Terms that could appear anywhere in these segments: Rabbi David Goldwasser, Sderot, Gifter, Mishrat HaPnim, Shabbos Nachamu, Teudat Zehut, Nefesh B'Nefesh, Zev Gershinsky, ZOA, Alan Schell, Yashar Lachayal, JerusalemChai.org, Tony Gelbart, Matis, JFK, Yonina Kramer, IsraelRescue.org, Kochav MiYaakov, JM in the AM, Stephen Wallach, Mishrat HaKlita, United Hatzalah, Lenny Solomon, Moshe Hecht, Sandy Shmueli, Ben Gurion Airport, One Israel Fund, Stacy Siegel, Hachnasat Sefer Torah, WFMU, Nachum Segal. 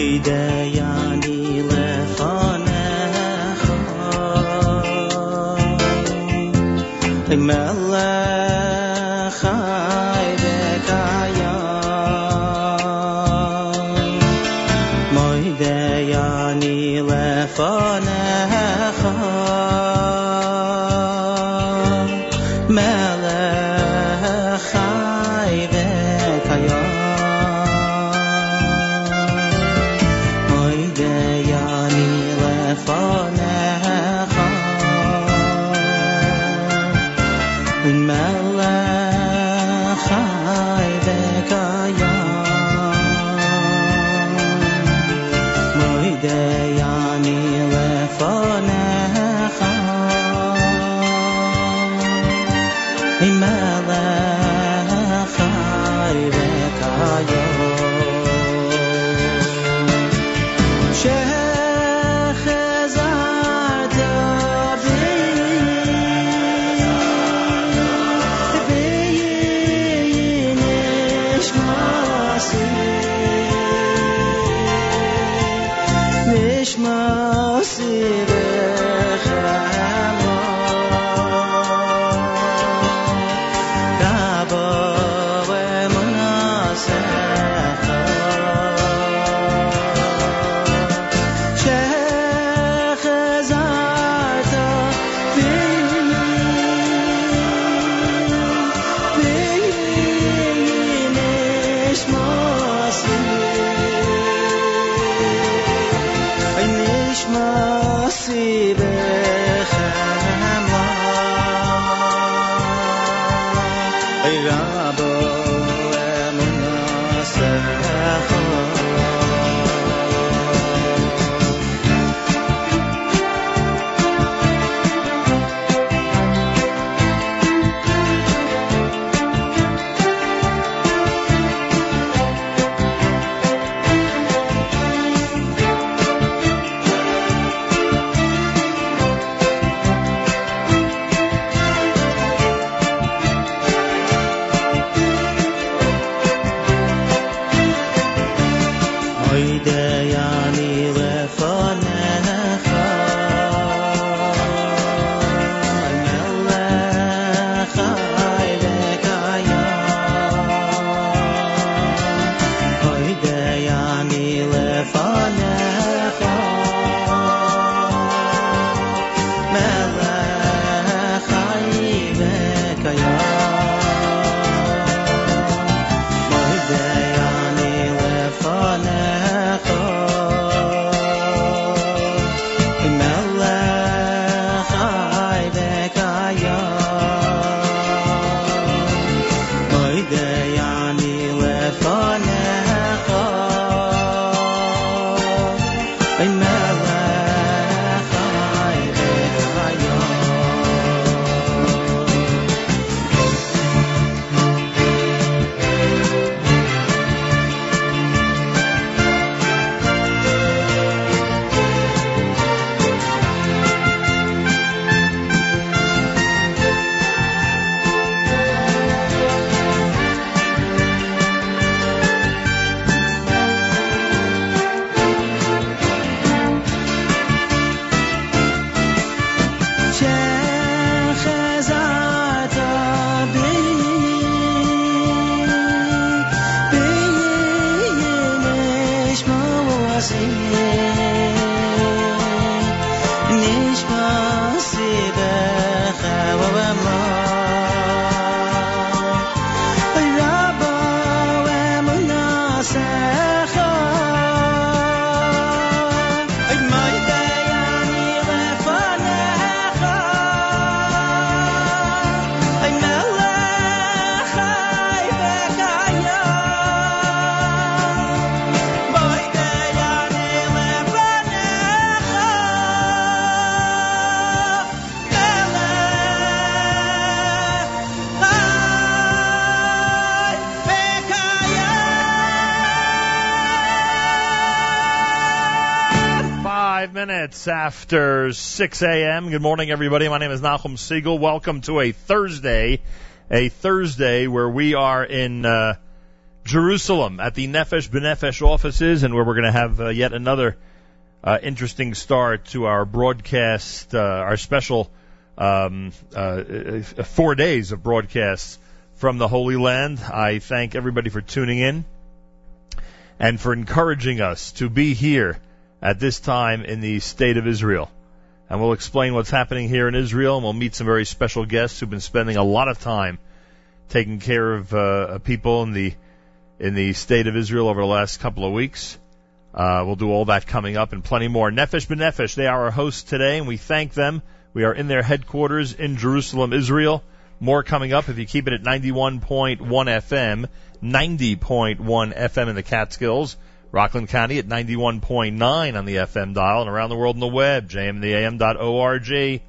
וידייני לפניך מלך חי וקיים וידייני לפניך after 6 a.m. Good morning, everybody. My name is Nachum Segal. Welcome to a Thursday where we are in Jerusalem at the Nefesh B'Nefesh offices, and where we're going to have yet another interesting start to our broadcast, our special 4 days of broadcasts from the Holy Land. I thank everybody for tuning in and for encouraging us to be here at this time in the state of Israel. And we'll explain what's happening here in Israel, and we'll meet some very special guests who've been spending a lot of time taking care of people in the state of Israel over the last couple of weeks. We'll do all that coming up and plenty more. Nefesh B'Nefesh, they are our hosts today, and we thank them. We are in their headquarters in Jerusalem, Israel. More coming up if you keep it at 91.1 FM, 90.1 FM in the Catskills, Rockland County at 91.9 on the FM dial, and around the world on the web, jmintheam.org.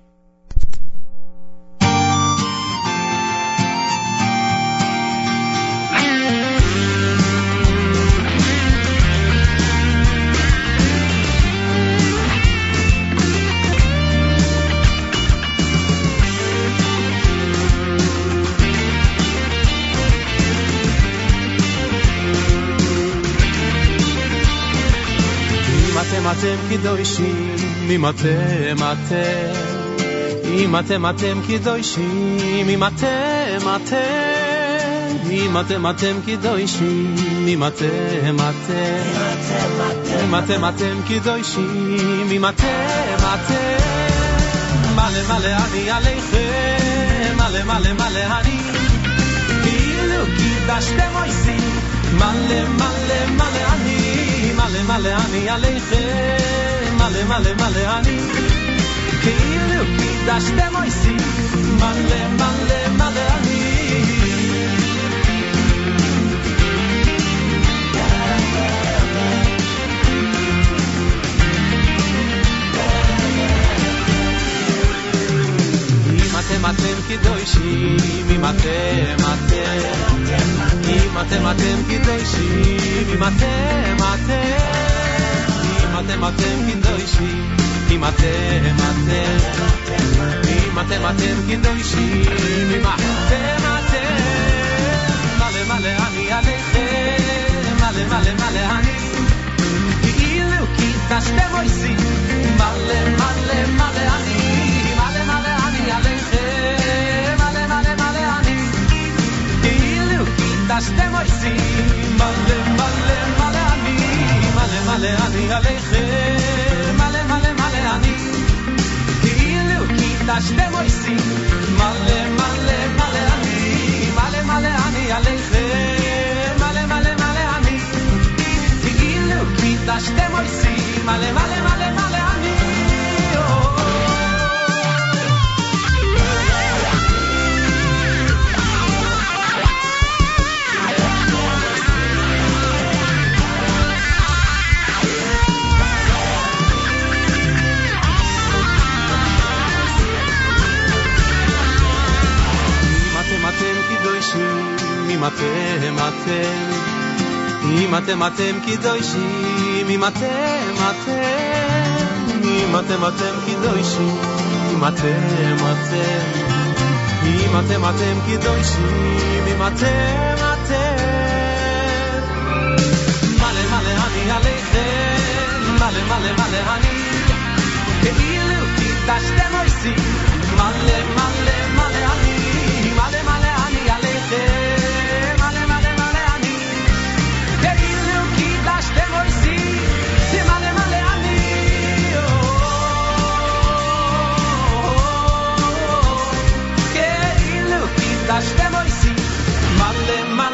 Male male male ani kilu kidashte moisi male male male ani imatem kidoshim imatem kidoshim imatem Matem kindoishi, matem kindoishi, matem. Male male ani aleche, male male male ani. Kiilu kitashtem oisi, male male male ani, male male ani aleche, male male male ani. Kiilu kitashtem oisi, male male male ani. Male male ani aleche, male male male ani. Kiilu kitashtem oisi, male male male ani, male male ani aleche, male male male ani. Kiilu kitashtem oisi, male male male male ani. Matem kidoishi matem kidoishi matem kidoishi male male ani aleche male male male ani keilu kitashtem oisi male male male ani male male ani aleche Male, male,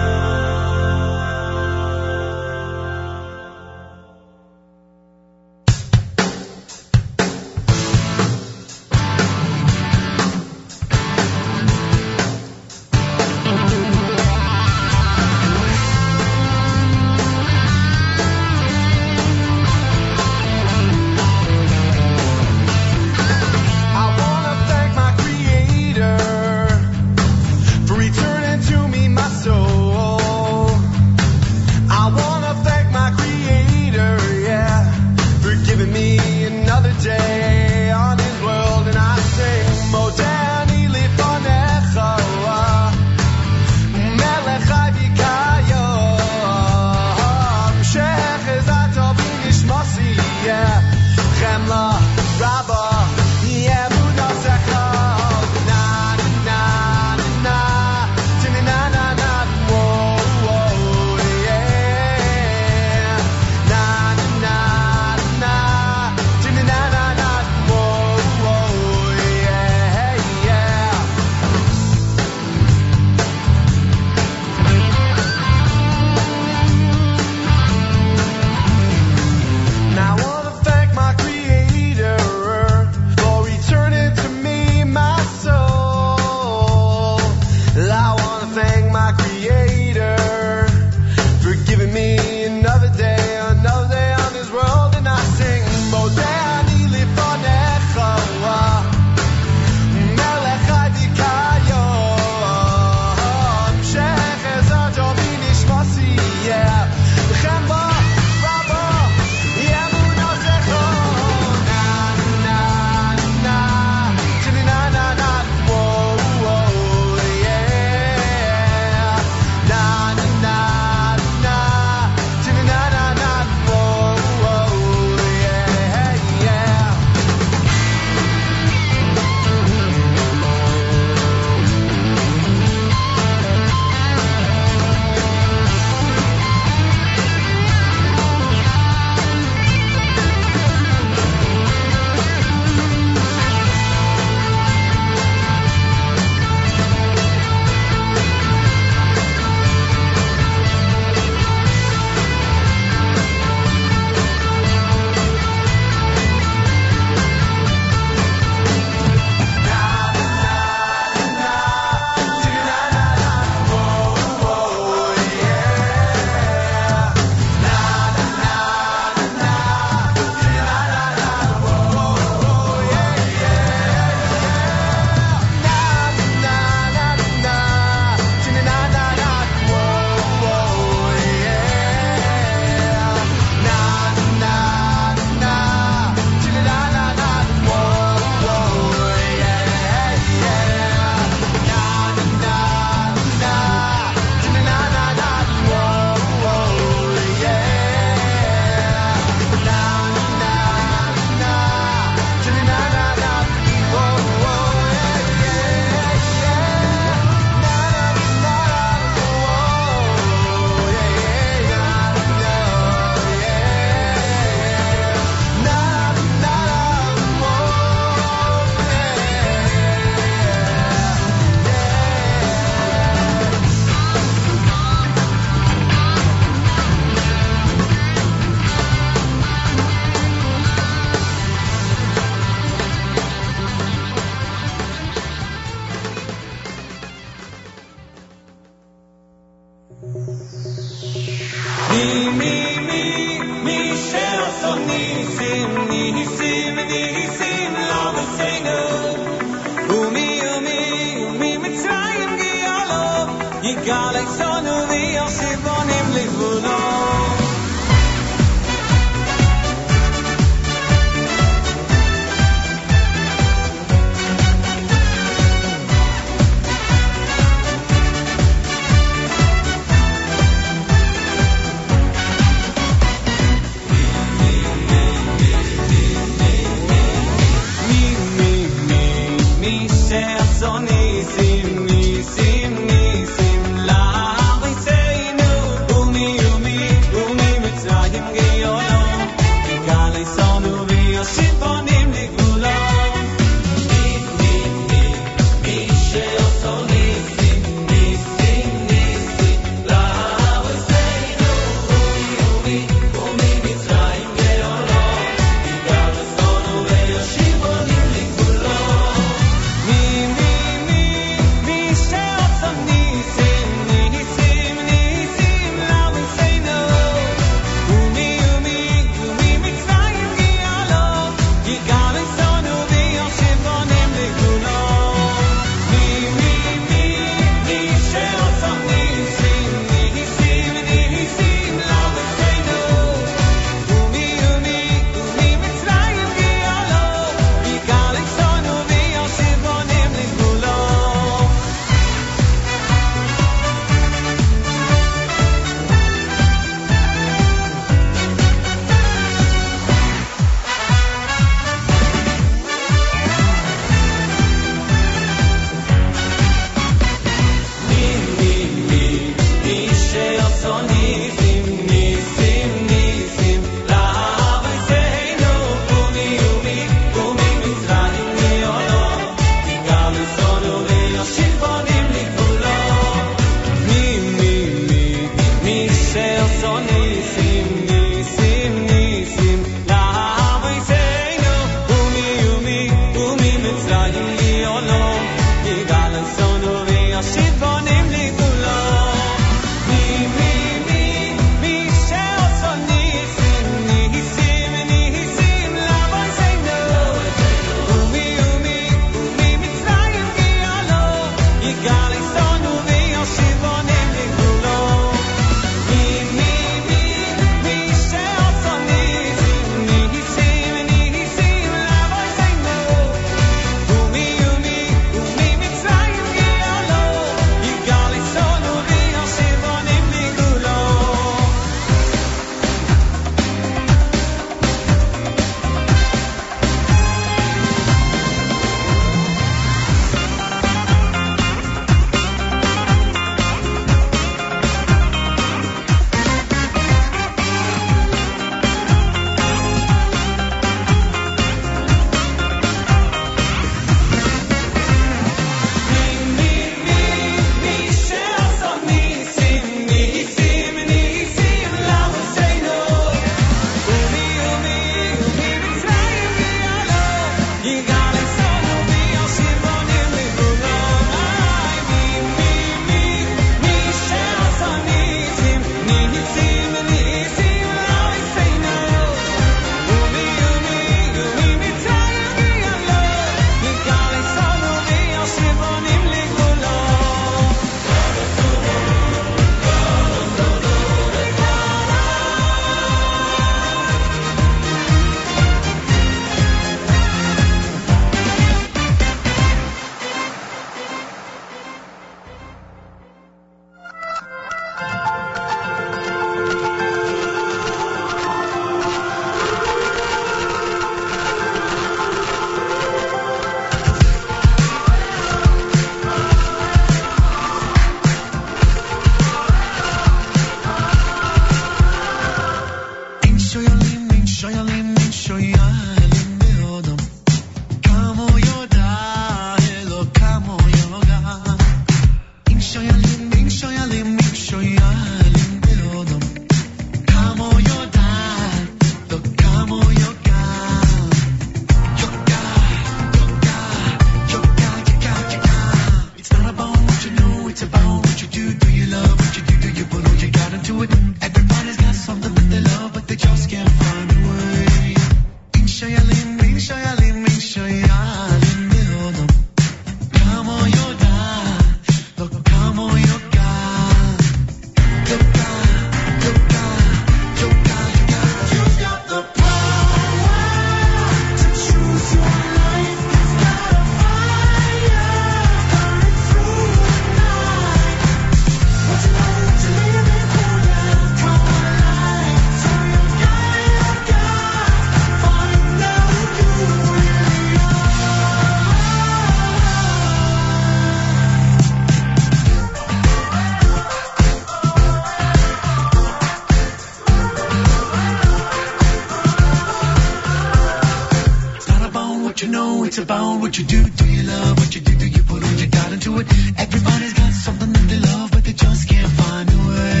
it's about what you do. Do you love what you do? Do you put all you got into it? Everybody's got something that they love, but they just can't find a way.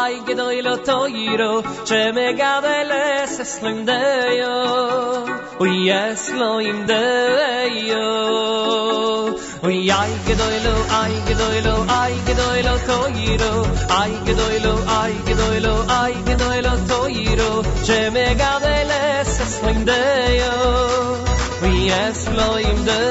ay gedoylo toyiro chemegabeles eslimdeyo uyes loimdeyo uy ay gedoylo toyiro ay gedoylo toyiro chemegabeles eslimdeyo uyes loimdeyo.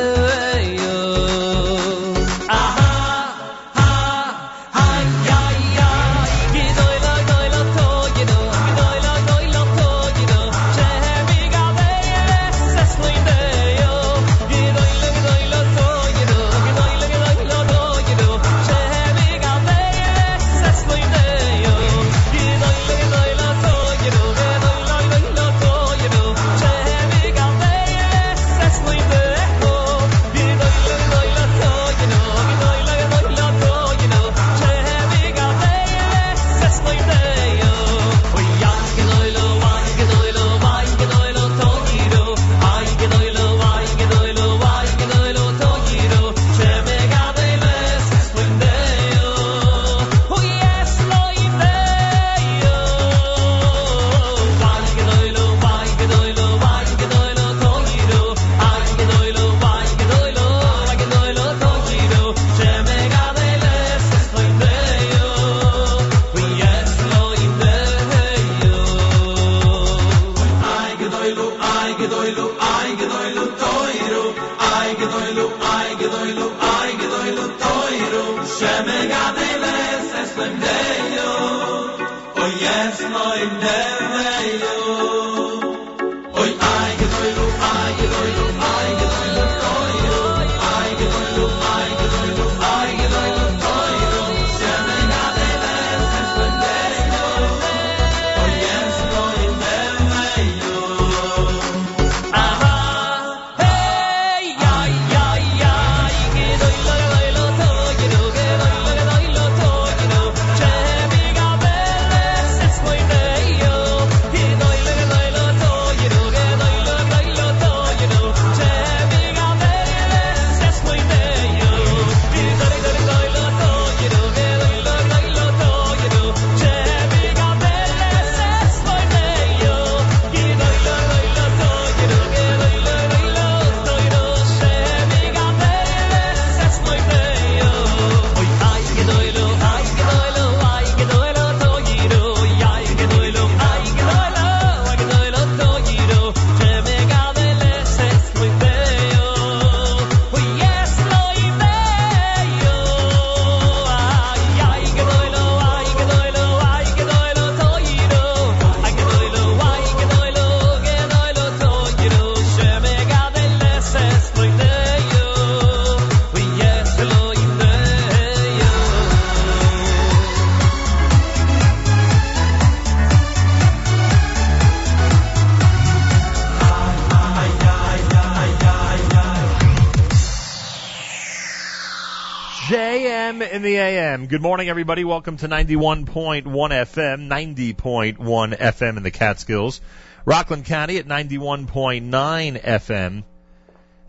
JM in the AM. Good morning, everybody. Welcome to 91.1 FM, 90.1 FM in the Catskills. Rockland County at 91.9 FM.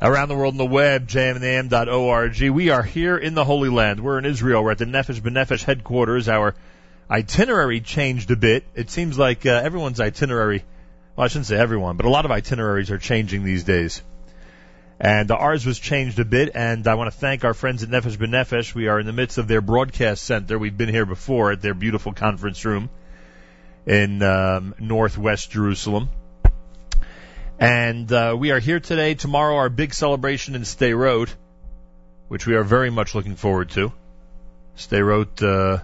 Around the world on the web, jmintheam.org. We are here in the Holy Land. We're in Israel. We're at the Nefesh B'Nefesh headquarters. Our itinerary changed a bit. It seems like everyone's itinerary, well, I shouldn't say everyone, but a lot of itineraries are changing these days. And ours was changed a bit, and I want to thank our friends at Nefesh B'Nefesh. We are in the midst of their broadcast center. We've been here before at their beautiful conference room in northwest Jerusalem. And we are here today. Tomorrow, our big celebration in Sderot, which we are very much looking forward to. Sderot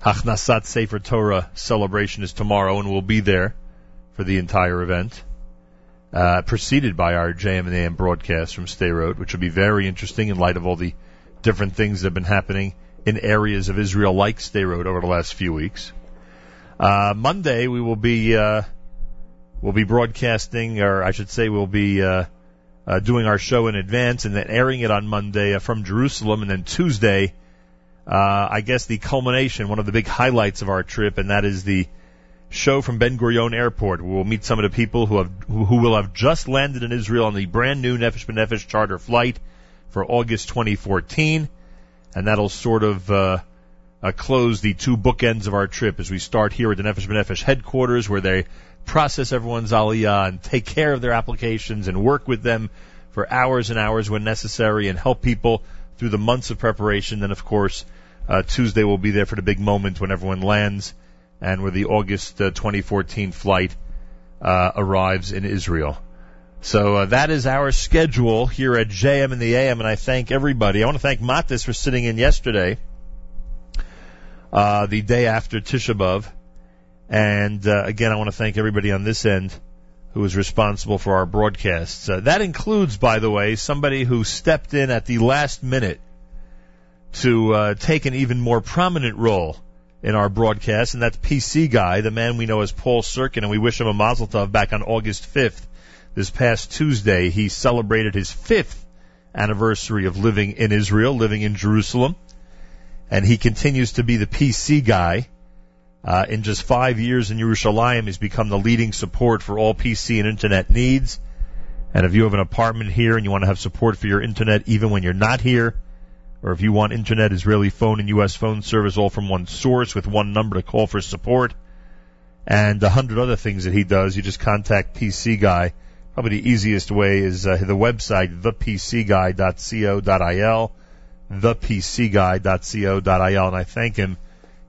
Hachnasat Sefer Torah celebration is tomorrow, and we'll be there for the entire event. Preceded by our JM and AM broadcast from Sderot, which will be very interesting in light of all the different things that have been happening in areas of Israel like Sderot over the last few weeks. Monday we will be broadcasting, or I should say we'll be doing our show in advance and then airing it on Monday from Jerusalem, and then Tuesday, I guess the culmination, one of the big highlights of our trip, and that is the show from Ben Gurion Airport. We will meet some of the people who will have just landed in Israel on the brand new Nefesh B'Nefesh charter flight for August 2014, and that'll sort of close the two bookends of our trip as we start here at the Nefesh B'Nefesh headquarters, where they process everyone's aliyah and take care of their applications and work with them for hours and hours when necessary and help people through the months of preparation. Then, of course, Tuesday we'll be there for the big moment when everyone lands, and where the August 2014 flight arrives in Israel. So that is our schedule here at JM and the AM, and I thank everybody. I want to thank Matis for sitting in yesterday, the day after Tisha B'Av. And again, I want to thank everybody on this end who is responsible for our broadcasts. That includes, by the way, somebody who stepped in at the last minute to take an even more prominent role in our broadcast, and that's PC Guy, the man we know as Paul Sirkin, and we wish him a mazel tov. Back on August 5th, this past Tuesday, he celebrated his 5th anniversary of living in Israel, living in Jerusalem, and he continues to be the PC Guy. In just 5 years in Yerushalayim, he's become the leading support for all PC and internet needs. And if you have an apartment here and you want to have support for your internet even when you're not here, or if you want internet, Israeli phone, and U.S. phone service all from one source with one number to call for support, and 100 other things that he does, you just contact PC Guy. Probably the easiest way is the website, thepcguy.co.il, thepcguy.co.il, and I thank him.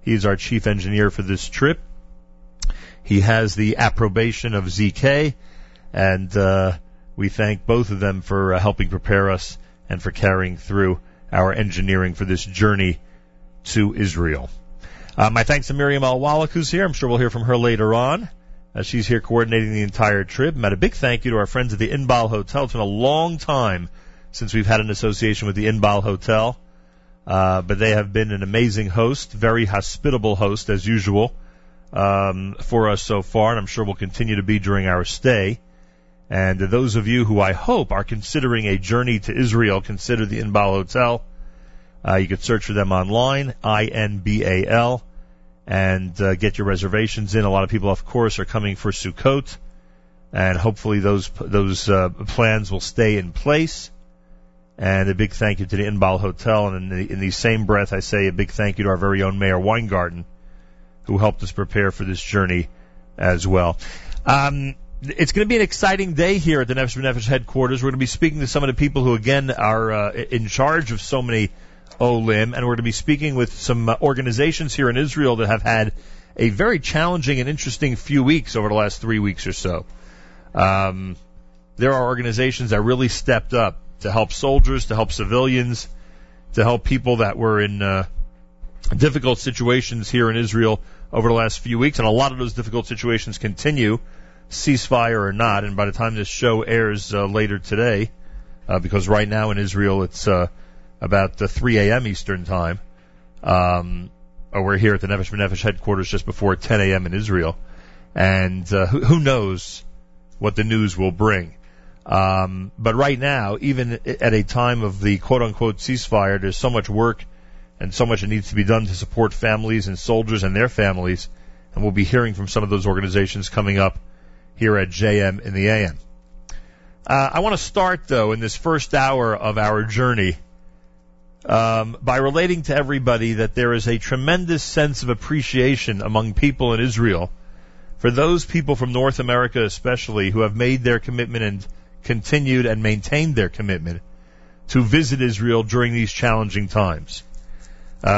He is our chief engineer for this trip. He has the approbation of ZK, and we thank both of them for helping prepare us and for carrying through our engineering for this journey to Israel. My thanks to Miriam Al Walak, who's here. I'm sure we'll hear from her later on. She's here coordinating the entire trip. And a big thank you to our friends at the Inbal Hotel. It's been a long time since we've had an association with the Inbal Hotel. But they have been an amazing host, very hospitable host, as usual, for us so far. And I'm sure we'll continue to be during our stay. And those of you who I hope are considering a journey to Israel, consider the Inbal Hotel. You could search for them online, INBAL, and get your reservations in. A lot of people, of course, are coming for Sukkot, and hopefully those plans will stay in place. And a big thank you to the Inbal Hotel. And in the same breath, I say a big thank you to our very own Mayor Weingarten, who helped us prepare for this journey as well. It's going to be an exciting day here at the Nefesh B'Nefesh headquarters. We're going to be speaking to some of the people who, again, are in charge of so many Olim, and we're going to be speaking with some organizations here in Israel that have had a very challenging and interesting few weeks over the last 3 weeks or so. There are organizations that really stepped up to help soldiers, to help civilians, to help people that were in difficult situations here in Israel over the last few weeks, and a lot of those difficult situations continue, ceasefire or not. And by the time this show airs later today, because right now in Israel it's about 3 a.m. Eastern Time, we're here at the Nefesh B'Nefesh headquarters just before 10 a.m. in Israel, and who knows what the news will bring. But right now, even at a time of the quote-unquote ceasefire, there's so much work and so much it needs to be done to support families and soldiers and their families, and we'll be hearing from some of those organizations coming up here at JM in the AM. I want to start, though, in this first hour of our journey by relating to everybody that there is a tremendous sense of appreciation among people in Israel for those people from North America especially who have made their commitment and continued and maintained their commitment to visit Israel during these challenging times.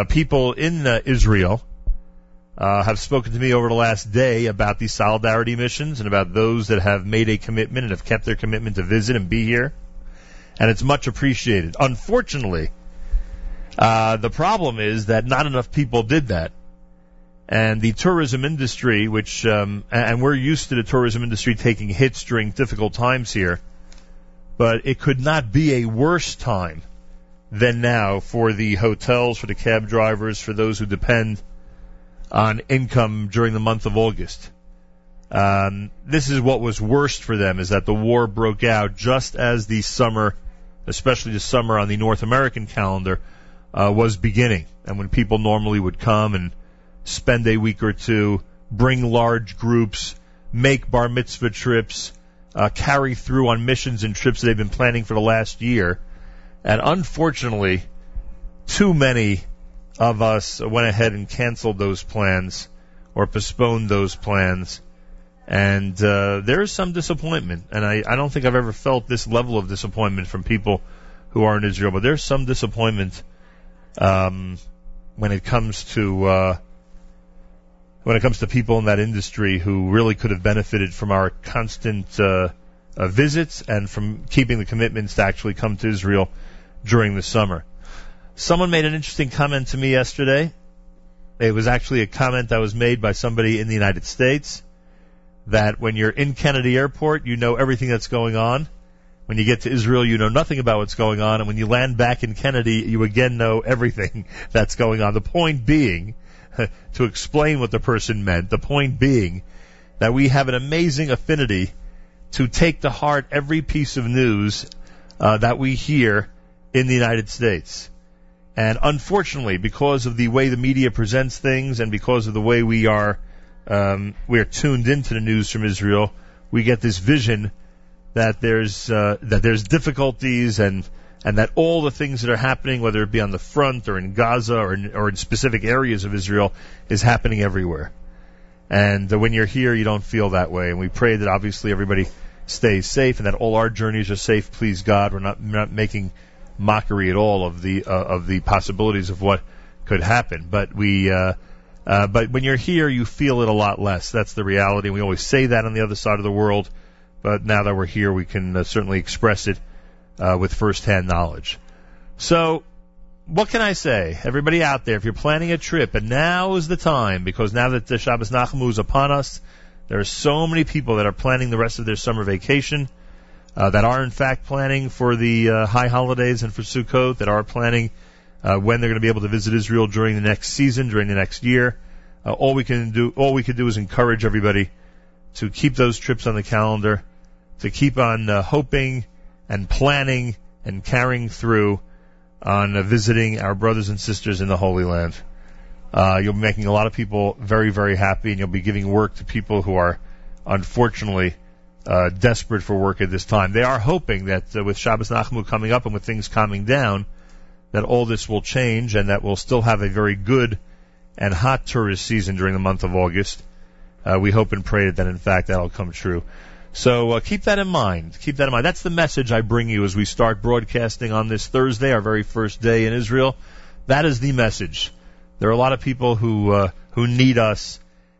People in Israel have spoken to me over the last day about these solidarity missions and about those that have made a commitment and have kept their commitment to visit and be here, and it's much appreciated. Unfortunately, the problem is that not enough people did that, and the tourism industry, which and we're used to the tourism industry taking hits during difficult times here, but it could not be a worse time than now for the hotels, for the cab drivers, for those who depend on income during the month of August. This is what was worst for them, is that the war broke out just as the summer, especially the summer on the North American calendar, was beginning. And when people normally would come and spend a week or two, bring large groups, make bar mitzvah trips, carry through on missions and trips that they've been planning for the last year. And unfortunately, too many of us went ahead and canceled those plans or postponed those plans, and there is some disappointment, and I don't think I've ever felt this level of disappointment from people who are in Israel, but there's some disappointment when it comes to people in that industry who really could have benefited from our constant visits and from keeping the commitments to actually come to Israel during the summer. Someone made an interesting comment to me yesterday. It was actually a comment that was made by somebody in the United States, that when you're in Kennedy Airport, you know everything that's going on. When you get to Israel, you know nothing about what's going on. And when you land back in Kennedy, you again know everything that's going on. The point being, to explain what the person meant, the point being that we have an amazing affinity to take to heart every piece of news that we hear in the United States. And unfortunately, because of the way the media presents things and because of the way we are tuned into the news from Israel, we get this vision that there's difficulties and that all the things that are happening, whether it be on the front or in Gaza or in specific areas of Israel, is happening everywhere. And when you're here, you don't feel that way. And we pray that obviously everybody stays safe and that all our journeys are safe. Please God, we're not making mockery at all of the possibilities of what could happen, but but when you're here, you feel it a lot less. That's the reality. We always say that on the other side of the world, but now that we're here, we can certainly express it with firsthand knowledge. So, what can I say? Everybody out there, if you're planning a trip, and now is the time, because now that the Shabbos Nachamu is upon us, there are so many people that are planning the rest of their summer vacation, that are in fact planning for the high holidays and for Sukkot, that are planning when they're going to be able to visit Israel during the next season, during the next year. All we can do is encourage everybody to keep those trips on the calendar, to keep on hoping and planning and carrying through on visiting our brothers and sisters in the Holy Land. You'll be making a lot of people very, very happy, and you'll be giving work to people who are unfortunately desperate for work at this time. They are hoping that with Shabbos Nachamu coming up and with things calming down, that all this will change and that we'll still have a very good and hot tourist season during the month of August. We hope and pray that in fact that'll come true. So keep that in mind. Keep that in mind. That's the message I bring you as we start broadcasting on this Thursday, our very first day in Israel. That is the message. There are a lot of people who need us,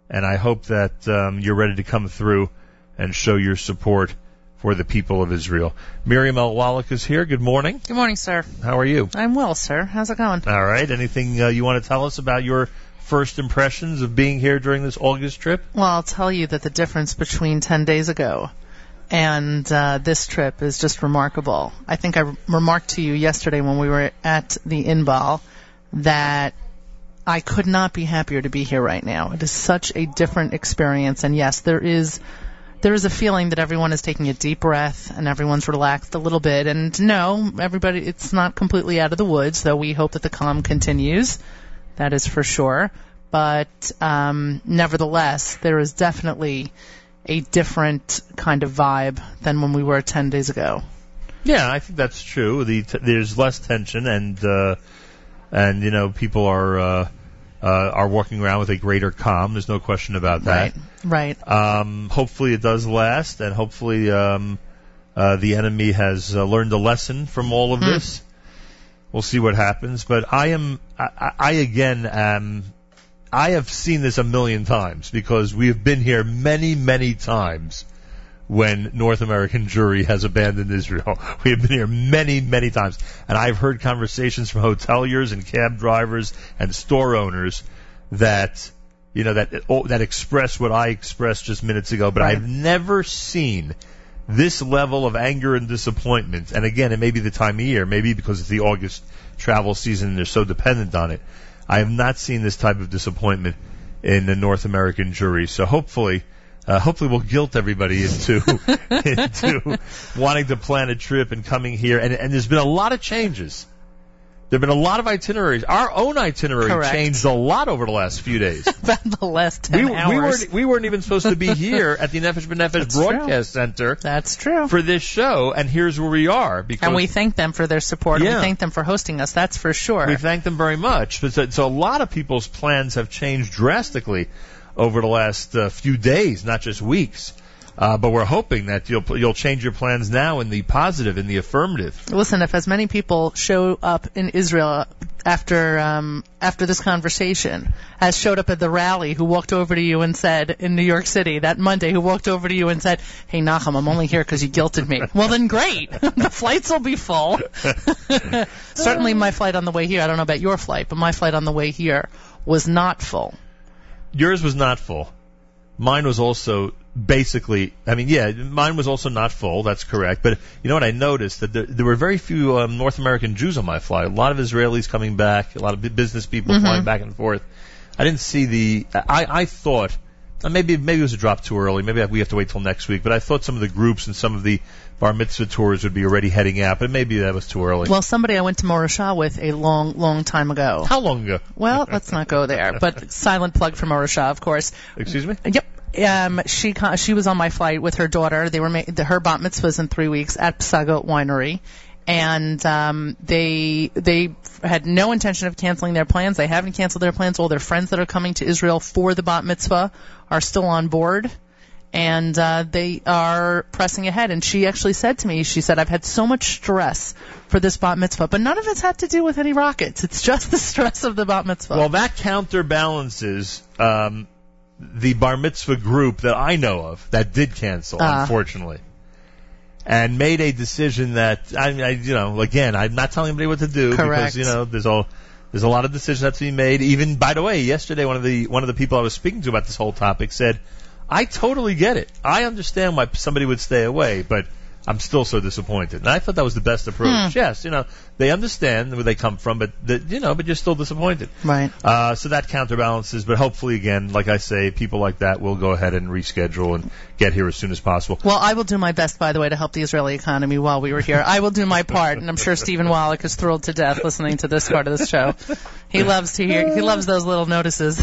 and I hope that you're ready to come through and show your support for the people of Israel. Miriam Al Walak is here. Good morning. Good morning, sir. How are you? I'm well, sir. How's it going? All right. Anything you want to tell us about your first impressions of being here during this August trip? Well, I'll tell you that the difference between 10 days ago and this trip is just remarkable. I think I remarked to you yesterday when we were at the Inbal that I could not be happier to be here right now. It is such a different experience. And yes, there is there is a feeling that everyone is taking a deep breath and everyone's relaxed a little bit. And no, everybody, it's not completely out of the woods, though we hope that the calm continues. That is for sure. But nevertheless, there is definitely a different kind of vibe than when we were 10 days ago. Yeah, I think that's true. There's less tension, and you know, people are walking around with a greater calm. There's no question about that. Right. Hopefully it does last, and hopefully the enemy has learned a lesson from all of this. We'll see what happens. But I have seen this a million times, because we have been here many, many times when North American Jewry has abandoned Israel. We have been here many, many times. And I've heard conversations from hoteliers and cab drivers and store owners that, you know, that express what I expressed just minutes ago. But I've never seen this level of anger and disappointment. And again, it may be the time of year, maybe because it's the August travel season and they're so dependent on it. I have not seen this type of disappointment in the North American Jewry. So hopefully we'll guilt everybody into into wanting to plan a trip and coming here. And there's been a lot of changes. There have been a lot of itineraries. Our own itinerary changed a lot over the last few days. About the last 10 hours. We weren't even supposed to be here at the Nefesh B'Nefesh Broadcast Center. That's true. For this show, and here's where we are. And we thank them for their support. Yeah. We thank them for hosting us, that's for sure. We thank them very much. So a lot of people's plans have changed drastically over the last few days, not just weeks. But we're hoping that you'll change your plans now in the positive, in the affirmative. Listen, if as many people show up in Israel after this conversation as showed up at the rally, who walked over to you and said, in New York City that Monday, who walked over to you and said, "Hey, Nachum, I'm only here because you guilted me." Well, then great. The flights will be full. Certainly my flight on the way here, I don't know about your flight, but my flight on the way here was not full. Yours was not full. Mine was also... mine was also not full, that's correct. But you know what I noticed? That there were very few North American Jews on my flight. A lot of Israelis coming back, a lot of business people flying back and forth. I didn't see I thought, maybe it was a drop too early, maybe we have to wait till next week, but I thought some of the groups and some of the bar mitzvah tours would be already heading out, but maybe that was too early. Well, somebody I went to Morasha with a long, long time ago. How long ago? Well, let's not go there, but silent plug for Morasha, of course. Excuse me? Yep. She was on my flight with her daughter. They were her bat mitzvah was in 3 weeks at Psagot Winery, and they had no intention of canceling their plans. They haven't canceled their plans. All their friends that are coming to Israel for the bat mitzvah are still on board, and they are pressing ahead. And she actually said to me, she said, "I've had so much stress for this bat mitzvah, but none of it's had to do with any rockets. It's just the stress of the bat mitzvah." Well, that counterbalances the bar mitzvah group that I know of that did cancel, unfortunately, and made a decision that I'm not telling anybody what to do. Correct. Because there's a lot of decisions that have to be made. Even, by the way, yesterday one of the people I was speaking to about this whole topic said, "I totally get it. I understand why somebody would stay away, but I'm still so disappointed." And I thought that was the best approach. Yes, they understand where they come from, but you're still disappointed. Right. So that counterbalances, but hopefully, again, like I say, people like that will go ahead and reschedule and get here as soon as possible. Well, I will do my best, by the way, to help the Israeli economy while we were here. I will do my part, and I'm sure Stephen Wallach is thrilled to death listening to this part of the show. He loves those little notices.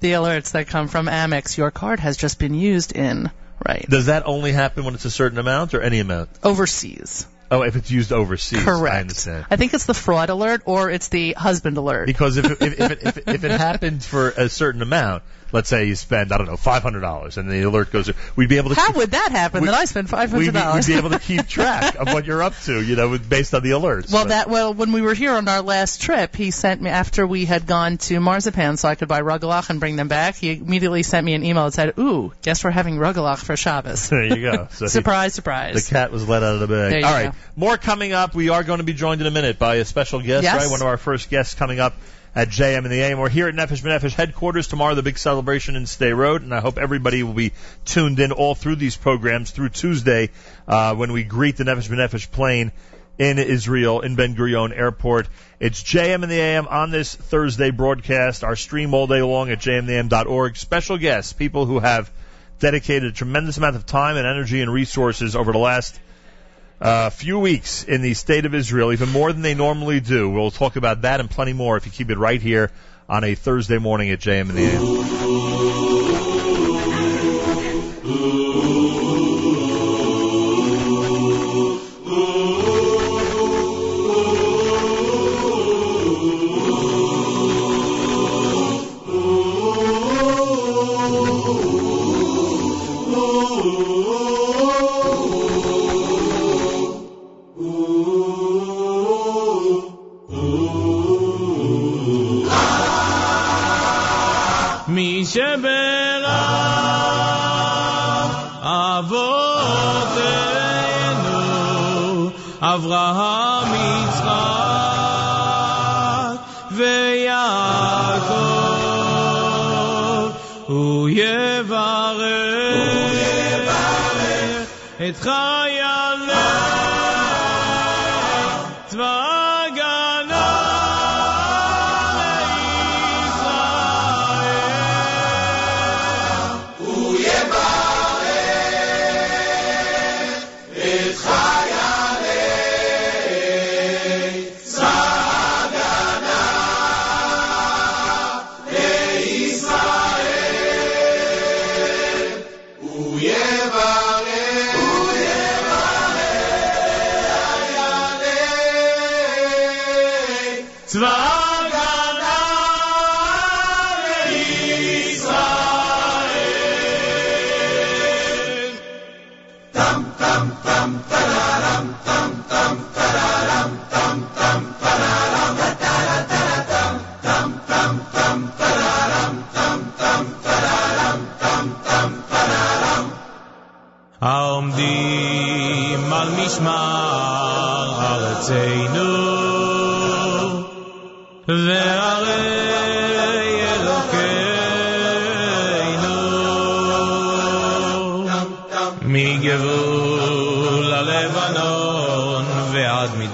The alerts that come from Amex. Your card has just been used in... Right. Does that only happen when it's a certain amount or any amount? Overseas. Oh, if it's used overseas. Correct. I understand. I think it's the fraud alert or it's the husband alert. Because if it happened for a certain amount, let's say you spend, I don't know, $500, and the alert goes, we'd be able to... How would that happen, that I spend $500? We'd be able to keep track of what you're up to, based on the alerts. Well, when we were here on our last trip, he sent me, after we had gone to Marzipan so I could buy rugelach and bring them back, he immediately sent me an email that said, "Ooh, guess we're having rugelach for Shabbos." There you go. So surprise, surprise. The cat was let out of the bag. All right, more coming up. We are going to be joined in a minute by a special guest, right? One of our first guests coming up at JM in the AM. We're here at Nefesh B'Nefesh headquarters. Tomorrow, the big celebration in Stay Road, and I hope everybody will be tuned in all through these programs through Tuesday when we greet the Nefesh B'Nefesh plane in Israel, in Ben-Gurion Airport. It's JM in the AM on this Thursday broadcast. Our stream all day long at jmtheam.org. Special guests, people who have dedicated a tremendous amount of time and energy and resources over the last few weeks in the state of Israel, even more than they normally do. We'll talk about that and plenty more if you keep it right here on a Thursday morning at JM in the AM. Avraham, Yitzchak veYaakov, Hu yevarech et chayalei tzva hagana leYisrael. Hu yevarech et chayalei.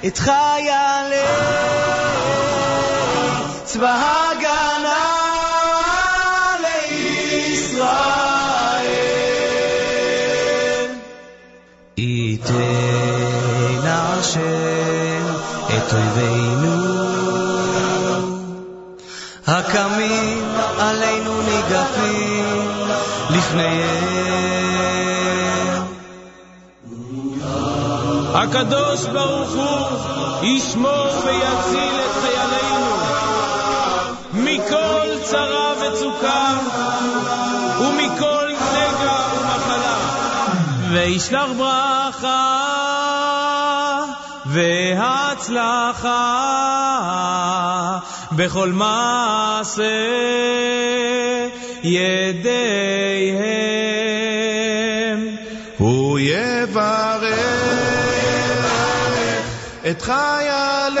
It's Chayalei Tzva Hagana Le'Yisrael. Iten Hashem et oiveinu hakamim aleinu nigafim lifneihem. HaKadosh Baruch Hu ישמור ויציל את חיילינו מכל צרה וצוקה ומכל נגע ומחלה, וישלח ברכה והצלחה בכל מעשה ידיהם. הוא יברך את חיילי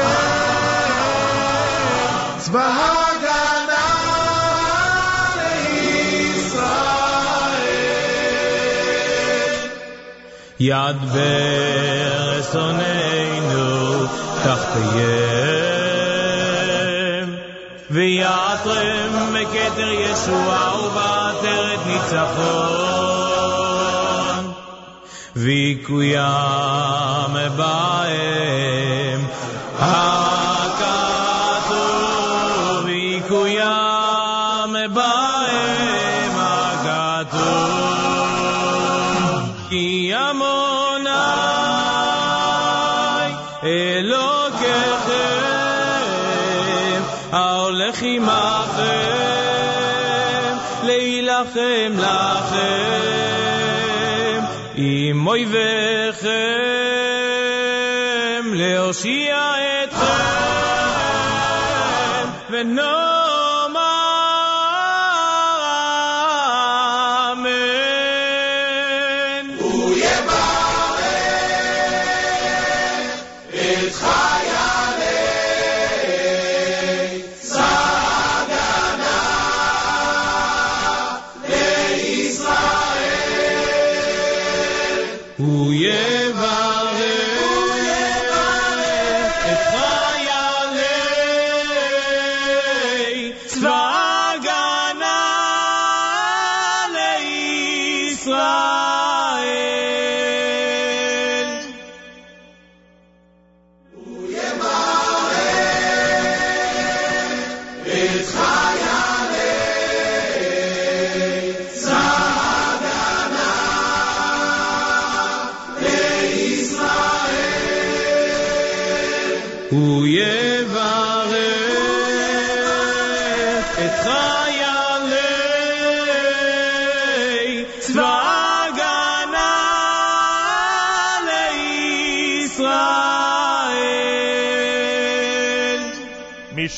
צבא הגנה לישראל. יד ברצוננו תחתיהם, ויעטרם בכתר ישועה ובעטרת ניצחון, ויקוים בהם הכתוב, ויקוים בהם הכתוב.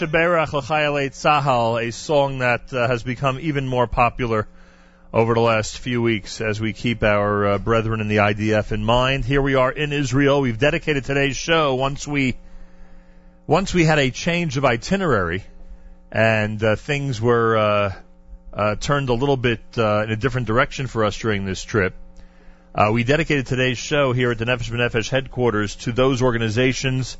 Sheberach L'Chayalei Tzahal, a song that has become even more popular over the last few weeks as we keep our brethren in the IDF in mind. Here we are in Israel. We've dedicated today's show. Once we had a change of itinerary and things were turned a little bit in a different direction for us during this trip, we dedicated today's show here at the Nefesh B'Nefesh headquarters to those organizations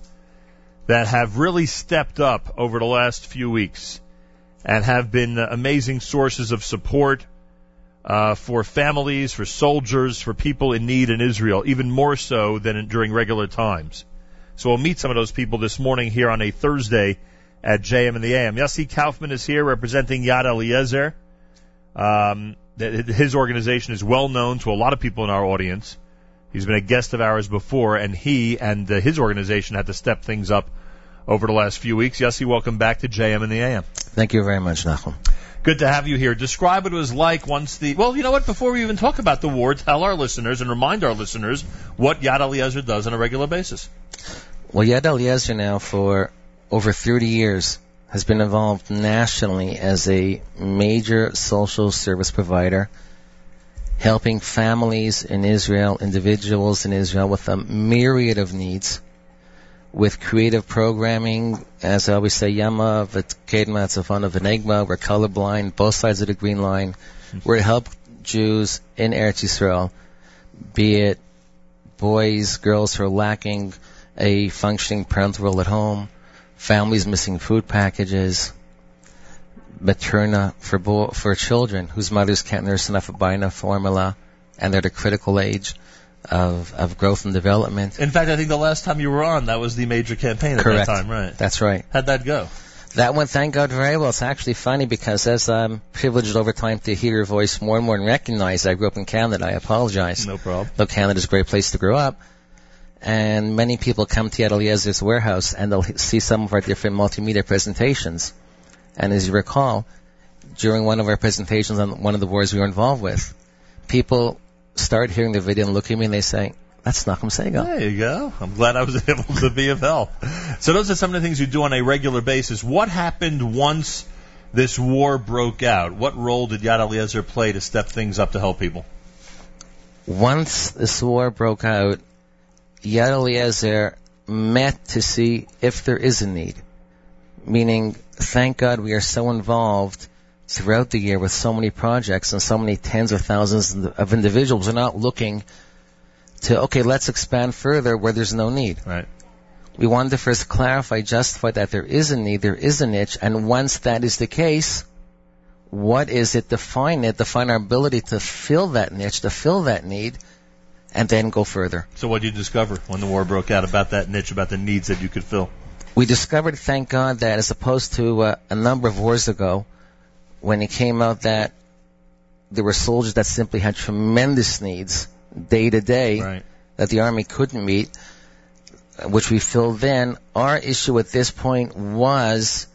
that have really stepped up over the last few weeks and have been amazing sources of support for families, for soldiers, for people in need in Israel, even more so than during regular times. So we'll meet some of those people this morning here on a Thursday at JM in the AM. Yossi Kaufman is here representing Yad Eliezer. His organization is well known to a lot of people in our audience. He's been a guest of ours before, and he and his organization had to step things up over the last few weeks. Yossi, welcome back to JM in the AM. Thank you very much, Nachum. Good to have you here. Describe what it was like once the... Well, you know what? Before we even talk about the war, tell our listeners and remind our listeners what Yad Eliezer does on a regular basis. Well, Yad Eliezer now for over 30 years has been involved nationally as a major social service provider, helping families in Israel, individuals in Israel with a myriad of needs, with creative programming, as I always say, Yama, V'Kedma, Tzafana, V'Negma, we're colorblind, both sides of the green line. We're to help Jews in Eretz Yisrael, be it boys, girls who are lacking a functioning parental role at home, families missing food packages, Materna for children whose mothers can't nurse enough Abina formula, and they're at a critical age of growth and development. In fact, I think the last time you were on, that was the major campaign at Correct. That time, right? That's right. How'd that go? That went, thank God, very well. It's actually funny because as I'm privileged over time to hear your voice more and more and recognize I grew up in Canada. I apologize. No problem. Though Canada's a great place to grow up. And many people come to Yad Eliezer's warehouse and they'll see some of our different multimedia presentations. And as you recall, during one of our presentations on one of the wars we were involved with, people start hearing the video and look at me and they say, that's Nachum Segal. There you go. I'm glad I was able to be of help. So those are some of the things you do on a regular basis. What happened once this war broke out? What role did Yad Eliezer play to step things up to help people? Once this war broke out, Yad Eliezer met to see if there is a need, meaning thank God we are so involved throughout the year with so many projects and so many tens of thousands of individuals. We're not looking to, okay, let's expand further where there's no need. Right. We wanted to first clarify, justify that there is a need, there is a niche, and once that is the case, what is it, define our ability to fill that niche, to fill that need, and then go further. So what did you discover when the war broke out about that niche, about the needs that you could fill? We discovered, thank God, that as opposed to a number of wars ago, when it came out that there were soldiers that simply had tremendous needs day to day, that the Army couldn't meet, which we filled then. Our issue at this point was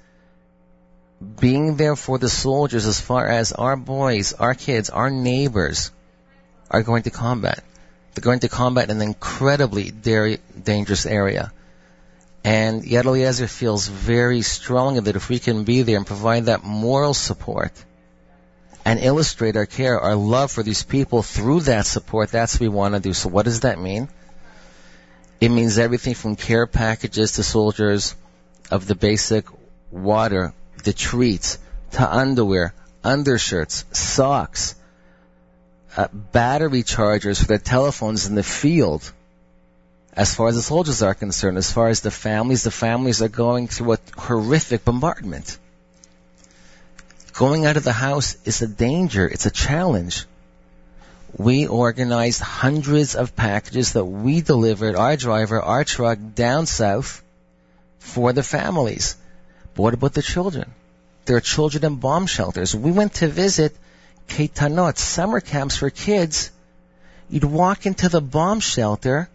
being there for the soldiers as far as our boys, our kids, our neighbors are going to combat. They're going to combat in an incredibly dangerous area. And Yad Eliezer feels very strongly that if we can be there and provide that moral support and illustrate our care, our love for these people through that support, that's what we want to do. So what does that mean? It means everything from care packages to soldiers of the basic water, the treats, to underwear, undershirts, socks, battery chargers for their telephones in the field. As far as the soldiers are concerned, as far as the families are going through a horrific bombardment. Going out of the house is a danger. It's a challenge. We organized hundreds of packages that we delivered, our driver, our truck, down south for the families. But what about the children? There are children in bomb shelters. We went to visit Keitanot, summer camps for kids. You'd walk into the bomb shelter,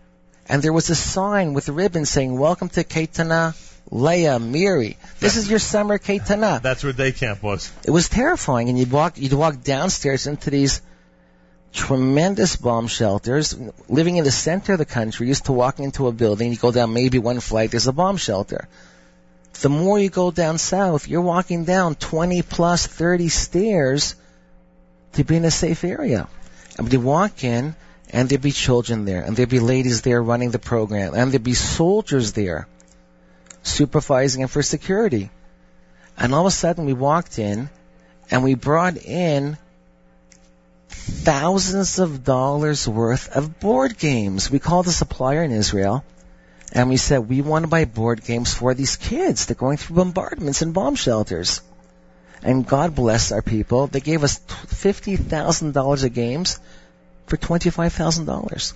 and there was a sign with a ribbon saying, "Welcome to Keitana, Leah, Miri. This is your summer Keitana." That's where day camp was. It was terrifying. And you'd walk downstairs into these tremendous bomb shelters. Living in the center of the country, used to walking into a building, you go down maybe one flight, there's a bomb shelter. The more you go down south, you're walking down 20 plus 30 stairs to be in a safe area. And you walk in, and there'd be children there, and there'd be ladies there running the program, and there'd be soldiers there supervising and for security. And all of a sudden we walked in, and we brought in thousands of dollars worth of board games. We called a supplier in Israel, and we said, we want to buy board games for these kids. They're going through bombardments and bomb shelters. And God bless our people. They gave us $50,000 of games for $25,000.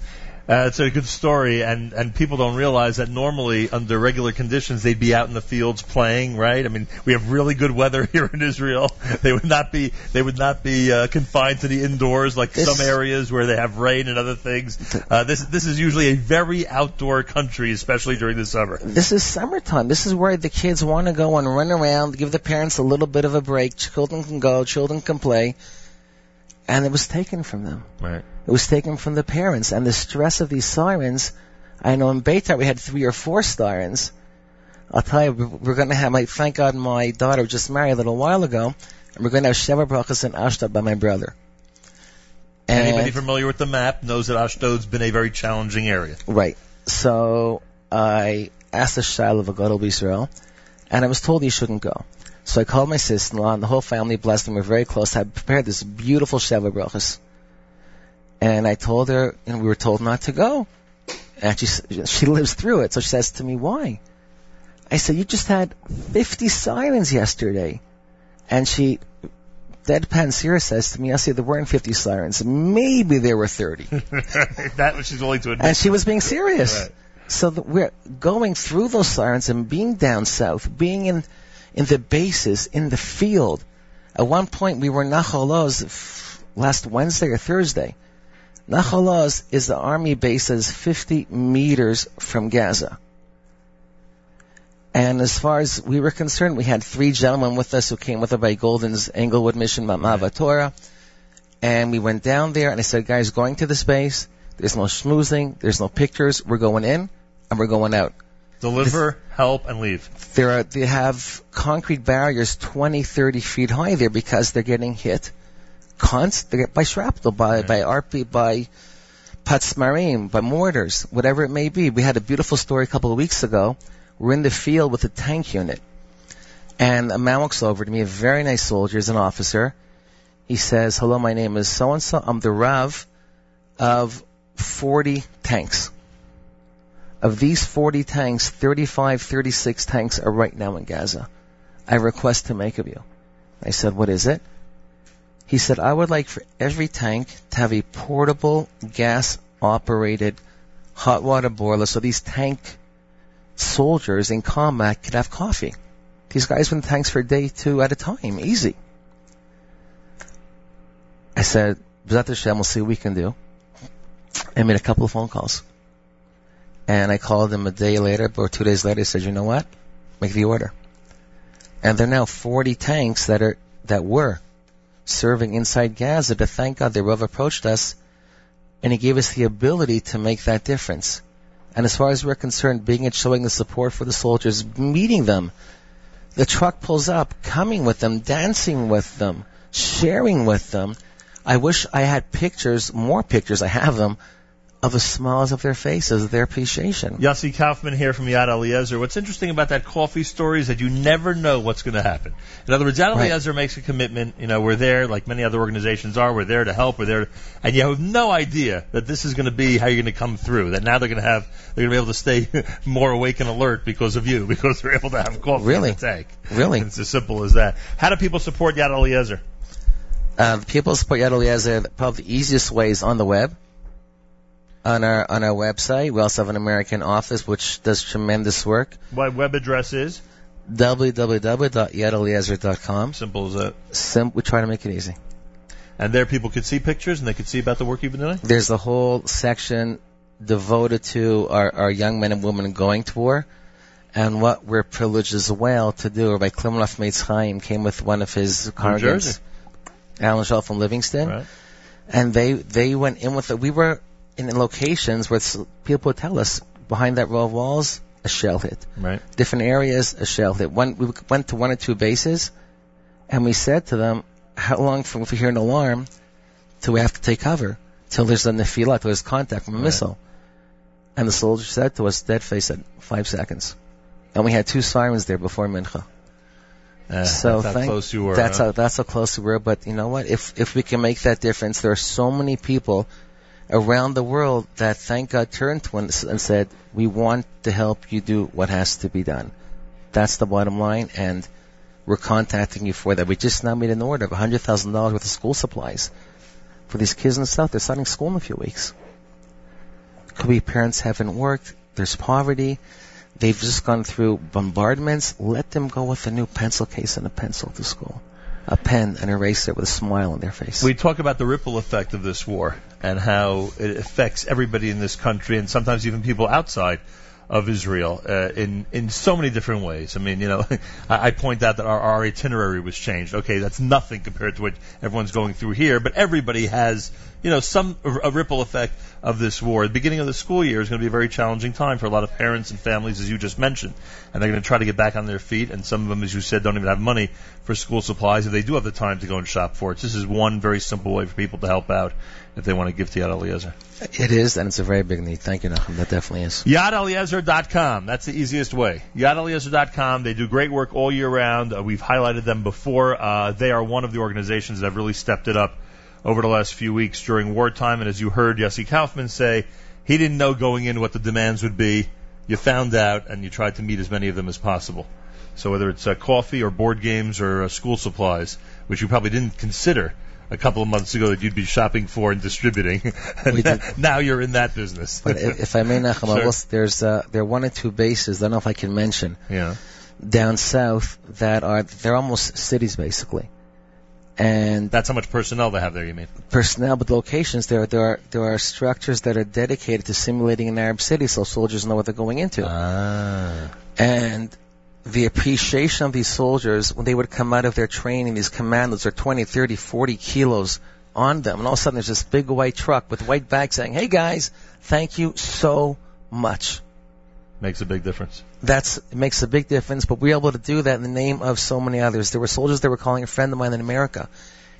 It's a good story, and people don't realize that normally under regular conditions they'd be out in the fields playing, right? I mean, we have really good weather here in Israel. They would not be confined to the indoors like this, some areas where they have rain and other things. This is usually a very outdoor country, especially during the summer. This is summertime. This is where the kids want to go and run around, give the parents a little bit of a break. Children can go, children can play. And it was taken from them. Right. It was taken from the parents. And the stress of these sirens, I know in Beitar we had 3 or 4 sirens. I'll tell you, we're going to have, thank God my daughter just married a little while ago, and we're going to have Sheva Brachas in Ashdod by my brother. And anybody familiar with the map knows that Ashdod's been a very challenging area. Right. So I asked the Shiloh of a God of Israel, and I was told he shouldn't go. So I called my sister-in-law, and the whole family blessed them. We were very close. I had prepared this beautiful Sheva Brachas. And I told her, and we were told not to go. And she lives through it. So she says to me, why? I said, you just had 50 sirens yesterday. And she, deadpan serious, says to me, I said, there weren't 50 sirens. Maybe there were 30. That she's willing to admit. And she was being serious. Right. So we're going through those sirens and being down south, being in the bases, in the field. At one point, we were Nacholos last Wednesday or Thursday. Nacholos is the army base that is 50 meters from Gaza. And as far as we were concerned, we had 3 gentlemen with us who came with us by Golden's Englewood Mission, Mamava Torah. And we went down there, and I said, guys, going to this base, there's no schmoozing, there's no pictures, we're going in, and we're going out. Deliver, help, and leave. They have concrete barriers 20, 30 feet high there because they're getting hit constantly by shrapnel, by RP, by patzmarim, by mortars, whatever it may be. We had a beautiful story a couple of weeks ago. We're in the field with a tank unit. And a man walks over to me, a very nice soldier, is an officer. He says, hello, my name is so-and-so. I'm the Rav of 40 tanks. Of these 40 tanks, 36 tanks are right now in Gaza. I request to make of you. I said, what is it? He said, I would like for every tank to have a portable, gas-operated hot water boiler so these tank soldiers in combat could have coffee. These guys were in tanks for a day, 2 at a time, easy. I said, B'ezrat Hashem, we'll see what we can do. I made a couple of phone calls. And I called them a day later or 2 days later. He said, you know what? Make the order. And there are now 40 tanks that were serving inside Gaza. To thank God, the Rav approached us, and he gave us the ability to make that difference. And as far as we're concerned, being and showing the support for the soldiers, meeting them, the truck pulls up, coming with them, dancing with them, sharing with them. I wish I had more pictures, I have them, of the smiles of their faces, their appreciation. Yossi Kaufman here from Yad Eliezer. What's interesting about that coffee story is that you never know what's going to happen. In other words, Yad Eliezer makes a commitment. You know, we're there, like many other organizations are. We're there to help. We're there, and you have no idea that this is going to be how you're going to come through. That now they're going to be able to stay more awake and alert because of you, because they're able to have coffee in the tank. Really, it's as simple as that. How do people support Yad Eliezer? People support Yad Eliezer. Probably the easiest way is on the web. On our website, we also have an American office which does tremendous work. My web address is www.yadeliezer.com. Simple as that. We try to make it easy. And there, people could see pictures and they could see about the work you've been doing. There's a whole section devoted to our young men and women going to war, and what we're privileged as well to do. Rabbi Klimloff Meitz Chaim came with one of his congregants, Alan Schell from Livingston, and they went in with it. We were in locations where people would tell us, behind that row of walls, a shell hit. Right. Different areas, a shell hit. We went to one or two bases, and we said to them, how long from if we hear an alarm till we have to take cover, till there's a nefila, till there's contact from a missile? And the soldier said to us, dead face, said, 5 seconds. And we had 2 sirens there before Mincha. So that's how close you were. That's how close we were. But you know what? If we can make that difference, there are so many people around the world that, thank God, turned to us and said, we want to help you do what has to be done. That's the bottom line, and we're contacting you for that. We just now made an order of $100,000 worth of school supplies for these kids in the South. They're starting school in a few weeks. Could be parents haven't worked. There's poverty. They've just gone through bombardments. Let them go with a new pencil case and a pencil to school. A pen and erase it with a smile on their face. We talk about the ripple effect of this war and how it affects everybody in this country and sometimes even people outside of Israel in so many different ways. I mean, you know, I point out that our itinerary was changed. Okay, that's nothing compared to what everyone's going through here, but everybody has, you know, a ripple effect of this war. The beginning of the school year is going to be a very challenging time for a lot of parents and families, as you just mentioned, and they're going to try to get back on their feet, and some of them, as you said, don't even have money for school supplies if they do have the time to go and shop for it. This is one very simple way for people to help out if they want to give to Yad Eliezer. It is, and it's a very big need. Thank you, Nachum. That definitely is. YadEliezer.com. That's the easiest way. YadEliezer.com. They do great work all year round. We've highlighted them before. They are one of the organizations that have really stepped it up over the last few weeks during wartime. And as you heard Yossi Kaufman say, he didn't know going in what the demands would be. You found out, and you tried to meet as many of them as possible. So whether it's coffee or board games or school supplies, which you probably didn't consider a couple of months ago that you'd be shopping for and distributing, now you're in that business. But if I may, Nachum, there are one or two bases, I don't know if I can mention, down south they're almost cities, basically. And that's how much personnel they have there, you mean? Personnel, but locations. There are structures that are dedicated to simulating an Arab city so soldiers know what they're going into. And the appreciation of these soldiers, when they would come out of their training, these commandos are 20, 30, 40 kilos on them. And all of a sudden there's this big white truck with white bags saying, hey guys, thank you so much. Makes a big difference. It makes a big difference, but we're able to do that in the name of so many others. There were soldiers that were calling a friend of mine in America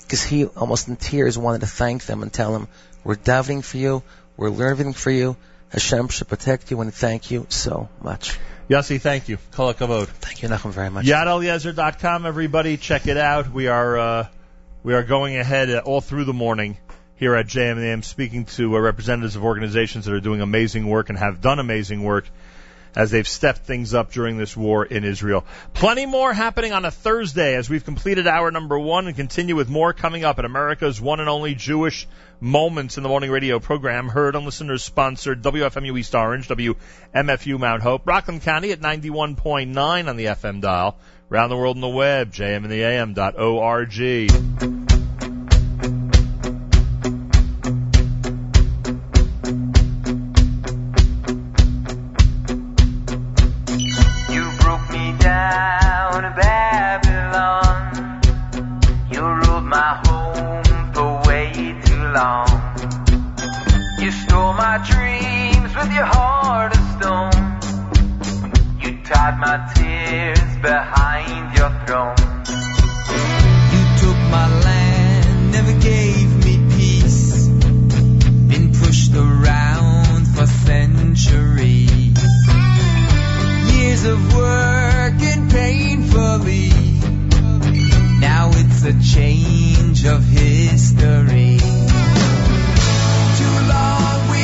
because he, almost in tears, wanted to thank them and tell them, we're davening for you, we're learning for you, Hashem should protect you, and thank you so much. Yossi, thank you. Kol hakavod. Thank you, Nachum, very much. YadEliezer.com, everybody. Check it out. We are going ahead all through the morning here at JM in the AM, speaking to representatives of organizations that are doing amazing work and have done amazing work as they've stepped things up during this war in Israel. Plenty more happening on a Thursday as we've completed hour number 1 and continue with more coming up at America's one and only Jewish Moments in the Morning radio program, heard on listeners-sponsored WFMU East Orange, WMFU Mount Hope, Rockland County at 91.9 on the FM dial, around the world on the web, jmintheam.org. my tears behind your throne. You took my land, never gave me peace. Been pushed around for centuries. Years of working painfully. Now it's a change of history. Too long we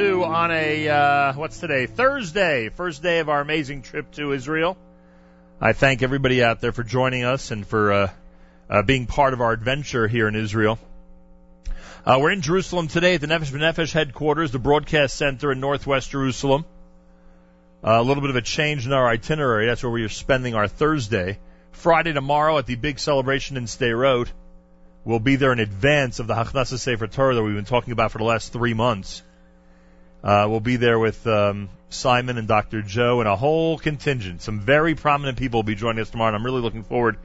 on a, what's today? Thursday, first day of our amazing trip to Israel. I thank everybody out there for joining us and for being part of our adventure here in Israel. We're in Jerusalem today at the Nefesh B'Nefesh headquarters, the broadcast center in northwest Jerusalem. A little bit of a change in our itinerary. That's where we are spending our Thursday. Friday tomorrow at the big celebration in Sday Road. We'll be there in advance of the Hachnasas Sefer Torah that we've been talking about for the last 3 months. We'll be there with Simon and Dr. Joe and a whole contingent. Some very prominent people will be joining us tomorrow, and I'm really looking forward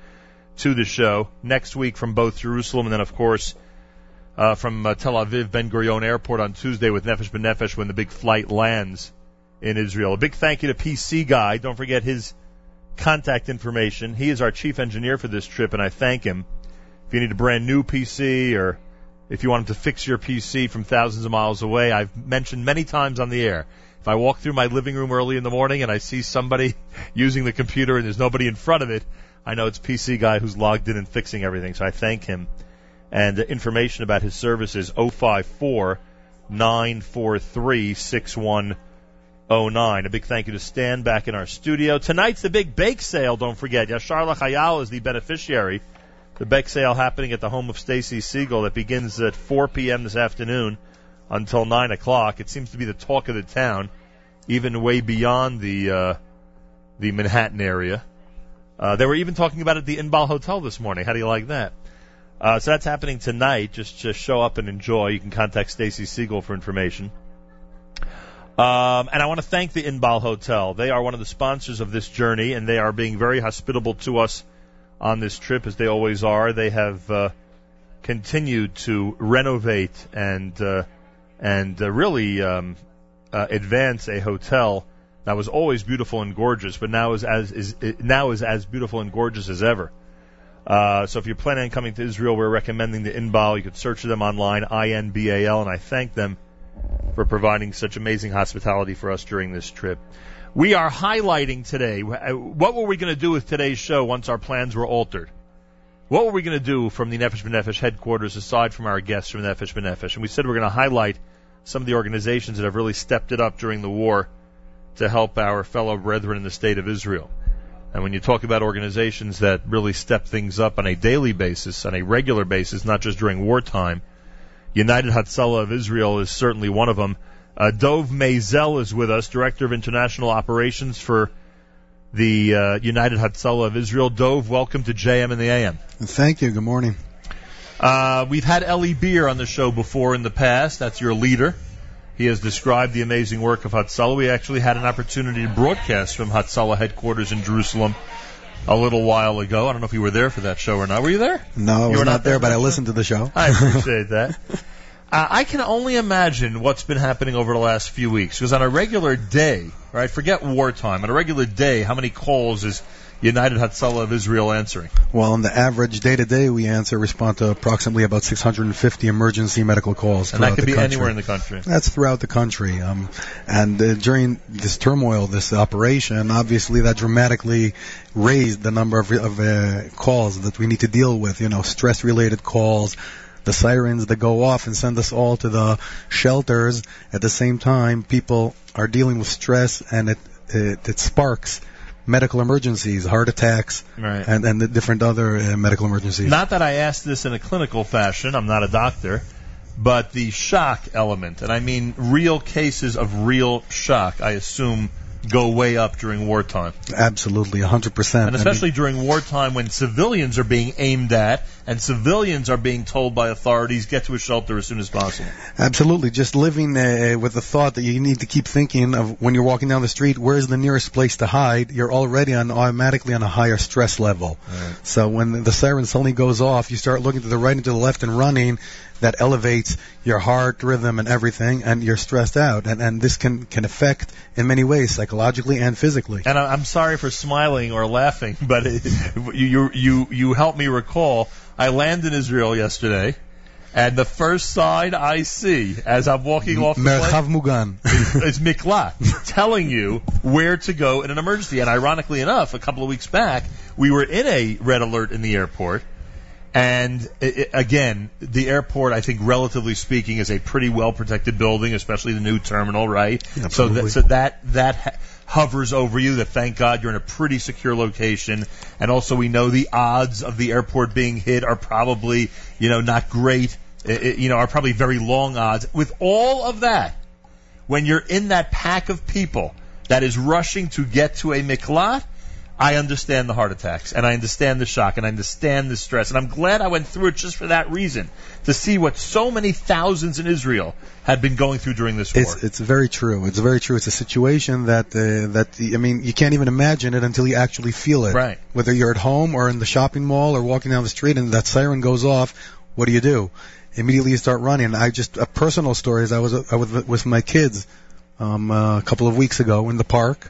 to the show next week from both Jerusalem and then, of course, from Tel Aviv Ben-Gurion Airport on Tuesday with Nefesh B'Nefesh when the big flight lands in Israel. A big thank you to PC Guy. Don't forget his contact information. He is our chief engineer for this trip, and I thank him. If you need a brand new PC or if you want them to fix your PC from thousands of miles away, I've mentioned many times on the air, if I walk through my living room early in the morning and I see somebody using the computer and there's nobody in front of it, I know it's PC Guy who's logged in and fixing everything. So I thank him. And the information about his service is 054-943-6109. A big thank you to Stan back in our studio. Tonight's the big bake sale, don't forget. Yashar Lachayal is the beneficiary. The bake sale happening at the home of Stacy Siegel that begins at 4 p.m. this afternoon until 9 o'clock. It seems to be the talk of the town, even way beyond the the Manhattan area. They were even talking about it at the Inbal Hotel this morning. How do you like that? So that's happening tonight. Just show up and enjoy. You can contact Stacy Siegel for information. And I want to thank the Inbal Hotel. They are one of the sponsors of this journey, and they are being very hospitable to us on this trip, as they always are. They have continued to renovate and really advance a hotel that was always beautiful and gorgeous, but now is as beautiful and gorgeous as ever. So if you're planning on coming to Israel, we're recommending the Inbal. You could search them online, INBAL, and I thank them for providing such amazing hospitality for us during this trip. We are highlighting today. What were we going to do with today's show once our plans were altered? What were we going to do from the Nefesh B'Nefesh headquarters aside from our guests from Nefesh B'Nefesh? And we said we're going to highlight some of the organizations that have really stepped it up during the war to help our fellow brethren in the state of Israel. And when you talk about organizations that really step things up on a daily basis, on a regular basis, not just during wartime, United Hatzalah of Israel is certainly one of them. Dov Maisel is with us, Director of International Operations for the United Hatzalah of Israel. Dov, welcome to JM in the AM. Thank you. Good morning. We've had Eli Beer on the show before in the past. That's your leader. He has described the amazing work of Hatzalah. We actually had an opportunity to broadcast from Hatzalah headquarters in Jerusalem a little while ago. I don't know if you were there for that show or not. Were you there? No, I was not there, but I listened to the show. I appreciate that. I can only imagine what's been happening over the last few weeks, because on a regular day, right, forget wartime, on a regular day, how many calls is United Hatzalah of Israel answering? Well, on the average day-to-day, we respond to approximately about 650 emergency medical calls. And that could be anywhere in the country. That's throughout the country. And during this turmoil, this operation, obviously that dramatically raised the number of calls that we need to deal with, you know, stress-related calls, the sirens that go off and send us all to the shelters. At the same time, people are dealing with stress, and it sparks medical emergencies, heart attacks, right, and the different other medical emergencies. Not that I asked this in a clinical fashion, I'm not a doctor, but the shock element, and I mean real cases of real shock, I assume, go way up during wartime. Absolutely, 100%. And especially during wartime, when civilians are being aimed at and civilians are being told by authorities, get to a shelter as soon as possible. Absolutely. Just living with the thought that you need to keep thinking of when you're walking down the street, where's the nearest place to hide? You're already automatically on a higher stress level. Right. So when the siren suddenly goes off, you start looking to the right and to the left and running. That elevates your heart rhythm and everything, and you're stressed out. And this can affect in many ways, psychologically and physically. And I'm sorry for smiling or laughing, but you helped me recall. I landed in Israel yesterday, and the first sign I see as I'm walking off the plane Mugan is Mikla, telling you where to go in an emergency. And ironically enough, a couple of weeks back, we were in a red alert in the airport. And again, the airport, I think, relatively speaking, is a pretty well-protected building, especially the new terminal, right? Absolutely. So that hovers over you, that thank God you're in a pretty secure location. And also we know the odds of the airport being hit are probably, not great, are probably very long odds. With all of that, when you're in that pack of people that is rushing to get to a miklat, I understand the heart attacks, and I understand the shock, and I understand the stress, and I'm glad I went through it just for that reason, to see what so many thousands in Israel had been going through during this war. It's very true. It's very true. It's a situation that you can't even imagine it until you actually feel it. Right. Whether you're at home or in the shopping mall or walking down the street and that siren goes off, what do? Immediately you start running. A personal story is I was with my kids a couple of weeks ago in the park.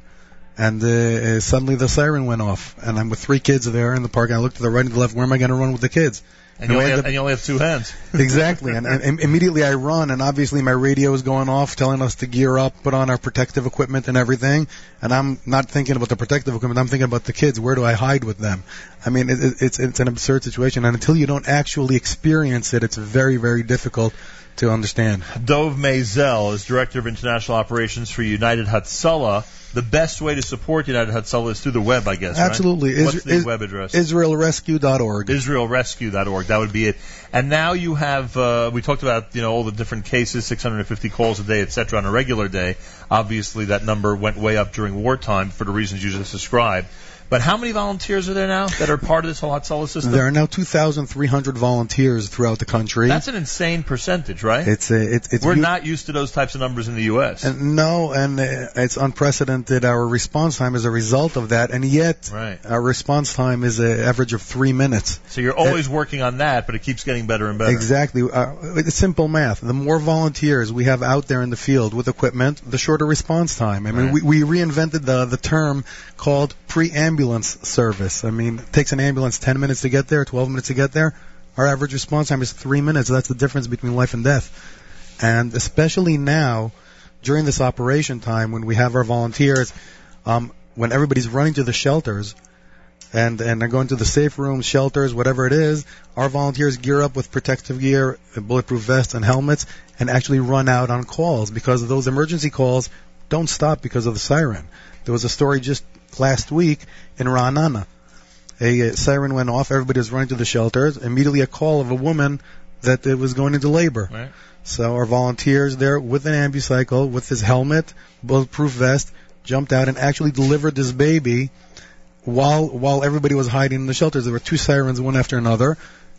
And suddenly the siren went off, and I'm with three kids there in the park, and I looked to the right and the left, where am I going to run with the kids? And you only have two hands. Exactly, and immediately I run, and obviously my radio is going off, telling us to gear up, put on our protective equipment and everything, and I'm not thinking about the protective equipment, I'm thinking about the kids, where do I hide with them? I mean, it's an absurd situation, and until you don't actually experience it, it's very, very difficult to understand. Dov Maisel is Director of International Operations for United Hatzalah. The best way to support United Hatzalah is through the web, I guess, absolutely. Right? What's the web address? IsraelRescue.org. IsraelRescue.org. That would be it. And now you have, we talked about, you know, all the different cases, 650 calls a day, et cetera, on a regular day. Obviously, that number went way up during wartime for the reasons you just described. But how many volunteers are there now that are part of this whole Hatzalah system? There are now 2,300 volunteers throughout the country. That's an insane percentage, right? We're not used to those types of numbers in the U.S. No, and it's unprecedented. Our response time is a result of that, and yet our response time is an average of 3 minutes. So you're always working on that, but it keeps getting better and better. Exactly. It's simple math. The more volunteers we have out there in the field with equipment, the shorter response time. I mean, we reinvented the term called pre-ambulance service. I mean, it takes an ambulance 10 minutes to get there, 12 minutes to get there. Our average response time is 3 minutes. So that's the difference between life and death. And especially now, during this operation time, when we have our volunteers, when everybody's running to the shelters and they're going to the safe rooms, shelters, whatever it is, our volunteers gear up with protective gear, bulletproof vests and helmets, and actually run out on calls, because those emergency calls don't stop because of the siren. There was a story just last week in Ra'anana. A siren went off. Everybody was running to the shelters. Immediately a call of a woman that was going into labor. Right. So our volunteers there with an ambucycle, with his helmet, bulletproof vest, jumped out and actually delivered this baby while everybody was hiding in the shelters. There were two sirens, one after another.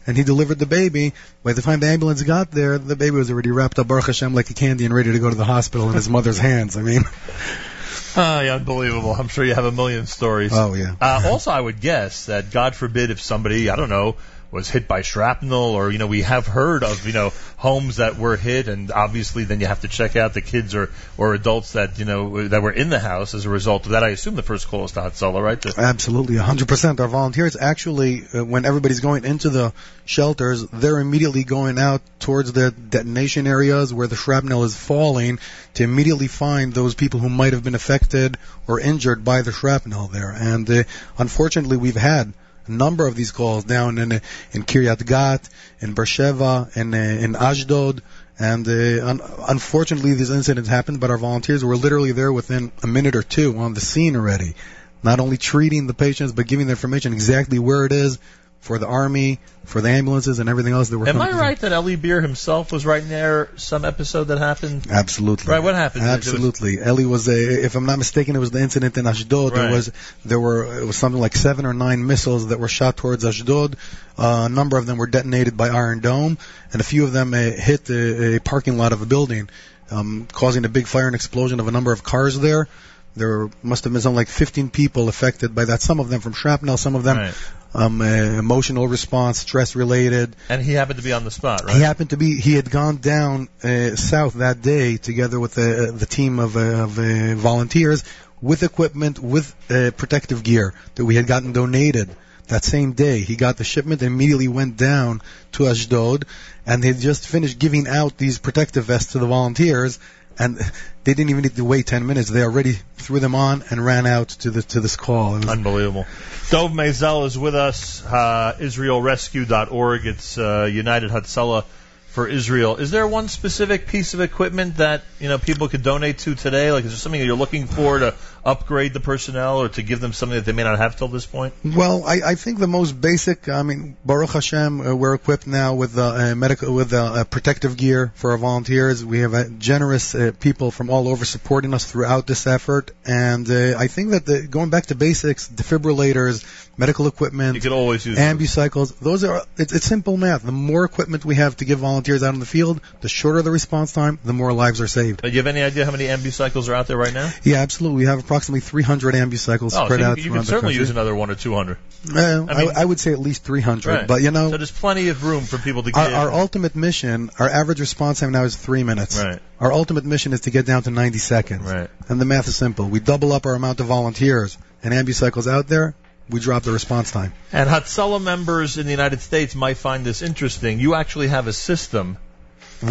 And he delivered the baby. By the time the ambulance got there, the baby was already wrapped up, Baruch Hashem, like a candy and ready to go to the hospital in his mother's hands. I mean... yeah, unbelievable. I'm sure you have a million stories. Oh, yeah. Also, I would guess that, God forbid, if somebody, I don't know, was hit by shrapnel, or, you know, we have heard of, you know, homes that were hit, and obviously then you have to check out the kids or adults that, you know, that were in the house as a result of that. I assume the first call is to Hatzalah, right? Absolutely, 100%. Our volunteers actually, when everybody's going into the shelters, they're immediately going out towards the detonation areas where the shrapnel is falling to immediately find those people who might have been affected or injured by the shrapnel there. And unfortunately, we've had a number of these calls down in Kiryat Gat, in Beersheba, in Ashdod, and unfortunately these incidents happened, but our volunteers were literally there within a minute or two on the scene already, not only treating the patients, but giving the information exactly where it is for the Army, for the ambulances, and everything else that were... Am I right that Eli Beer himself was right near some episode that happened? Absolutely. Right, what happened? Absolutely. Eli was, if I'm not mistaken, it was the incident in Ashdod. Right. It was something like 7 or 9 missiles that were shot towards Ashdod. A number of them were detonated by Iron Dome, and a few of them hit a parking lot of a building, causing a big fire and explosion of a number of cars there. There must have been something like 15 people affected by that, some of them from shrapnel, some of them... Right. Emotional response, stress-related. And he happened to be on the spot, right? He had gone down south that day together with the team of volunteers with equipment, with protective gear that we had gotten donated that same day. He got the shipment and immediately went down to Ashdod, and they had just finished giving out these protective vests to the volunteers, and they didn't even need to wait 10 minutes. They already threw them on and ran out to this call. Unbelievable. Dov Maisel is with us, IsraelRescue.org. It's United Hatzalah for Israel. Is there one specific piece of equipment that, you know, people could donate to today? Like, is there something that you're looking for to upgrade the personnel or to give them something that they may not have till this point? Well, I think the most basic, I mean, Baruch Hashem, we're equipped now with protective gear for our volunteers. We have generous people from all over supporting us throughout this effort. And I think that going back to basics, defibrillators, medical equipment, you could always use ambucycles, those are, it's simple math. The more equipment we have to give volunteers out in the field, the shorter the response time, the more lives are saved. Do you have any idea how many ambucycles are out there right now? Yeah, absolutely. We have approximately 300 ambucycles spread out. You could certainly use another 100 or 200. I would say at least 300. Right. But you know, so there's plenty of room for people to get. Our ultimate mission, our average response time now is 3 minutes. Right. Our ultimate mission is to get down to 90 seconds. Right. And the math is simple. We double up our amount of volunteers and ambucycles out there. We drop the response time. And Hatzalah members in the United States might find this interesting. You actually have a system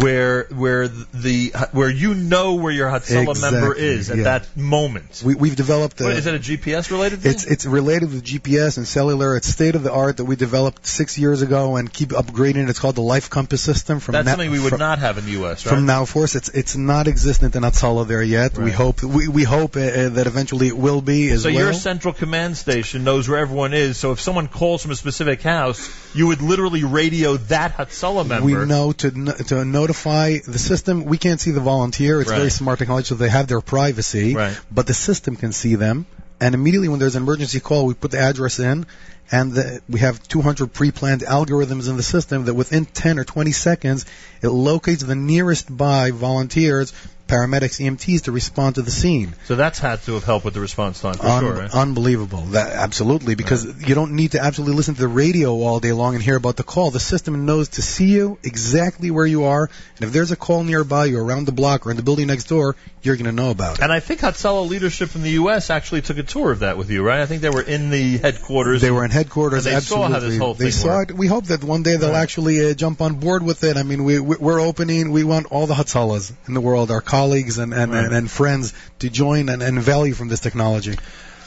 where you know where your Hatzalah member is at that moment. We've developed a... What, is it a GPS related thing? It's related with GPS and cellular. It's state of the art that we developed 6 years ago and keep upgrading. It's called the Life Compass system. That's something we would not have in the U.S., right? From now forth, it's not existent in Hatzalah there yet. Right. We hope that eventually it will be as well. So your central command station knows where everyone is. So if someone calls from a specific house, you would literally radio that Hatzalah member. We know to notify the system. We can't see the volunteer. It's very smart technology, so they have their privacy. Right. But the system can see them. And immediately when there's an emergency call, we put the address in, and we have 200 pre-planned algorithms in the system that within 10 or 20 seconds, it locates the nearest by volunteers, paramedics, EMTs, to respond to the scene. So that's had to have helped with the response time, for sure, right? Unbelievable. Absolutely, because you don't need to absolutely listen to the radio all day long and hear about the call. The system knows to see you exactly where you are, and if there's a call nearby you, around the block or in the building next door, you're going to know about it. And I think Hatzalah leadership in the U.S. actually took a tour of that with you, right? I think they were in the headquarters. They were in headquarters, and they absolutely saw how this whole thing worked. We hope that one day they'll actually jump on board with it. I mean, we're opening. We want all the Hatzalahs in the world, our colleagues and friends, to join and value from this technology.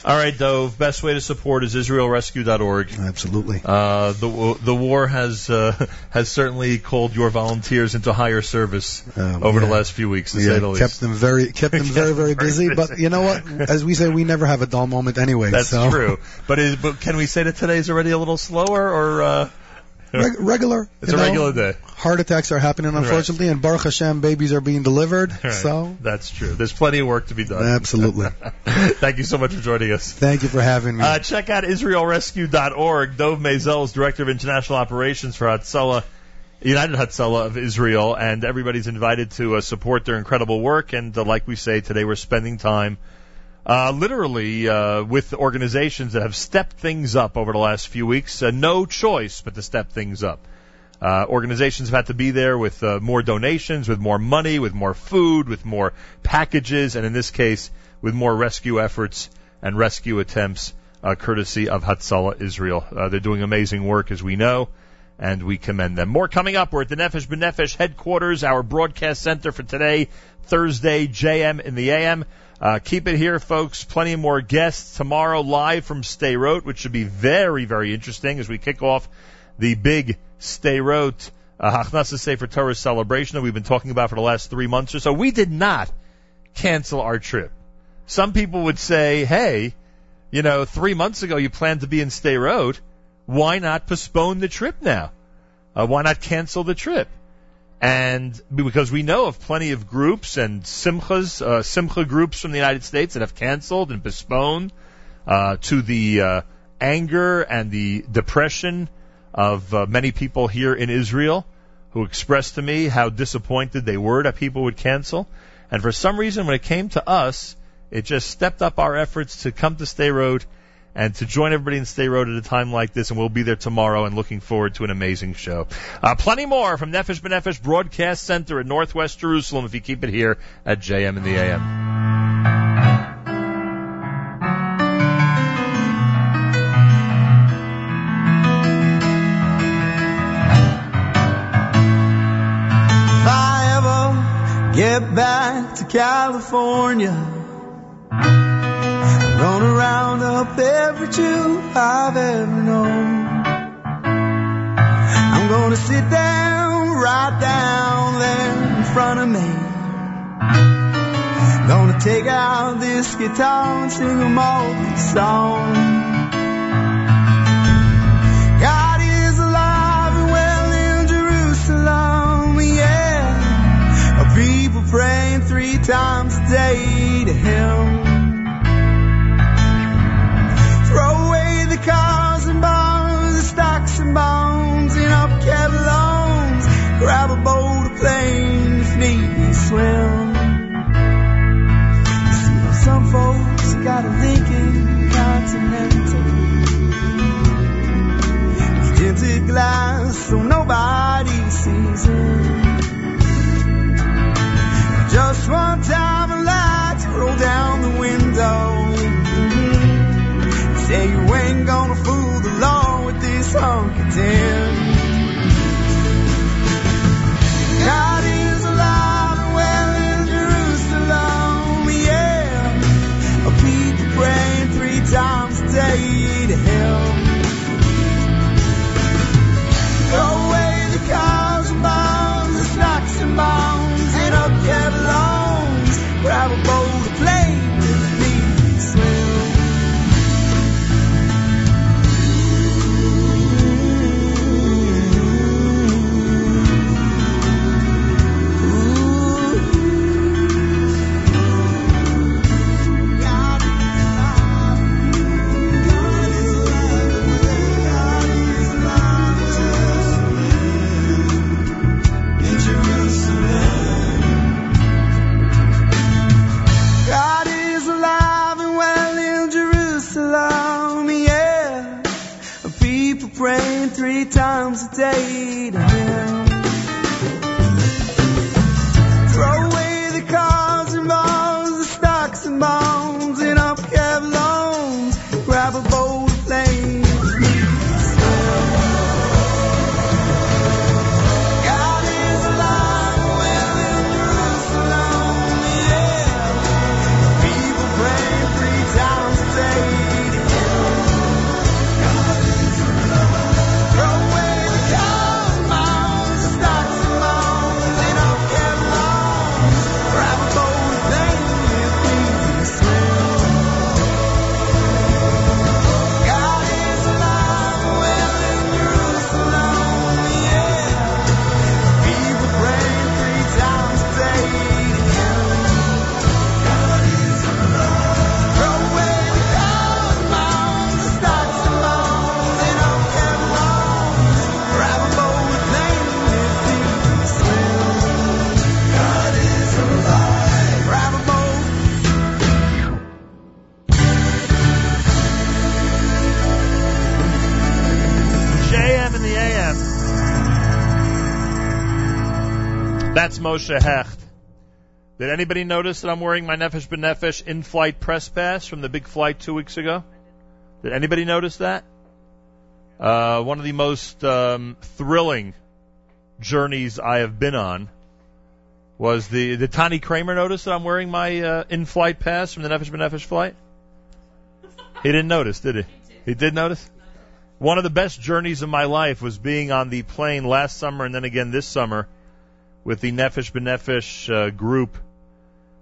All right, Dov, best way to support is IsraelRescue.org. Absolutely. The war has certainly called your volunteers into higher service over the last few weeks, to say the least. Kept them very, very busy. But you know what? As we say, we never have a dull moment anyway. That's true. But can we say that today's already a little slower, or... Regular. It's a regular day. Heart attacks are happening, unfortunately, and Baruch Hashem, babies are being delivered. Right. So that's true. There's plenty of work to be done. Absolutely. Thank you so much for joining us. Thank you for having me. Check out IsraelRescue.org. Dov Maisel is Director of International Operations for Hatzalah, United Hatzalah of Israel, and everybody's invited to support their incredible work. And like we say, today we're spending time literally with organizations that have stepped things up over the last few weeks. No choice but to step things up. Organizations have had to be there with more donations, with more money, with more food, with more packages, and in this case, with more rescue efforts and rescue attempts, courtesy of Hatzalah Israel. They're doing amazing work, as we know, and we commend them. More coming up. We're at the Nefesh B'Nefesh headquarters, our broadcast center for today, Thursday, JM in the AM. Keep it here, folks. Plenty more guests tomorrow live from Sderot, which should be very, very interesting as we kick off the big Sderot Hachnasas Sefer Torah celebration that we've been talking about for the last 3 months or so. We did not cancel our trip. Some people would say, hey, 3 months ago you planned to be in Sderot. Why not postpone the trip now? Why not cancel the trip? And because we know of plenty of groups and simcha groups from the United States that have canceled and postponed to the anger and the depression of many people here in Israel who expressed to me how disappointed they were that people would cancel. And for some reason, when it came to us, it just stepped up our efforts to come to Sderot and to join everybody in Sderot at a time like this, and we'll be there tomorrow and looking forward to an amazing show. Plenty more from Nefesh B'Nefesh Broadcast Center in Northwest Jerusalem if you keep it here at JM in the AM. If I ever get back to California, I'm gonna round up every Jew I've ever known. I'm gonna sit down, right down there in front of me. I'm gonna take out this guitar and sing them all these songs. God is alive and well in Jerusalem, yeah. People praying 3 times a day to Him. Throw away the cars and bars, the stocks and bonds, and up cattle loans. Grab a boat of plane, if need be swim. See how some folks got a Lincoln Continental, tinted glass so nobody sees it. Just one time a light to roll down the window. Say you ain't gonna fool the law with this honky-tonk. God is praying 3 times a day to Him. Throw away the cars and balls, the stocks and bonds, and up Kevlons, grab a bowl of flames. That's Moshe Hecht. Did anybody notice that I'm wearing my Nefesh B'Nefesh in-flight press pass from the big flight 2 weeks ago? Did anybody notice that? One of the most thrilling journeys I have been on was the... Did Tani Kramer notice that I'm wearing my in-flight pass from the Nefesh B'Nefesh flight? He didn't notice, did he? He did notice? One of the best journeys of my life was being on the plane last summer and then again this summer with the Nefesh B'Nefesh group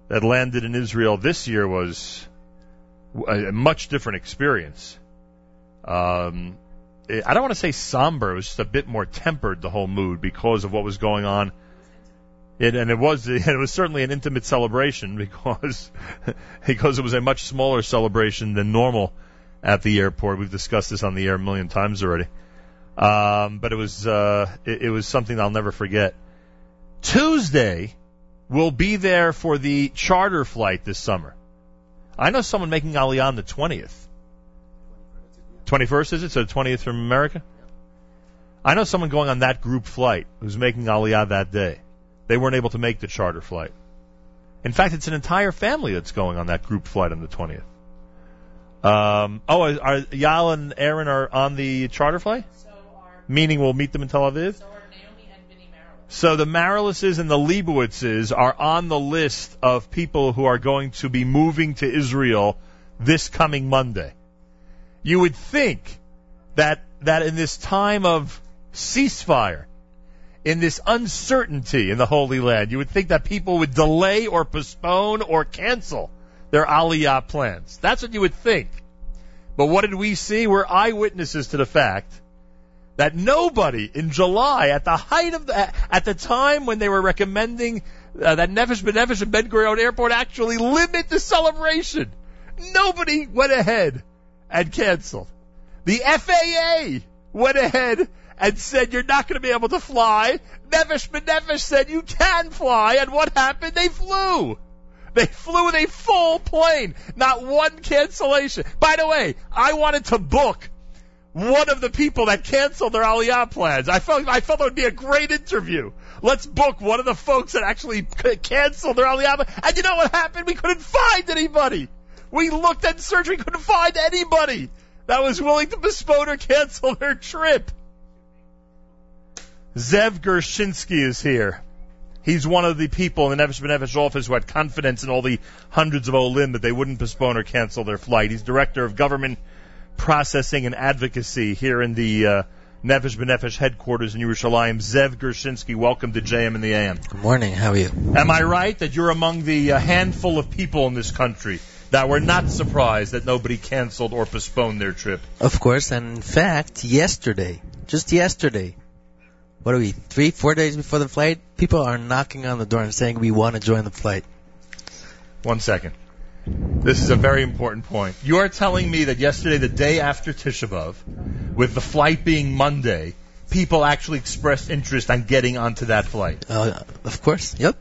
that landed in Israel this year. Was a much different experience. I don't want to say somber. It was just a bit more tempered, the whole mood, because of what was going on. It was certainly an intimate celebration because it was a much smaller celebration than normal at the airport. We've discussed this on the air a million times already. But it was something I'll never forget. Tuesday, we'll be there for the charter flight this summer. I know someone making Aliyah on the 20th. 21st, is it? So the 20th from America? I know someone going on that group flight who's making Aliyah that day. They weren't able to make the charter flight. In fact, it's an entire family that's going on that group flight on the 20th. Yal and Aaron are on the charter flight? Meaning we'll meet them in Tel Aviv? So the Marilises and the Leibowitzes are on the list of people who are going to be moving to Israel this coming Monday. You would think that in this time of ceasefire, in this uncertainty in the Holy Land, you would think that people would delay or postpone or cancel their Aliyah plans. That's what you would think. But what did we see? We're eyewitnesses to the fact that nobody in July, at the height of at the time when they were recommending that Nefesh B'Nefesh at Ben Gurion Airport actually limit the celebration, nobody went ahead and canceled. The FAA went ahead and said you're not going to be able to fly. Nefesh B'Nefesh said you can fly, and what happened? They flew. They flew with a full plane, not one cancellation. By the way, I wanted to book one of the people that canceled their Aliyah plans. I felt it would be a great interview. Let's book one of the folks that actually canceled their Aliyah plans. And you know what happened? We couldn't find anybody. We looked and searched. We couldn't find anybody that was willing to postpone or cancel their trip. Zev Gershinsky is here. He's one of the people in the Nefesh B'Nefesh office who had confidence in all the hundreds of Olim that they wouldn't postpone or cancel their flight. He's director of government processing and advocacy here in the Nefesh B'Nefesh headquarters in Yerushalayim. Zev Gershinsky, welcome to JM in the AM. Good morning, how are you? Am I right that you're among the handful of people in this country that were not surprised that nobody canceled or postponed their trip? Of course, and in fact, yesterday, what are we, 3-4 days before the flight, people are knocking on the door and saying we want to join the flight. One second. This is a very important point. You are telling me that yesterday, the day after Tisha B'Av, with the flight being Monday, people actually expressed interest on getting onto that flight? Of course, yep.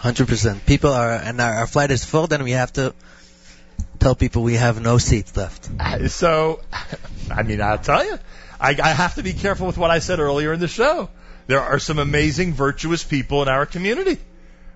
100%. People are, and our flight is full, then we have to tell people we have no seats left. So, I mean, I'll tell you, I have to be careful with what I said earlier in the show. There are some amazing, virtuous people in our community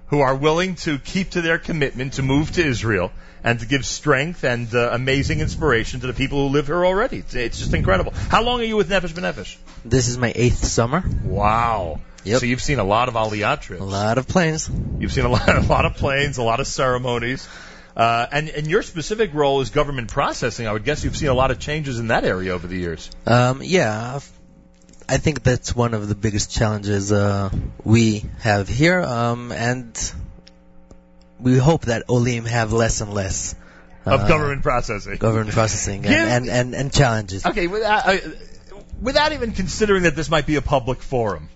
who are willing to keep to their commitment to move to Israel and to give strength and amazing inspiration to the people who live here already. It's just incredible. How long are you with Nefesh B'Nefesh? This is my 8th summer. Wow. Yep. So you've seen a lot of Aliyah trips. A lot of planes. You've seen a lot of planes, a lot of ceremonies. And your specific role is government processing. I would guess you've seen a lot of changes in that area over the years. Yeah. I think that's one of the biggest challenges we have here. And we hope that Olim have less and less. Of government processing. Government processing and challenges. Okay. Without even considering that this might be a public forum,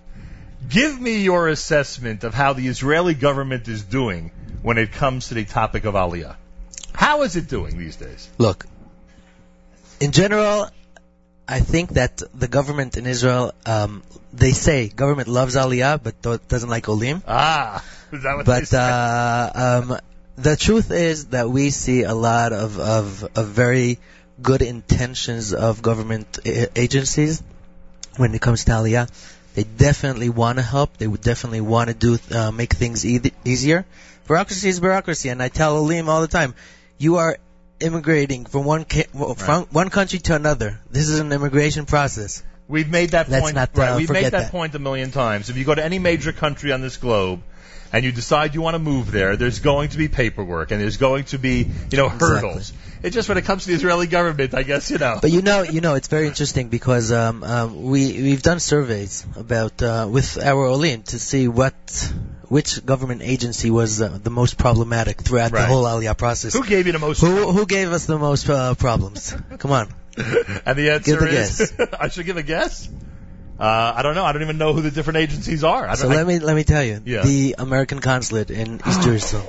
give me your assessment of how the Israeli government is doing when it comes to the topic of Aliyah. How is it doing these days? Look, in general, I think that the government in Israel, they say government loves Aliyah but doesn't like Olim. Ah, is that what they say? The truth is that we see a lot of very good intentions of government agencies when it comes to Aliyah. They definitely want to help. They would definitely want to make things easier. Bureaucracy is bureaucracy, and I tell Olim all the time, you are immigrating from one country to another. This is an immigration process. We've made that point. We've made that point a million times. If you go to any major country on this globe and you decide you want to move there, there's going to be paperwork and there's going to be, hurdles. Exactly. It's just when it comes to the Israeli government, I guess, But it's very interesting because we've done surveys about with our Olim to see which government agency was the most problematic throughout the whole Aliyah process. Who gave you the most? Who gave us the most problems? Come on. And the answer is, I should give a guess. I don't know. I don't even know who the different agencies are. Let me tell you. Yeah. The American consulate in East Jerusalem.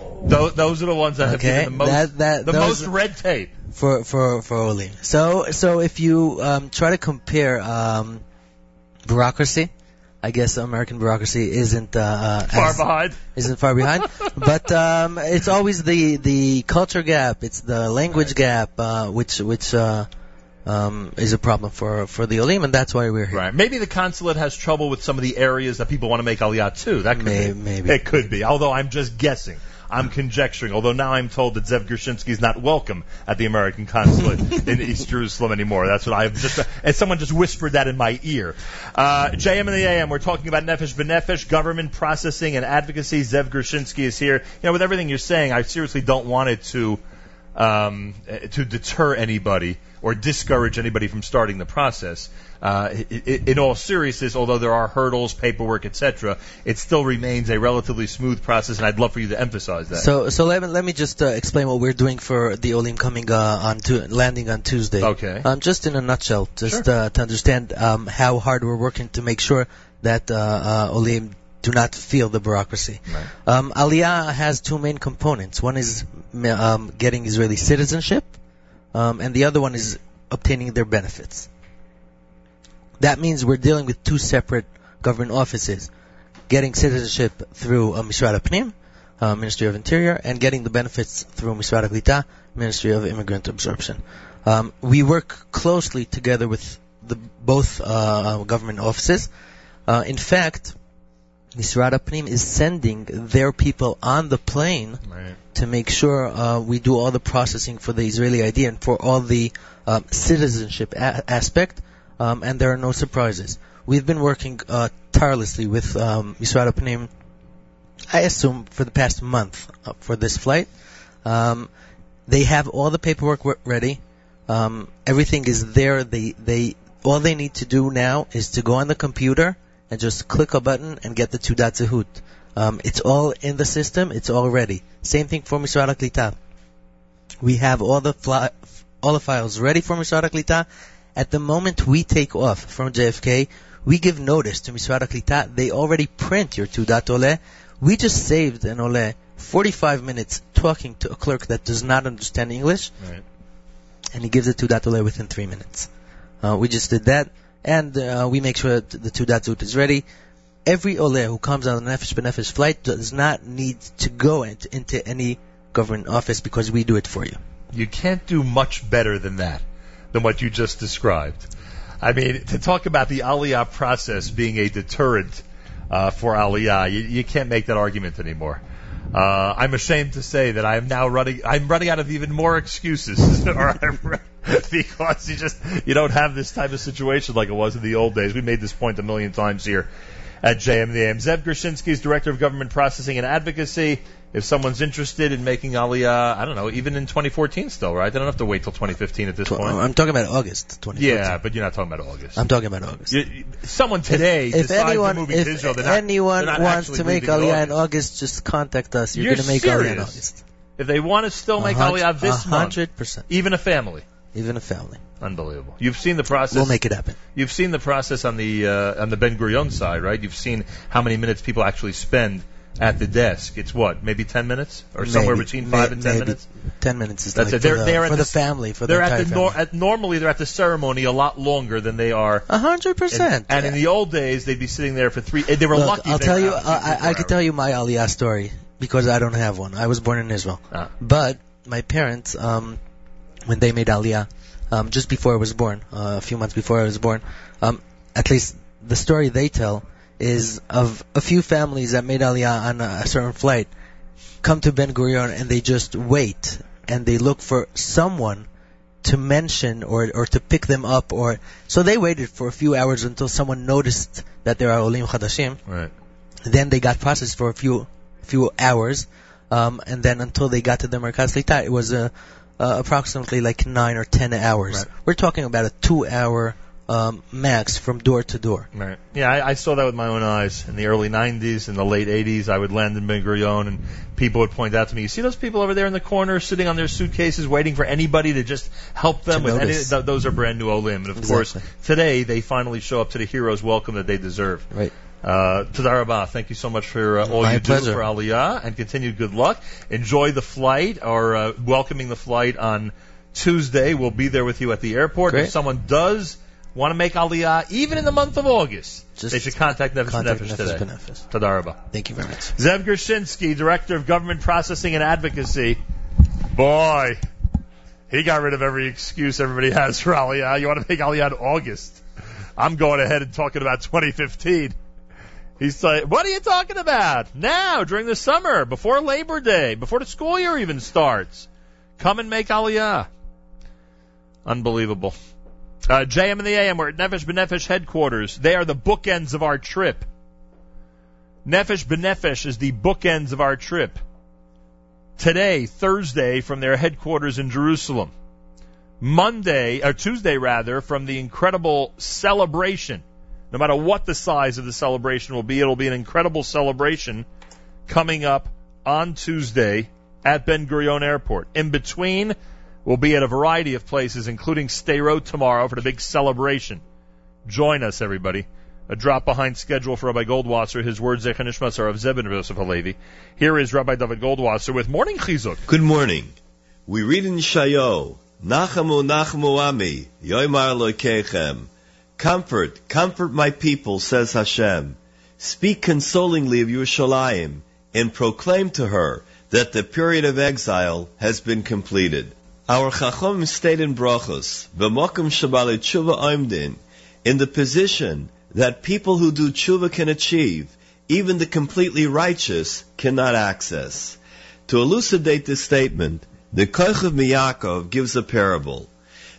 Those are the ones that have been the most most red tape for Olim. So if you try to compare bureaucracy. I guess American bureaucracy isn't far behind, but it's always the culture gap, it's the language gap, which is a problem for the Olim, and that's why we're here. Right. Maybe the consulate has trouble with some of the areas that people want to make Aliyah too. That could be. Maybe it could be. Although I'm just guessing. I'm conjecturing, although now I'm told that Zev Gershinsky is not welcome at the American consulate in East Jerusalem anymore. That's what I've just, and someone just whispered that in my ear. JM in the AM, we're talking about Nefesh B'Nefesh, government processing and advocacy. Zev Gershinsky is here. With everything you're saying, I seriously don't want it to deter anybody or discourage anybody from starting the process. In all seriousness, although there are hurdles, paperwork, etc., it still remains a relatively smooth process, and I'd love for you to emphasize that. So let me just explain what we're doing for the Olim coming landing on Tuesday. Okay. Just in a nutshell, to understand how hard we're working to make sure that Olim do not feel the bureaucracy. Right. Aliyah has two main components. One is getting Israeli citizenship, and the other one is obtaining their benefits. That means we're dealing with two separate government offices, getting citizenship through Mishrat HaPnim, Ministry of Interior, and getting the benefits through Mishrat HaKlita, Ministry of Immigrant Absorption. We work closely together with both government offices. In fact, Mishrat HaPnim is sending their people on the plane to make sure we do all the processing for the Israeli ID and for all the citizenship aspect. And there are no surprises. We've been working tirelessly with Mishrat HaPnim, I assume, for the past month for this flight. They have all the paperwork ready. Everything is there. They all they need to do now is to go on the computer and just click a button and get the Teudat Zehut. It's all in the system. It's all ready. Same thing for Mishrat HaKlita. We have all the files ready for Mishrat HaKlita. At the moment we take off from JFK, we give notice to Mishrat HaKlita. They already print your Teudat Oleh. We just saved an Oleh 45 minutes talking to a clerk that does not understand English, and he gives the Teudat Oleh within 3 minutes. We just did that, and we make sure that the Teudat Zehut is ready. Every Oleh who comes on the Nefesh B'Nefesh flight does not need to go into any government office because we do it for you. You can't do much better than that. than what you just described. I mean, to talk about the Aliyah process being a deterrent for Aliyah, you can't make that argument anymore. I'm ashamed to say that I'm running out of even more excuses, because you don't have this type of situation like it was in the old days. We made this point a million times here at JM in the AM. Zev Gershinsky is Director of Government Processing and Advocacy. If someone's interested in making Aliyah, I don't know, even in 2014 still, right? They don't have to wait till 2015 at this point. I'm talking about August 2014. Yeah, but you're not talking about August. I'm talking about August. Someone today decides to move to Israel. If anyone wants to make Aliyah in August, just contact us. You're going to make Aliyah in August. If they want to still make Aliyah this 100%. Month, even a family. Unbelievable. You've seen the process. We'll make it happen. You've seen the process on the Ben Gurion side, right? You've seen how many minutes people actually spend at the desk. It's what, maybe 10 minutes, or maybe somewhere between 5 and 10 minutes. 10 minutes is that's like it. They're for the family. For they're the at the family. Normally they're at the ceremony a lot longer than they are. 100%. And in the old days, they'd be sitting there for three. They were lucky. I'll tell you. I could tell you my Aliyah story because I don't have one. I was born in Israel, but my parents, when they made Aliyah, just before I was born, a few months before I was born, at least the story they tell is of a few families that made Aliyah on a certain flight, come to Ben Gurion and they just wait and they look for someone to mention or to pick them up, or so they waited for a few hours until someone noticed that there are Olim Chadashim. Right. Then they got processed for a few hours, and then until they got to the Merkaz Lita, it was approximately like 9 or 10 hours. Right. We're talking about a 2-hour. Max from door to door. Right. Yeah, I saw that with my own eyes. In the early 90s, in the late 80s, I would land in Ben Gurion and people would point out to me, you see those people over there in the corner sitting on their suitcases waiting for anybody to just help them with those are brand new Olim. And of course, today they finally show up to the hero's welcome that they deserve. Right. Toda Rabah, thank you so much for all my you pleasure. Do for Aliyah, and continued good luck. Enjoy the flight, or welcoming the flight on Tuesday. We'll be there with you at the airport. Great. If someone does want to make Aliyah, even in the month of August, they should contact Nefesh today. Toda Rabah. Thank you very much. Zev Gershinsky, Director of Government Processing and Advocacy. Boy, he got rid of every excuse everybody has for Aliyah. You want to make Aliyah in August? I'm going ahead and talking about 2015. He's like, what are you talking about? Now, during the summer, before Labor Day, before the school year even starts, come and make Aliyah. Unbelievable. JM and the AM, we're at Nefesh B'Nefesh headquarters. They are the bookends of our trip. Nefesh B'Nefesh is the bookends of our trip. Today, Thursday, from their headquarters in Jerusalem. Tuesday, from the incredible celebration. No matter what the size of the celebration will be, it'll be an incredible celebration coming up on Tuesday at Ben Gurion Airport. In between, we'll be at a variety of places, including Sderot tomorrow for the big celebration. Join us, everybody. A drop behind schedule for Rabbi Goldwasser. His words, Zecher Nishmas, are of Zeb and Yosef Halevi. Here is Rabbi David Goldwasser with Morning Chizuk. Good morning. We read in Shayo, Nachamu Nachmu Ami, Yoimar Loikechem. Comfort, comfort my people, says Hashem. Speak consolingly of Yerushalayim, and proclaim to her that the period of exile has been completed. Our Chachom stayed in Brachos, B'mokum Shabbat Tshuva Oimdin, in the position that people who do Tshuva can achieve, even the completely righteous cannot access. To elucidate this statement, the Kochav MiYaakov gives a parable.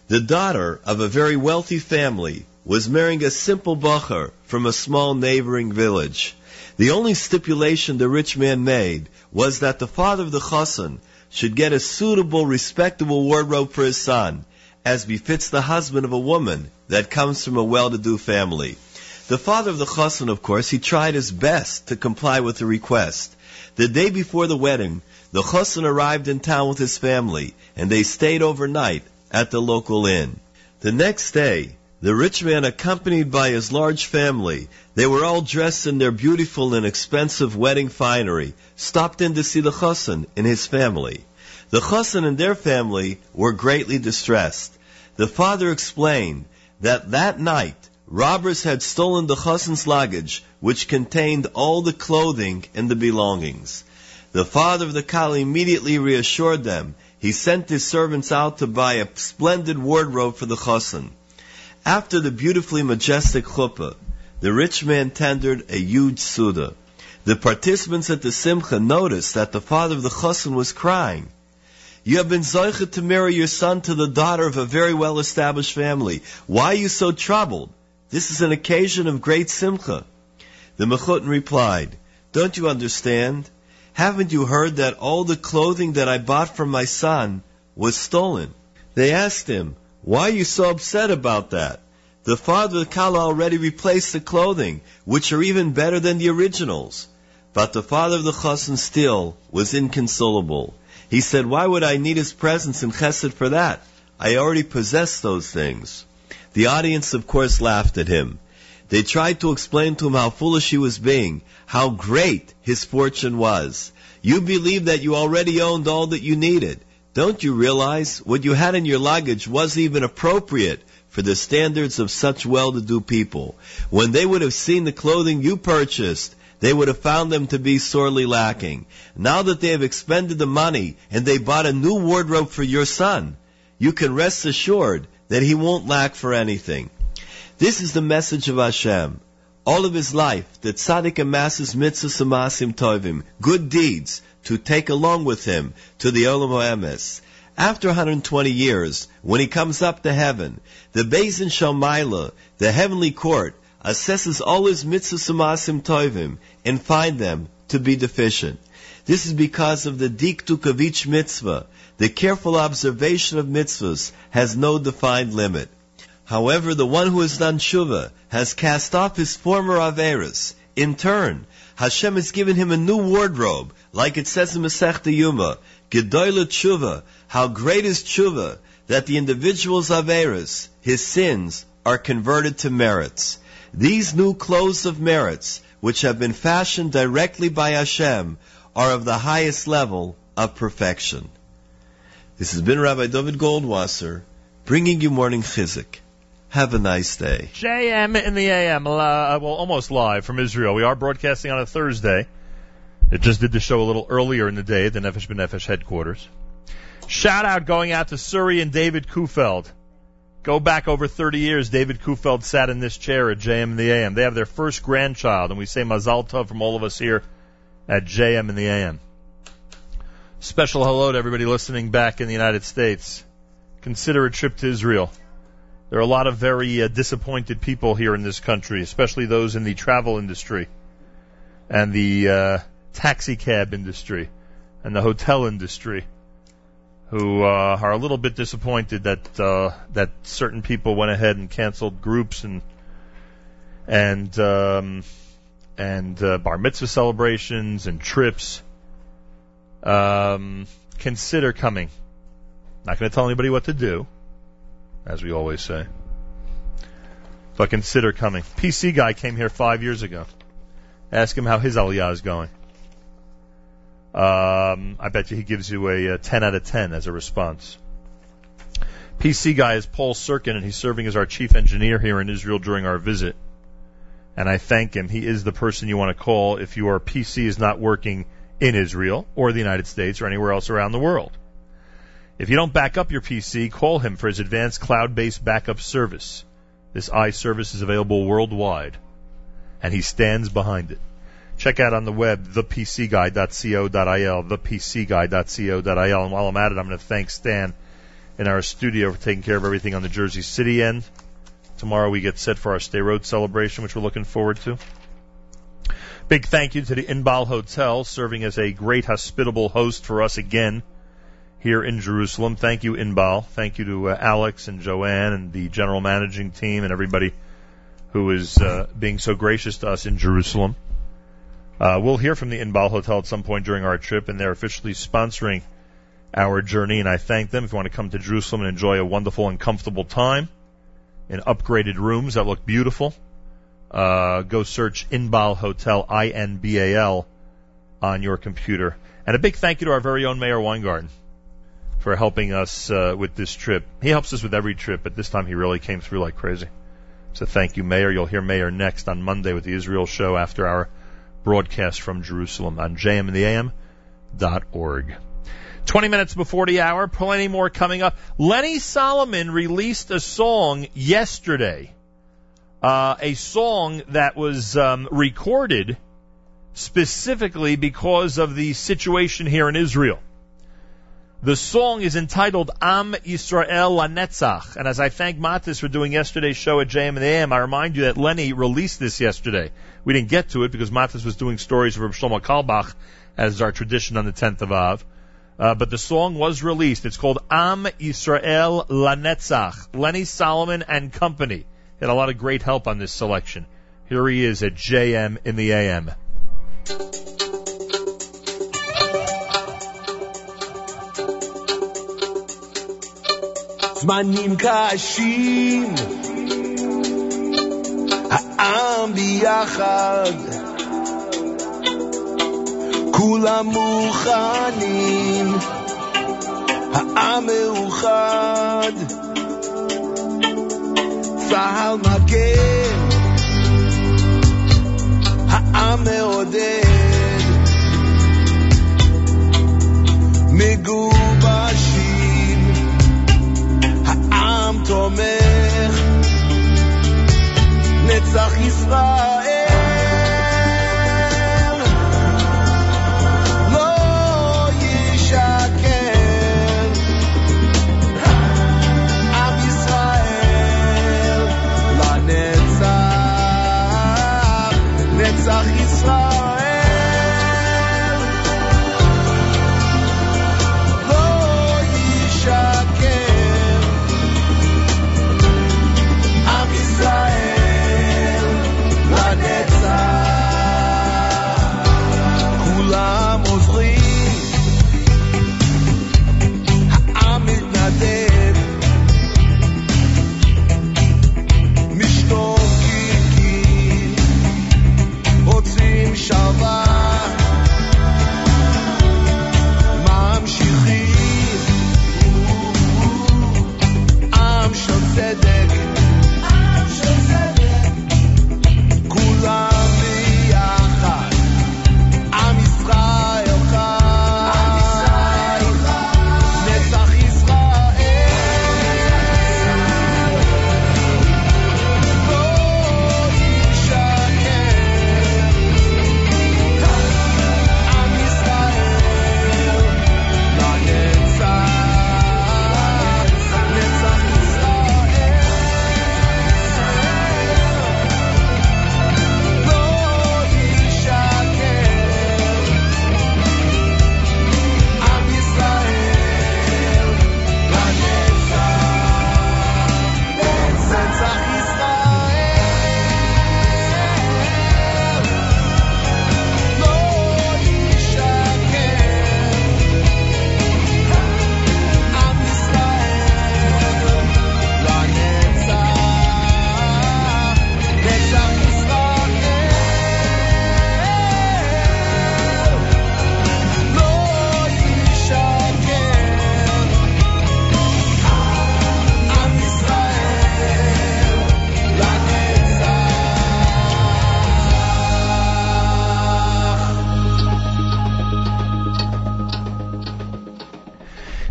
The daughter of a very wealthy family was marrying a simple bacher from a small neighboring village. The only stipulation the rich man made was that the father of the chassan should get a suitable, respectable wardrobe for his son, as befits the husband of a woman that comes from a well-to-do family. The father of the chassan, of course, he tried his best to comply with the request. The day before the wedding, the chassan arrived in town with his family, and they stayed overnight at the local inn. The next day, the rich man, accompanied by his large family, they were all dressed in their beautiful and expensive wedding finery, stopped in to see the chassan and his family. The chassan and their family were greatly distressed. The father explained that night, robbers had stolen the chassan's luggage, which contained all the clothing and the belongings. The father of the Kali immediately reassured them He sent his servants out to buy a splendid wardrobe for the chassan. After the beautifully majestic chuppah, the rich man tendered a huge suda. The participants at the simcha noticed that the father of the chassan was crying. You have been zoichet to marry your son to the daughter of a very well-established family. Why are you so troubled? This is an occasion of great simcha. The mechutin replied, Don't you understand? Haven't you heard that all the clothing that I bought from my son was stolen? They asked him, Why are you so upset about that? The father of the Kala already replaced the clothing, which are even better than the originals. But the father of the Chassan still was inconsolable. He said, Why would I need his presence in Chesed for that? I already possess those things. The audience, of course, laughed at him. They tried to explain to him how foolish he was being, how great his fortune was. You believed that you already owned all that you needed. Don't you realize what you had in your luggage wasn't even appropriate for the standards of such well-to-do people? When they would have seen the clothing you purchased, they would have found them to be sorely lacking. Now that they have expended the money and they bought a new wardrobe for your son, you can rest assured that he won't lack for anything. This is the message of Hashem. All of his life, the tzaddik amasses mitzvahs amasim tovim, good deeds, to take along with him to the Olam HaEmes. After 120 years, when he comes up to heaven, the Beis Din Shalmayla, the heavenly court, assesses all his mitzvahs amasim tovim and find them to be deficient. This is because of the dikduk of each mitzvah. The careful observation of mitzvahs has no defined limit. However, the one who has done tshuva has cast off his former averis. In turn, Hashem has given him a new wardrobe, like it says in Masechta Yoma, Gedola tshuva, how great is tshuva, that the individual's averis, his sins, are converted to merits. These new clothes of merits, which have been fashioned directly by Hashem, are of the highest level of perfection. This has been Rabbi David Goldwasser, bringing you Morning Chizuk. Have a nice day. JM in the AM, almost live from Israel. We are broadcasting on a Thursday. It just did the show a little earlier in the day at the Nefesh B'Nefesh headquarters. Shout out going out to Suri and David Kufeld. Go back over 30 years, David Kufeld sat in this chair at JM in the AM. They have their first grandchild, and we say Mazal Tov from all of us here at JM in the AM. Special hello to everybody listening back in the United States. Consider a trip to Israel. There are a lot of very disappointed people here in this country, especially those in the travel industry and the taxi cab industry and the hotel industry who are a little bit disappointed that that certain people went ahead and canceled groups and bar mitzvah celebrations and trips. Consider coming. Not going to tell anybody what to do, as we always say. But consider coming. PC guy came here 5 years ago. Ask him how his aliyah is going. I bet you he gives you a 10 out of 10 as a response. PC guy is Paul Sirkin, and he's serving as our chief engineer here in Israel during our visit. And I thank him. He is the person you want to call if your PC is not working in Israel or the United States or anywhere else around the world. If you don't back up your PC, call him for his advanced cloud-based backup service. This iService is available worldwide, and he stands behind it. Check out on the web, thepcguy.co.il, thepcguy.co.il. And while I'm at it, I'm going to thank Stan in our studio for taking care of everything on the Jersey City end. Tomorrow we get set for our Stay Road celebration, which we're looking forward to. Big thank you to the Inbal Hotel, serving as a great hospitable host for us again here in Jerusalem. Thank you, Inbal. Thank you to Alex and Joanne and the general managing team and everybody who is being so gracious to us in Jerusalem. We'll hear from the Inbal Hotel at some point during our trip, and they're officially sponsoring our journey, and I thank them. If you want to come to Jerusalem and enjoy a wonderful and comfortable time in upgraded rooms that look beautiful, go search Inbal Hotel, I-N-B-A-L, on your computer. And a big thank you to our very own Mayor Weingarten for helping us with this trip. He helps us with every trip, but this time he really came through like crazy. So thank you, Mayor. You'll hear Mayor next on Monday with the Israel Show after our broadcast from Jerusalem on jmandtheam.org. 20 minutes before the hour, plenty more coming up. Lenny Solomon released a song yesterday, a song that was recorded specifically because of the situation here in Israel. The song is entitled Am Yisrael Lanetzach, and as I thank Matis for doing yesterday's show at JM in the AM, I remind you that Lenny released this yesterday. We didn't get to it because Matis was doing stories of Reb Shlomo Kalbach, as is our tradition on the 10th of Av. But the song was released. It's called Am Yisrael Lanetzach, Lenny Solomon and Company. Had a lot of great help on this selection. Here he is at JM in the AM. זמנים קשים, העם ביחד, כולם מוכנים, העם מאוחד, צהל מגן, העם מעודד, מגובשים. העם תומך, נצח ישראל לא ישקר, עם ישראל לנצח, נצח ישראל.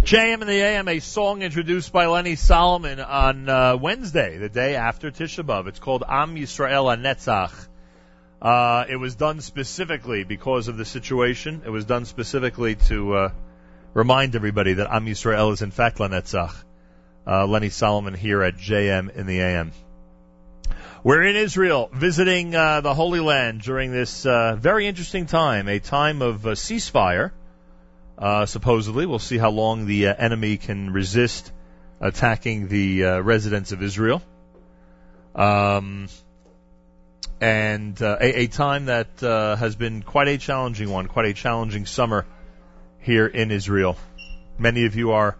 JM in the AM, a song introduced by Lenny Solomon on Wednesday, the day after Tisha B'Av. It's called Am Yisrael HaNetzach. It was done specifically because of the situation. It was done specifically to remind everybody that Am Yisrael is in fact Lanetzach. Lenny Solomon here at JM in the AM. We're in Israel visiting the Holy Land during this very interesting time, a time of ceasefire. Supposedly, we'll see how long the enemy can resist attacking the residents of Israel. And a time that has been quite a challenging one, quite a challenging summer here in Israel. Many of you are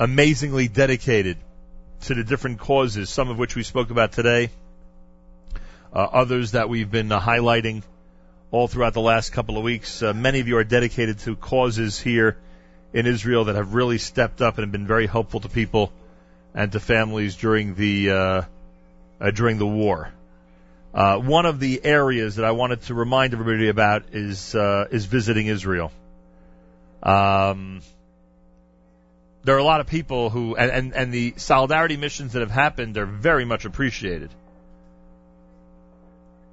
amazingly dedicated to the different causes, some of which we spoke about today, others that we've been highlighting all throughout the last couple of weeks. Many of you are dedicated to causes here in Israel that have really stepped up and have been very helpful to people and to families during the war. One of the areas that I wanted to remind everybody about is visiting Israel. There are a lot of people who, and the solidarity missions that have happened are very much appreciated.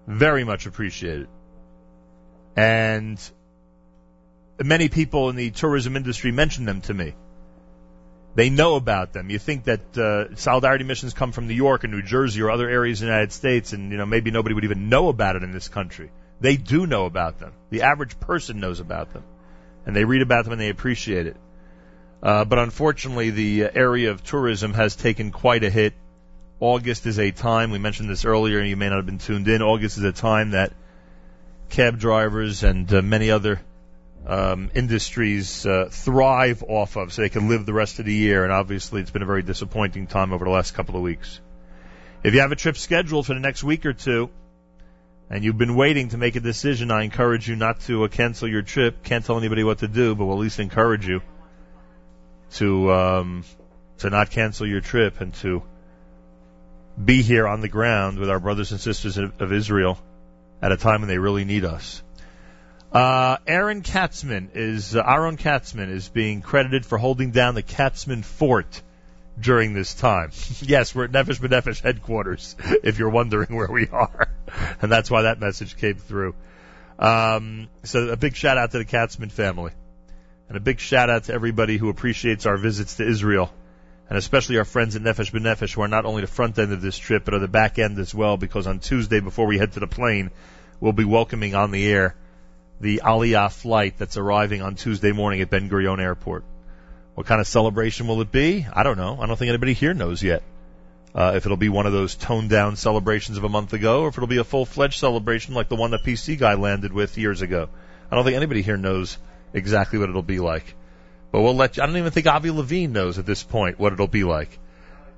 Very much appreciated. And many people in the tourism industry mention them to me. They know about them. You think that solidarity missions come from New York and New Jersey or other areas in the United States, and you know maybe nobody would even know about it in this country. They do know about them. The average person knows about them, and they read about them and they appreciate it. But unfortunately, the area of tourism has taken quite a hit. August is a time, we mentioned this earlier, and you may not have been tuned in, August is a time that cab drivers and many other industries thrive off of, so they can live the rest of the year, and obviously it's been a very disappointing time over the last couple of weeks. If you have a trip scheduled for the next week or two, and you've been waiting to make a decision, I encourage you not to cancel your trip. Can't tell anybody what to do, but we'll at least encourage you to not cancel your trip and to be here on the ground with our brothers and sisters of Israel at a time when they really need us. Aaron Katzman is being credited for holding down the Katzman Fort during this time. Yes, we're at Nefesh B'Nefesh headquarters, if you're wondering where we are. And that's why that message came through. So a big shout out to the Katzman family. And a big shout out to everybody who appreciates our visits to Israel. And especially our friends at Nefesh B'Nefesh, who are not only the front end of this trip, but are the back end as well, because on Tuesday, before we head to the plane, we'll be welcoming on the air the Aliyah flight that's arriving on Tuesday morning at Ben Gurion Airport. What kind of celebration will it be? I don't know. I don't think anybody here knows yet. If it'll be one of those toned-down celebrations of a month ago, or if it'll be a full-fledged celebration like the one that PC Guy landed with years ago. I don't think anybody here knows exactly what it'll be like. But we'll let you, I don't even think Avi Levine knows at this point what it'll be like.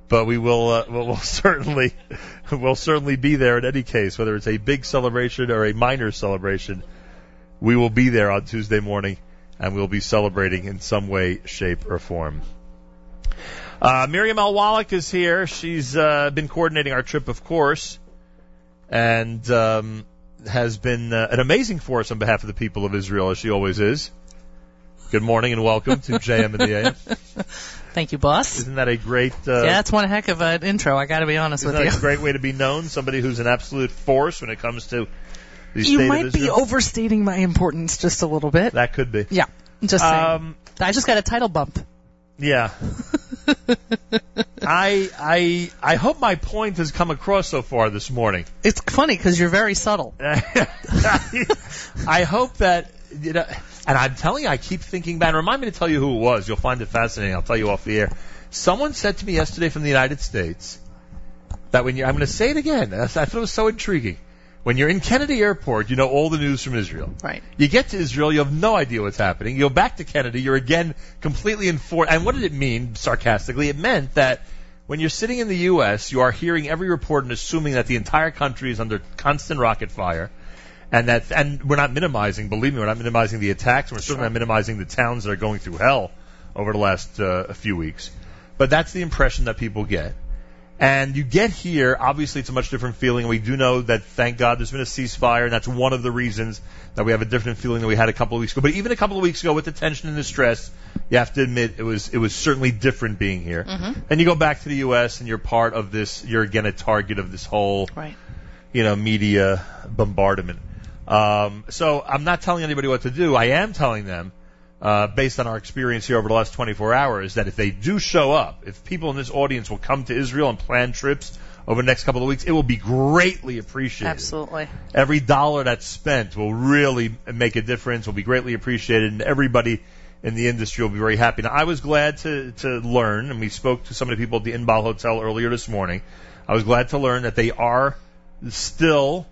But we will, we'll certainly be there in any case, whether it's a big celebration or a minor celebration. We will be there on Tuesday morning, and we'll be celebrating in some way, shape, or form. Miriam Al Walak is here. She's been coordinating our trip, of course, and has been an amazing force on behalf of the people of Israel, as she always is. Good morning and welcome to JM in the AM. Thank you, boss. Isn't that a great... yeah, it's one heck of an intro, I got to be honest with you. Isn't that a great way to be known? Somebody who's an absolute force when it comes to the state of Israel. You might be overstating my importance just a little bit. That could be. Yeah, just saying. I just got a title bump. Yeah. I hope my point has come across so far this morning. It's funny because you're very subtle. I hope that... You know, and I'm telling you, I keep thinking back. Remind me to tell you who it was. You'll find it fascinating. I'll tell you off the air. Someone said to me yesterday from the United States that when you, I'm going to say it again. I thought it was so intriguing. When you're in Kennedy Airport, you know all the news from Israel. Right. You get to Israel, you have no idea what's happening. You go back to Kennedy, you're again completely informed. And what did it mean, sarcastically? It meant that when you're sitting in the U.S., you are hearing every report and assuming that the entire country is under constant rocket fire. And we're not minimizing, believe me, we're not minimizing the attacks. We're certainly not minimizing the towns that are going through hell over the last few weeks. But that's the impression that people get. And you get here, obviously it's a much different feeling. We do know that, thank God, there's been a ceasefire, and that's one of the reasons that we have a different feeling than we had a couple of weeks ago. But even a couple of weeks ago, with the tension and the stress, you have to admit it was certainly different being here. Mm-hmm. And you go back to the U.S., and you're part of this, you're again a target of this whole, you know, media bombardment. So I'm not telling anybody what to do. I am telling them, based on our experience here over the last 24 hours, that if they do show up, if people in this audience will come to Israel and plan trips over the next couple of weeks, it will be greatly appreciated. Absolutely. Every dollar that's spent will really make a difference, will be greatly appreciated, and everybody in the industry will be very happy. Now, I was glad to learn, and we spoke to some of the people at the Inbal Hotel earlier this morning, I was glad to learn that they are still...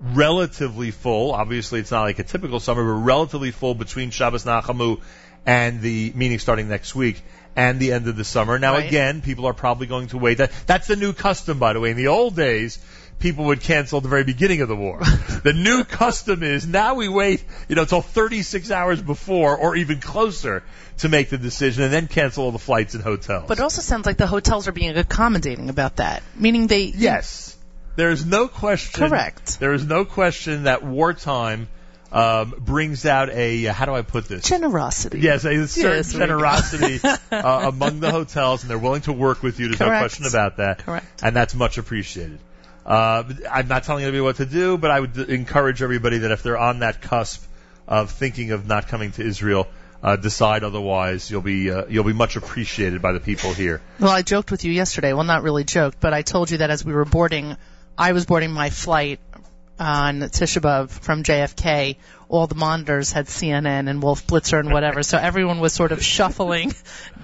relatively full. Obviously, it's not like a typical summer, but relatively full between Shabbos Nachamu and the meeting starting next week and the end of the summer. Now, again, people are probably going to wait. That's the new custom, by the way. In the old days, people would cancel at the very beginning of the war. The new custom is now we wait, you know, till 36 hours before or even closer to make the decision and then cancel all the flights and hotels. But it also sounds like the hotels are being accommodating about that, meaning they... Yes. There is no question that wartime brings out a, how do I put this? Generosity. Yes, a certain generosity among the hotels, and they're willing to work with you. There's no question about that. Correct. And that's much appreciated. I'm not telling anybody what to do, but I would encourage everybody that if they're on that cusp of thinking of not coming to Israel, decide otherwise. You'll be much appreciated by the people here. Well, I joked with you yesterday. Well, not really joked, but I told you that as we were boarding, I was boarding my flight on Tisha B'Av from JFK. All the monitors had CNN and Wolf Blitzer and whatever, so everyone was sort of shuffling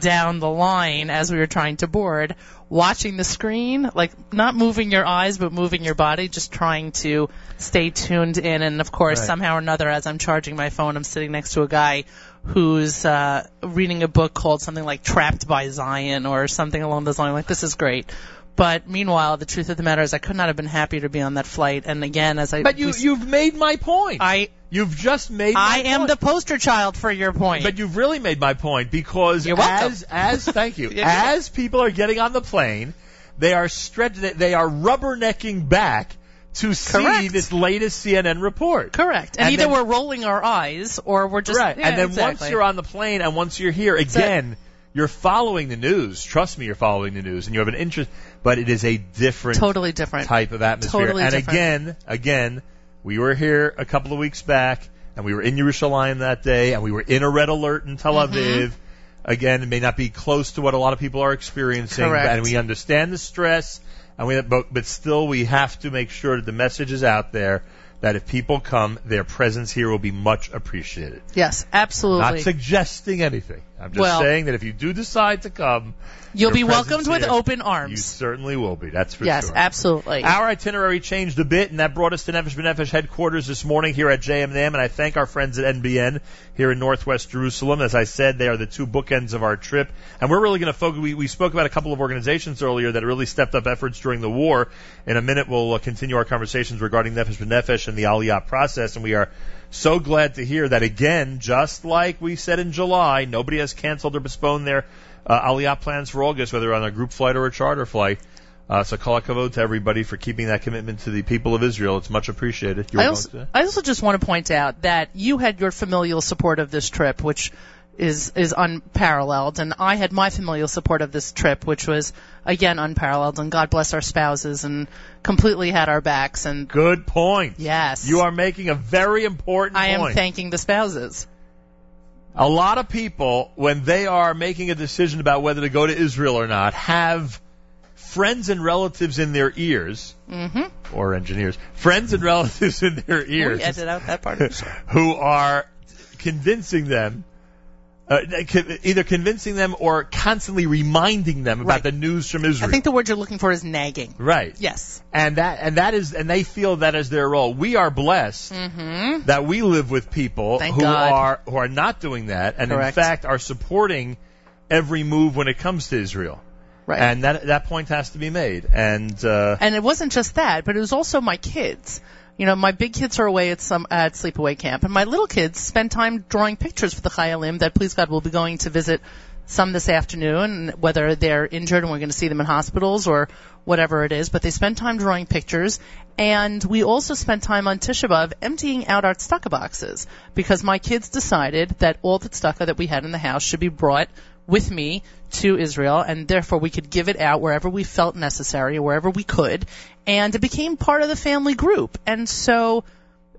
down the line as we were trying to board, watching the screen, like not moving your eyes but moving your body, just trying to stay tuned in. And of course, somehow or another, as I'm charging my phone, I'm sitting next to a guy who's reading a book called something like Trapped by Zion or something along those lines. I'm like, this is great. But meanwhile, the truth of the matter is I could not have been happier to be on that flight. And again, as I... But you've made my point. You've just made my point. I am the poster child for your point. But you've really made my point, because as thank you, as people are getting on the plane, they are they are rubbernecking back to see this latest CNN report. Correct. And either we're rolling our eyes or we're just... Right. Yeah, and then once you're on the plane and once you're here, again... You're following the news. Trust me, you're following the news, and you have an interest. But it is a different, totally different type of atmosphere. Totally different. Again, we were here a couple of weeks back, and we were in Yerushalayim that day, and we were in a red alert in Tel Aviv. Again, it may not be close to what a lot of people are experiencing, and we understand the stress. And but still, we have to make sure that the message is out there, that if people come, their presence here will be much appreciated. Yes, absolutely. Not suggesting anything. I'm just saying that if you do decide to come, you'll be welcomed with open arms. You certainly will be. That's for sure. Yes, absolutely. Our itinerary changed a bit, and that brought us to Nefesh B'Nefesh headquarters this morning here at JM in the AM, and I thank our friends at NBN here in Northwest Jerusalem. As I said, they are the two bookends of our trip, and we're really going to focus. We spoke about a couple of organizations earlier that really stepped up efforts during the war. In a minute, we'll continue our conversations regarding Nefesh B'Nefesh and the Aliyah process, and we are so glad to hear that, again, just like we said in July, nobody has canceled or postponed their Aliyah plans for August, whether on a group flight or a charter flight. So kol hakavod to everybody for keeping that commitment to the people of Israel. It's much appreciated. I also just want to point out that you had your familial support of this trip, which is unparalleled, and I had my familial support of this trip, which was again unparalleled, and God bless our spouses and completely had our backs. And good point. Yes, you are making a very important point. I am thanking the spouses. A lot of people, when they are making a decision about whether to go to Israel or not, have friends and relatives in their ears, or engineers, friends and relatives in their ears, we edited out that part of the show, who are convincing them. Either convincing them or constantly reminding them about the news from Israel. I think the word you're looking for is nagging. Right. Yes. And they feel that is their role. We are blessed that we live with people who are not doing that, and in fact are supporting every move when it comes to Israel. Right. And that point has to be made. And it wasn't just that, but it was also my kids. You know, my big kids are away at sleepaway camp, and my little kids spend time drawing pictures for the Chayalim that, please God, will be going to visit some this afternoon, whether they're injured and we're going to see them in hospitals or whatever it is. But they spend time drawing pictures, and we also spent time on Tisha B'Av emptying out our tzedakah boxes, because my kids decided that all the tzedakah that we had in the house should be brought with me to Israel, and therefore we could give it out wherever we felt necessary, wherever we could, and it became part of the family group. And so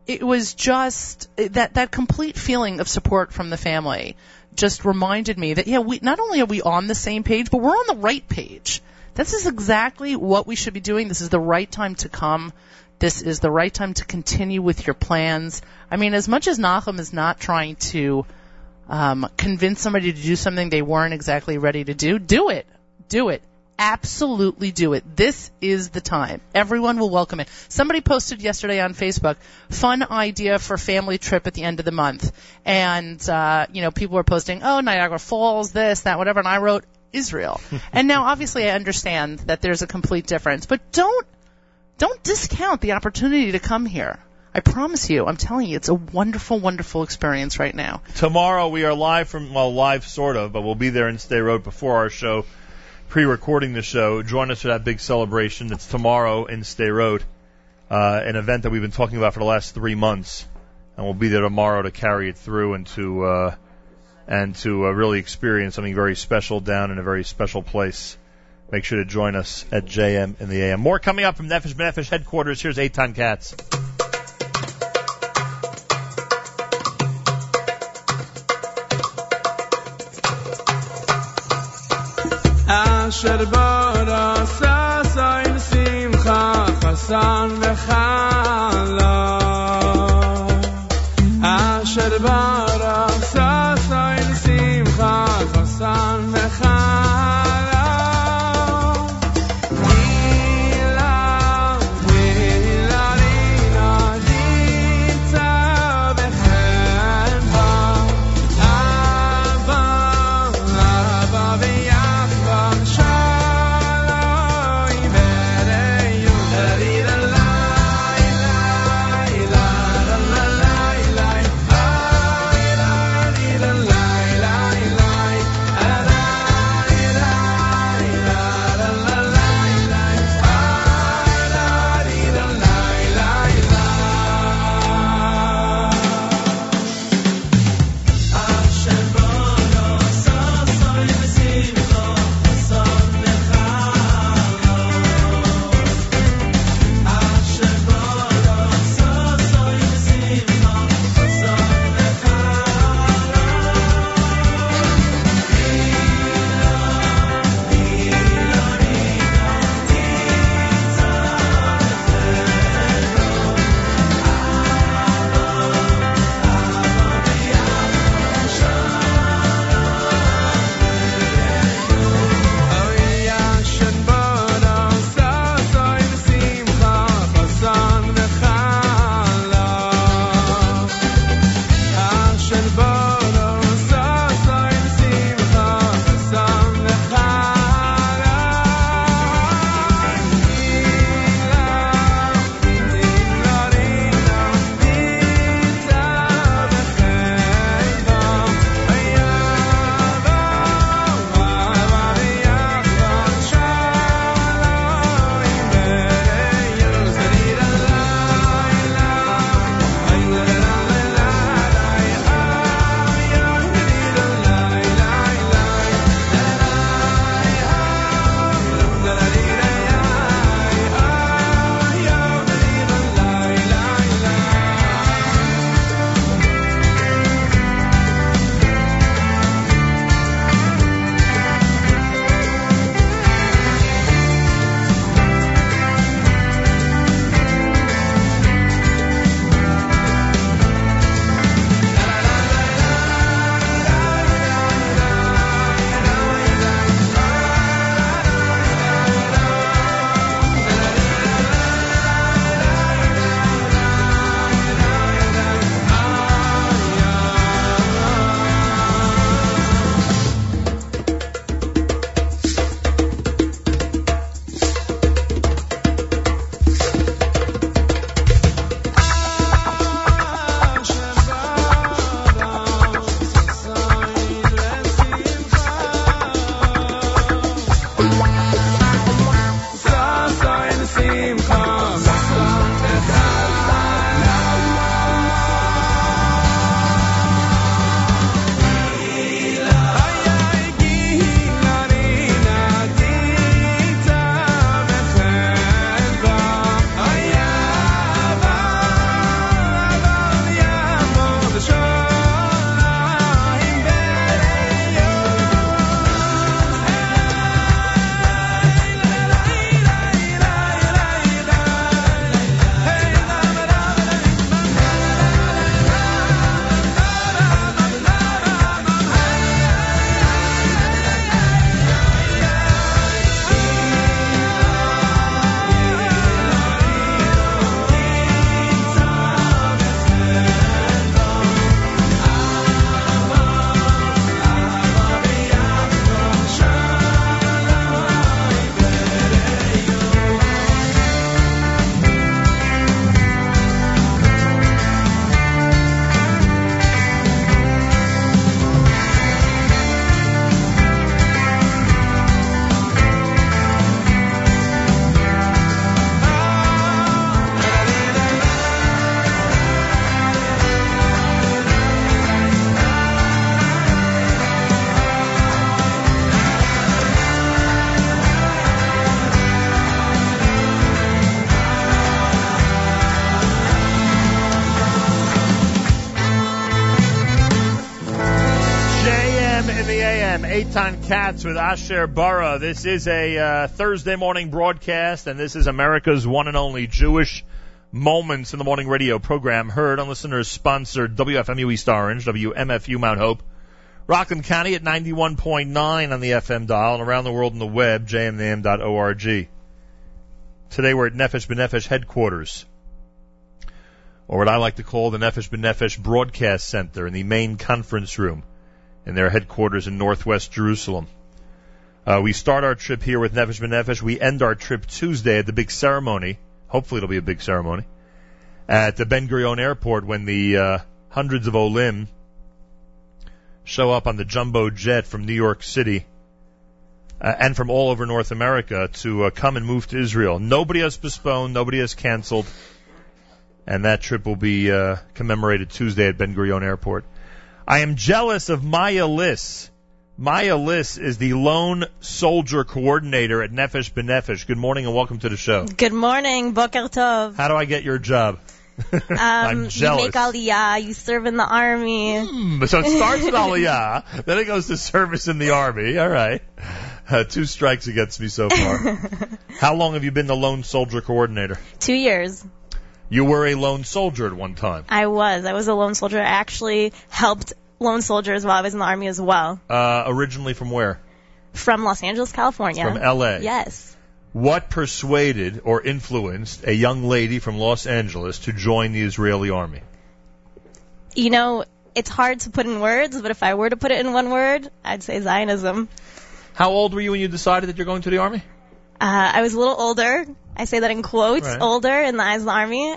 it was just that complete feeling of support from the family just reminded me that, we not only are we on the same page, but we're on the right page. This is exactly what we should be doing. This is the right time to come. This is the right time to continue with your plans. I mean, as much as Nachum is not trying to convince somebody to do something they weren't exactly ready to do, do it. Absolutely do it. This is the time. Everyone will welcome it. Somebody posted yesterday on Facebook, fun idea for family trip at the end of the month. And, people were posting, Niagara Falls, this, that, whatever. And I wrote Israel. And now obviously I understand that there's a complete difference, but don't discount the opportunity to come here. I promise you, I'm telling you, it's a wonderful, wonderful experience right now. Tomorrow we are live live sort of, but we'll be there in Stay Road before our show, pre-recording the show. Join us for that big celebration that's tomorrow in Stay Road, an event that we've been talking about for the last 3 months. and we'll be there tomorrow to carry it through and to really experience something very special down in a very special place. Make sure to join us at JM in the AM. More coming up from Nefesh B'Nefesh headquarters. Here's Eitan Katz. Asher bara sasayin simcha chasan v'chala Asher bara sasayin simcha chasan v'chala la Eitan Katz with Asher Bara. This is a Thursday morning broadcast, and this is America's one and only Jewish Moments in the Morning radio program, heard on listeners sponsored WFMU East Orange, WMFU Mount Hope, Rockland County at 91.9 on the FM dial, and around the world on the web, jmtheam.org. Today we're at Nefesh B'Nefesh headquarters, or what I like to call the Nefesh B'Nefesh Broadcast Center, in the main conference room in their headquarters in northwest Jerusalem. We start our trip here with Nefesh B'Nefesh. We end our trip Tuesday at the big ceremony. Hopefully it'll be a big ceremony at the Ben Gurion Airport, when the hundreds of Olim show up on the jumbo jet from New York City and from all over North America to come and move to Israel. Nobody has postponed. Nobody has canceled. And that trip will be commemorated Tuesday at Ben Gurion Airport. I am jealous of Maya Liss. Maya Liss is the lone soldier coordinator at Nefesh B'Nefesh. Good morning and welcome to the show. Good morning. Boker Tov. How do I get your job? I'm jealous. You make aliyah. You serve in the army. So it starts with aliyah. Then it goes to service in the army. All right. Two strikes against me so far. How long have you been the lone soldier coordinator? 2 years. You were a lone soldier at one time. I was a lone soldier. I actually helped lone soldiers while I was in the Army as well. Originally from where? From Los Angeles, California. From L.A.? Yes. What persuaded or influenced a young lady from Los Angeles to join the Israeli Army? You know, it's hard to put in words, but if I were to put it in one word, I'd say Zionism. How old were you when you decided that you're going to the Army? I was a little older. I say that in quotes, right. Older in the eyes of the army.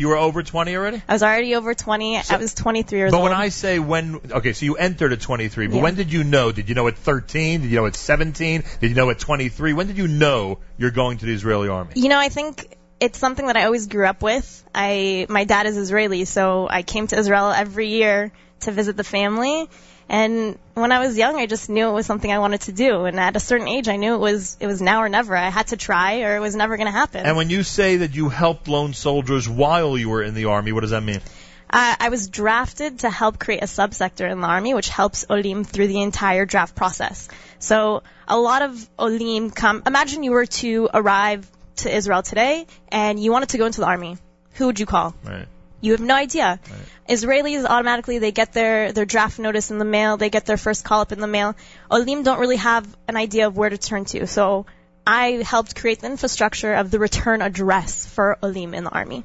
You were over 20 already? I was already over 20. So, I was 23 years old. But when I say so you entered at 23, but when did you know? Did you know at 13? Did you know at 17? Did you know at 23? When did you know you're going to the Israeli army? You know, I think it's something that I always grew up with. My dad is Israeli, so I came to Israel every year to visit the family. And when I was young, I just knew it was something I wanted to do. And at a certain age, I knew it was now or never. I had to try, or it was never going to happen. And when you say that you helped lone soldiers while you were in the Army, what does that mean? I was drafted to help create a subsector in the Army, which helps Olim through the entire draft process. So a lot of Olim come. Imagine you were to arrive to Israel today, and you wanted to go into the Army. Who would you call? Right. You have no idea. Right. Israelis automatically, they get their draft notice in the mail. They get their first call-up in the mail. Olim don't really have an idea of where to turn to. So I helped create the infrastructure of the return address for Olim in the Army.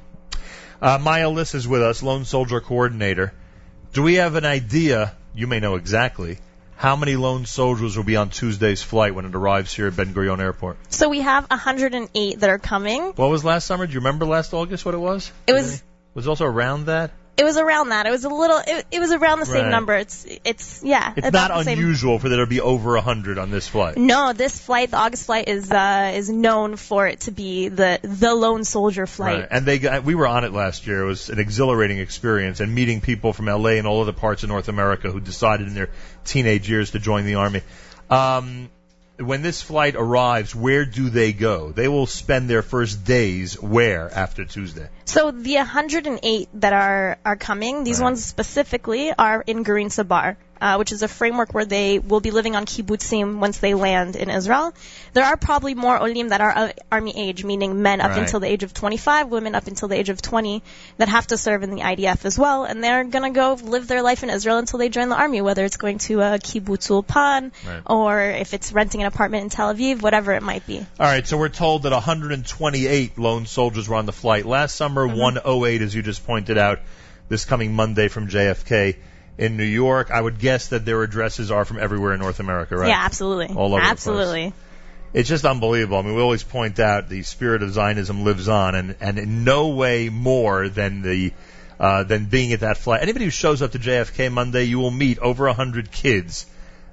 Maya Liss is with us, Lone Soldier Coordinator. Do we have an idea, you may know exactly, how many lone soldiers will be on Tuesday's flight when it arrives here at Ben Gurion Airport? So we have 108 that are coming. What was last summer? Do you remember last August what it was? It was... Was it also around that? It was around that. It was a little. It was around the same number. It's It's not unusual for there to be over 100 on this flight. No, this flight, the August flight, is known for it to be the lone soldier flight. Right. And we were on it last year. It was an exhilarating experience, and meeting people from L.A. and all other parts of North America who decided in their teenage years to join the Army. When this flight arrives, where do they go? They will spend their first days where after Tuesday? So the 108 that are coming, these ones specifically are in Girin Sabar, which is a framework where they will be living on kibbutzim once they land in Israel. There are probably more olim that are army age, meaning men up until the age of 25, women up until the age of 20, that have to serve in the IDF as well. And they're going to go live their life in Israel until they join the army, whether it's going to a kibbutz ulpan or if it's renting an apartment in Tel Aviv, whatever it might be. All right, so we're told that 128 lone soldiers were on the flight last summer, 108, as you just pointed out, this coming Monday from JFK. In New York, I would guess that their addresses are from everywhere in North America, right? Yeah, absolutely. All over the place. It's just unbelievable. I mean, we always point out the spirit of Zionism lives on, and in no way more than than being at that flight. Anybody who shows up to JFK Monday, you will meet over 100 kids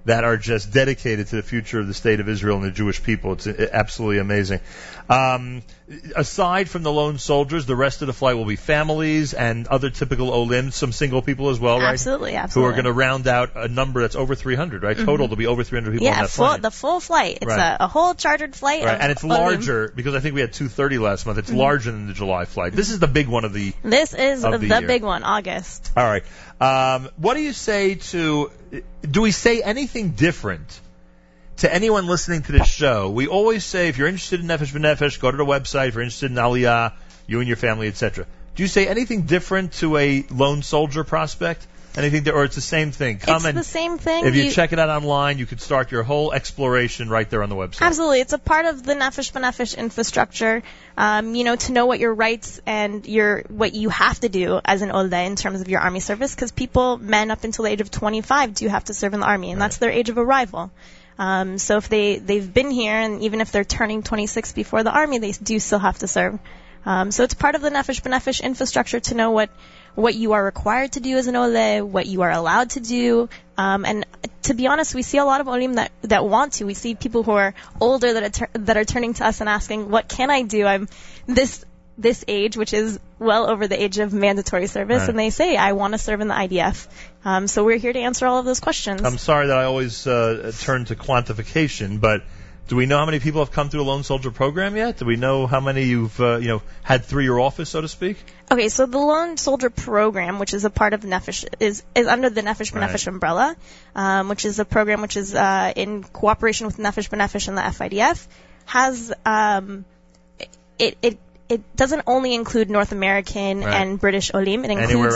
that are just dedicated to the future of the state of Israel and the Jewish people. It's absolutely amazing. Aside from the lone soldiers, the rest of the flight will be families and other typical Olim, some single people as well, absolutely, right? Absolutely. Who are going to round out a number that's over 300, right? Mm-hmm. Total, there'll be over 300 people on that flight. Yeah, the full flight. It's a whole chartered flight. Right. And it's larger, because I think we had 230 last month. It's larger than the July flight. This is the big one of the year. This is the big one, August. All right. What do you say to, do we say anything different to anyone listening to this show? We always say, if you're interested in Nefesh B'Nefesh, go to the website. If you're interested in Aliyah, you and your family, etc. Do you say anything different to a lone soldier prospect? Anything that, or it's the same thing? It's the same thing. If you check it out online, you could start your whole exploration right there on the website. Absolutely. It's a part of the Nefesh B'Nefesh infrastructure, to know what your rights and what you have to do as an Oldeh in terms of your army service, because men up until the age of 25 do have to serve in the army, and that's their age of arrival. So if they've been here, and even if they're turning 26 before the army, they do still have to serve. So it's part of the Nefesh B'Nefesh infrastructure to know what you are required to do as an Oleh, what you are allowed to do. And to be honest, we see a lot of Olim that want to. We see people who are older that are turning to us and asking, what can I do? I'm this age, which is well over the age of mandatory service, right. And they say, I want to serve in the IDF. So we're here to answer all of those questions. I'm sorry that I always turn to quantification, but do we know how many people have come through a lone soldier program yet? Do we know how many you've had through your office, so to speak? Okay, so the lone soldier program, which is a part of Nefesh, is under the Nefesh B'Nefesh umbrella, which is a program which is in cooperation with Nefesh B'Nefesh and the FIDF. Has it doesn't only include North American and British Olim. It includes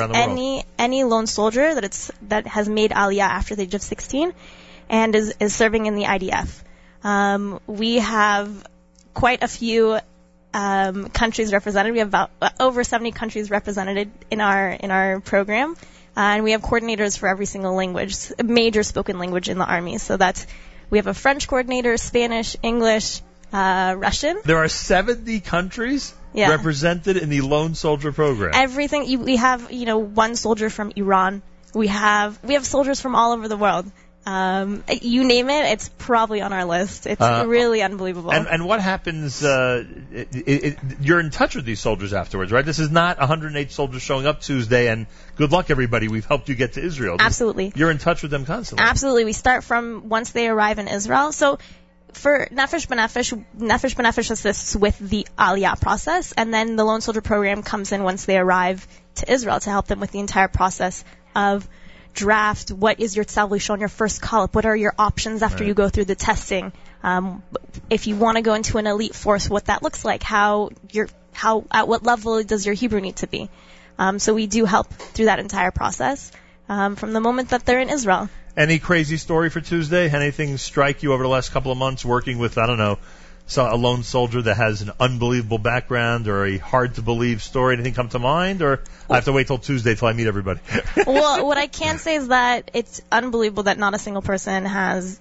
any lone soldier that has made Aliyah after the age of 16 and is serving in the IDF. We have quite a few countries represented. We have about over 70 countries represented in our program, and we have coordinators for every single language, major spoken language in the army. So we have a French coordinator, Spanish, English, Russian. There are 70 countries represented in the lone soldier program. Everything we have, one soldier from Iran. We have soldiers from all over the world. You name it, it's probably on our list. It's really unbelievable. And what happens, you're in touch with these soldiers afterwards, right? This is not 108 soldiers showing up Tuesday and good luck everybody, we've helped you get to Israel. Absolutely. You're in touch with them constantly. Absolutely. We start from once they arrive in Israel. So for Nefesh B'Nefesh, Nefesh B'Nefesh assists with the Aliyah process, and then the Lone Soldier Program comes in once they arrive to Israel to help them with the entire process of draft, what is your tzav lishon, your first call-up, what are your options after you go through the testing, if you want to go into an elite force, what that looks like, at what level does your Hebrew need to be. So we do help through that entire process from the moment that they're in Israel. Any crazy story for Tuesday? Anything strike you over the last couple of months working with, a lone soldier that has an unbelievable background or a hard-to-believe story? Anything come to mind? Or I have to wait till Tuesday till I meet everybody? Well, what I can say is that it's unbelievable that not a single person has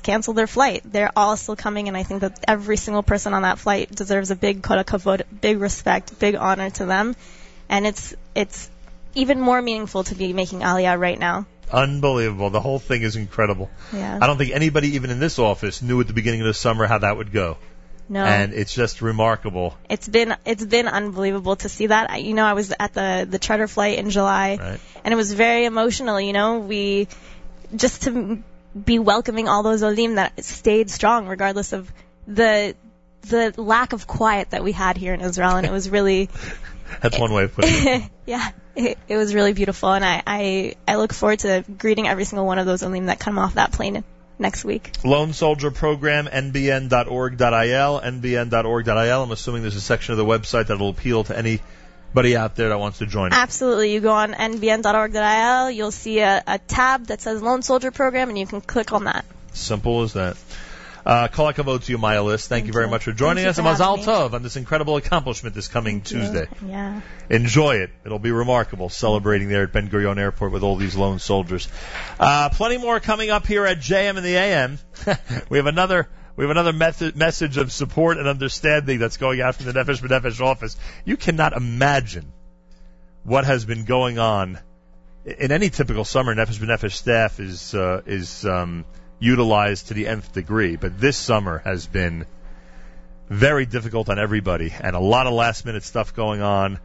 canceled their flight. They're all still coming, and I think that every single person on that flight deserves a big kol hakavod, big respect, big honor to them. And it's even more meaningful to be making Aliyah right now. Unbelievable. The whole thing is incredible. Yeah. I don't think anybody, even in this office, knew at the beginning of the summer how that would go. No. And it's just remarkable. It's been unbelievable to see that. I was at the charter flight in July, and it was very emotional. We just to be welcoming all those Olim that stayed strong regardless of the lack of quiet that we had here in Israel, and it was really. That's one way of putting it. Yeah, it was really beautiful, and I look forward to greeting every single one of those Olim that come off that plane next week. Lone Soldier Program, nbn.org.il, nbn.org.il. I'm assuming there's a section of the website that will appeal to anybody out there that wants to join. Absolutely. You go on nbn.org.il, you'll see a tab that says Lone Soldier Program, and you can click on that. Simple as that. Kol hakavod to you, Maya Liss. Thank you very much for joining us. And Mazal Tov on this incredible accomplishment this coming Tuesday. Yeah. Enjoy it. It'll be remarkable celebrating there at Ben Gurion Airport with all these lone soldiers. Plenty more coming up here at JM in the AM. We have another message of support and understanding that's going out from the Nefesh B'Nefesh office. You cannot imagine what has been going on. In any typical summer, Nefesh B'Nefesh staff is utilized to the nth degree, but this summer has been very difficult on everybody, and a lot of last-minute stuff going on,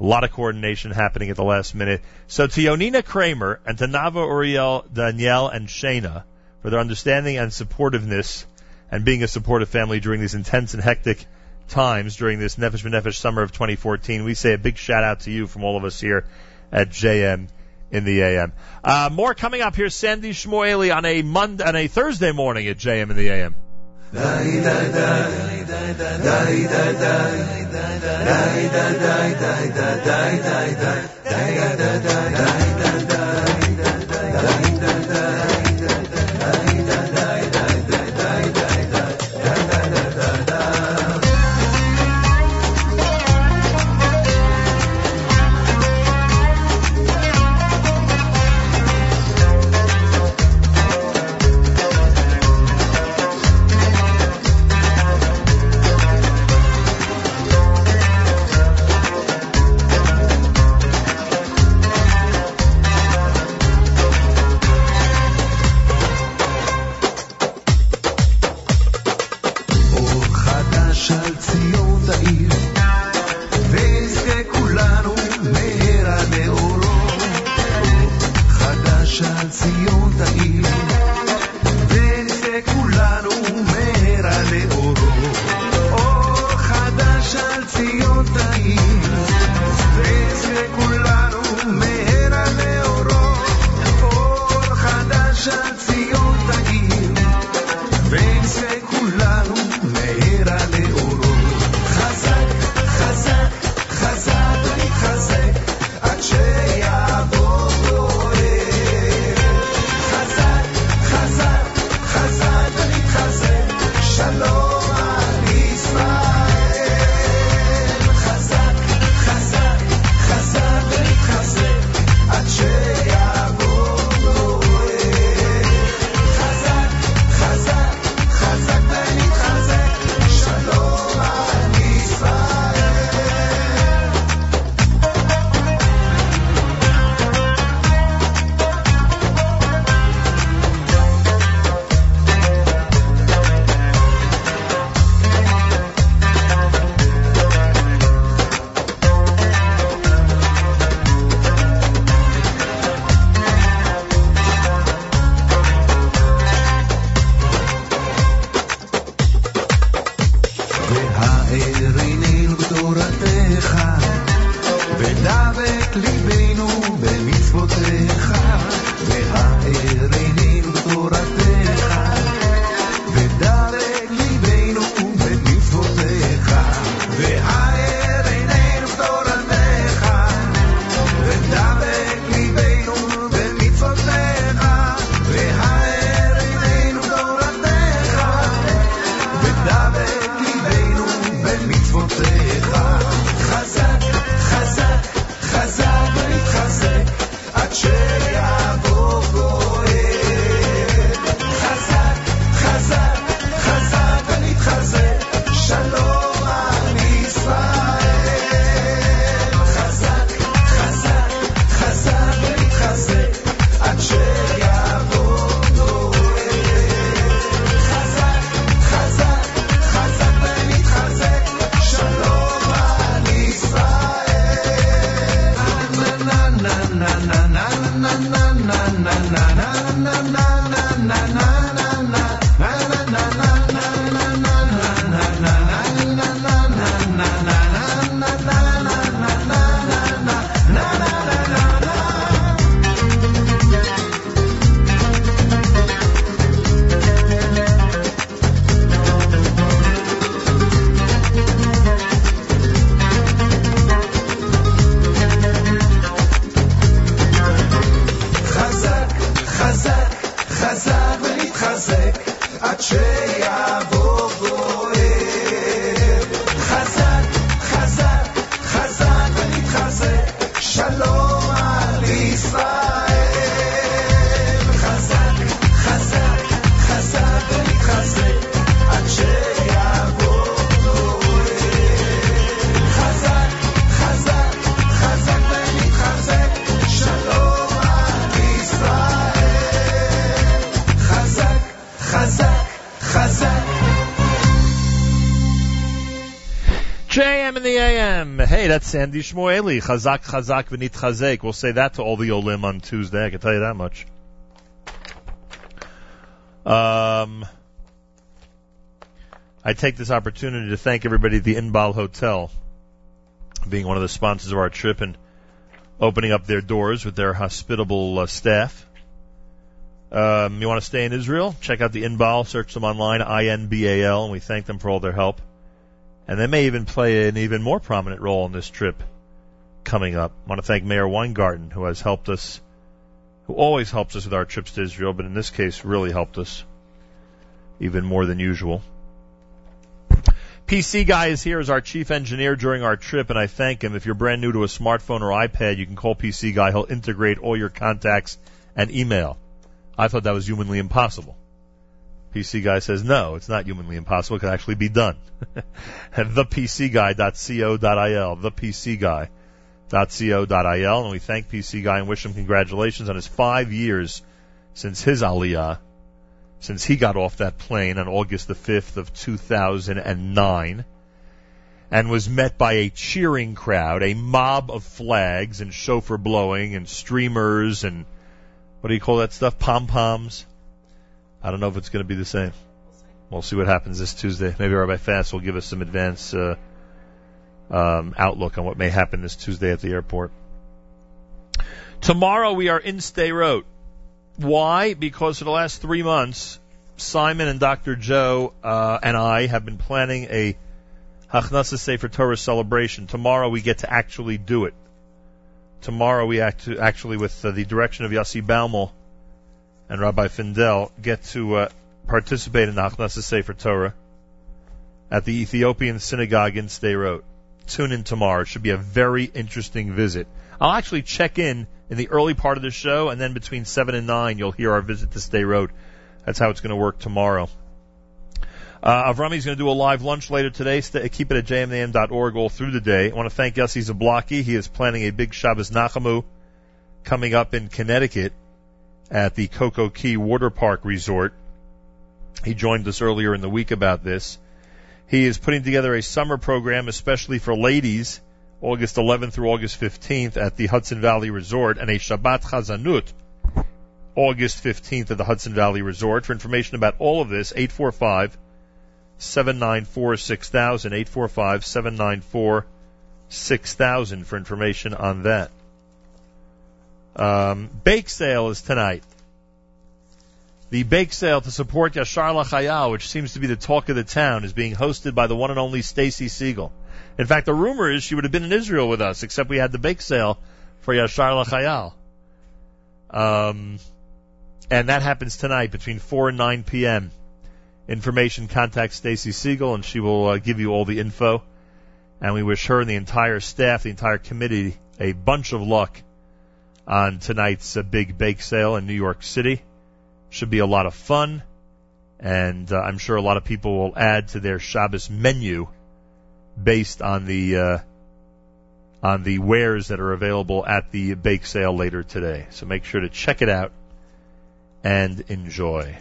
a lot of coordination happening at the last minute. So to Yonina Kramer and to Nava, Uriel, Danielle, and Shayna for their understanding and supportiveness and being a supportive family during these intense and hectic times during this Nefesh B'Nefesh summer of 2014, we say a big shout-out to you from all of us here at JM in the AM. More coming up here. Sandy Shmueli on a Thursday morning at JM in the AM. Hey, that's Sandy Shmueli. Chazak, chazak, v'nit chazek. We'll say that to all the Olim on Tuesday. I can tell you that much. I take this opportunity to thank everybody at the Inbal Hotel, being one of the sponsors of our trip, and opening up their doors with their hospitable staff. You want to stay in Israel? Check out the Inbal. Search them online, INBAL, and we thank them for all their help. And they may even play an even more prominent role in this trip coming up. I want to thank Mayor Weingarten, who has helped us, who always helps us with our trips to Israel, but in this case really helped us even more than usual. PC Guy is here as our chief engineer during our trip, and I thank him. If you're brand new to a smartphone or iPad, you can call PC Guy. He'll integrate all your contacts and email. I thought that was humanly impossible. PC Guy says, no, it's not humanly impossible. It can actually be done. And thepcguy.co.il, thepcguy.co.il, and we thank PC Guy and wish him congratulations on his 5 years since his aliyah, since he got off that plane on August the 5th of 2009 and was met by a cheering crowd, a mob of flags and shofar blowing and streamers and, what do you call that stuff, pom-poms? I don't know if it's going to be the same. We'll see what happens this Tuesday. Maybe Rabbi Fass will give us some advance outlook on what may happen this Tuesday at the airport. Tomorrow we are in Sderot. Why? Because for the last 3 months, Simon and Dr. Joe and I have been planning a Hachnasas Sefer Torah celebration. Tomorrow we get to actually do it. Tomorrow we actually, with the direction of Yossi Baumol and Rabbi Findel, get to participate in the Hachnasas Sefer Torah at the Ethiopian synagogue in Sderot. Tune in tomorrow. It should be a very interesting visit. I'll actually check in the early part of the show, and then between 7 and 9 you'll hear our visit to Sderot. That's how it's going to work tomorrow. Avrami's going to do a live lunch later today. Keep it at jmnam.org all through the day. I want to thank Yossi Zablocki. He is planning a big Shabbos Nachamu coming up in Connecticut at the Cocoa Key Water Park Resort. He joined us earlier in the week about this. He is putting together a summer program, especially for ladies, August 11th through August 15th at the Hudson Valley Resort, and a Shabbat Chazanut, August 15th at the Hudson Valley Resort. For information about all of this, 845-794-6000, 845-794-6000 for information on that. Bake sale is tonight. The bake sale to support Yashar Lachayal, which seems to be the talk of the town, is being hosted by the one and only Stacy Siegel. In fact, the rumor is she would have been in Israel with us, except we had the bake sale for Yashar Lachayal. And that happens tonight between 4 and 9 p.m. Information, contact Stacy Siegel, and she will give you all the info. And we wish her and the entire staff, the entire committee, a bunch of luck on tonight's big bake sale in New York City. Should be a lot of fun, and I'm sure a lot of people will add to their Shabbos menu based on the wares that are available at the bake sale later today. So make sure to check it out and enjoy.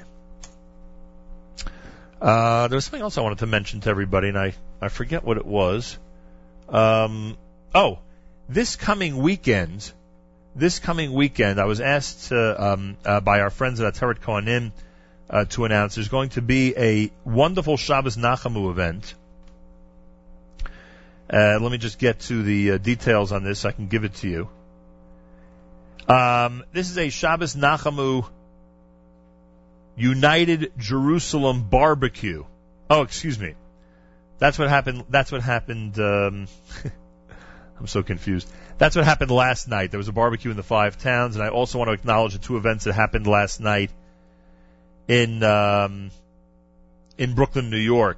There was something else I wanted to mention to everybody, and I forget what it was. This coming weekend, I was asked to, by our friends at Ateret Kohanim to announce there's going to be a wonderful Shabbos Nachamu event. Let me just get to the details on this. I can give it to you. This is a Shabbos Nachamu United Jerusalem barbecue. Oh, excuse me. That's what happened. I'm so confused. That's what happened last night. There was a barbecue in the Five Towns, and I also want to acknowledge the two events that happened last night in Brooklyn, New York.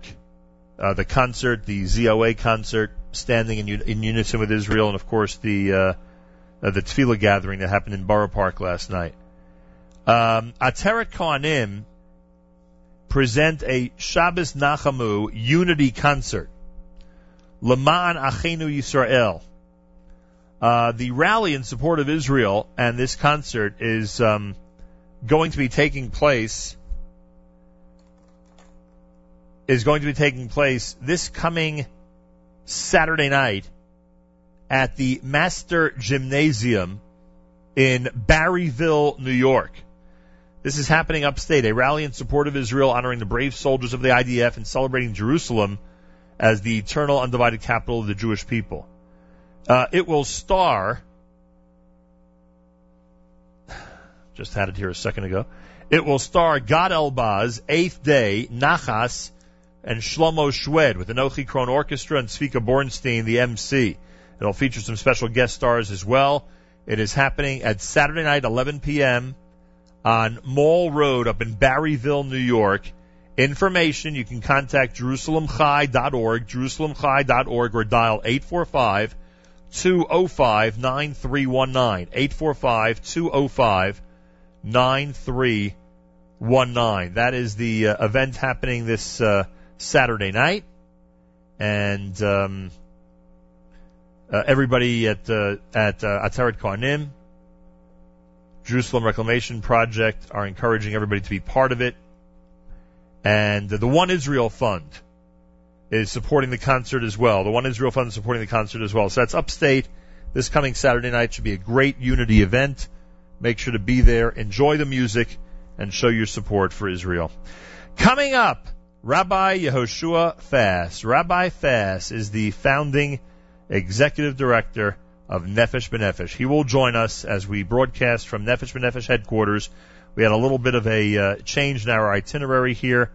The concert, the ZOA concert, standing in unison with Israel, and of course the Tefillah gathering that happened in Borough Park last night. Ateret Kohanim present a Shabbos Nachamu unity concert. Lama'an Achenu Yisrael. The rally in support of Israel and this concert is going to be taking place this coming Saturday night at the Master Gymnasium in Barryville, New York. This is happening upstate, a rally in support of Israel, honoring the brave soldiers of the IDF and celebrating Jerusalem as the eternal, undivided capital of the Jewish people. It will star Just had it here a second ago. It will star Gad Elbaz, Eighth Day, Nachas, and Shlomo Shwed with the Nochi Kron Orchestra and Tzvika Bornstein, the MC. It'll feature some special guest stars as well. It is happening at Saturday night, 11 p.m. on Mall Road up in Barryville, New York. Information, you can contact JerusalemChai.org, JerusalemChai.org, or dial 845-205-9319, 845-205-9319. That is the event happening this Saturday night. And everybody at Ataret Karnim, Jerusalem Reclamation Project, are encouraging everybody to be part of it. And the One Israel Fund is supporting the concert as well. The One Israel Fund is supporting the concert as well. So that's upstate. This coming Saturday night should be a great unity event. Make sure to be there. Enjoy the music and show your support for Israel. Coming up, Rabbi Yehoshua Fass. Rabbi Fass is the founding executive director of Nefesh B'Nefesh. He will join us as we broadcast from Nefesh B'Nefesh headquarters. We had a little bit of a change in our itinerary here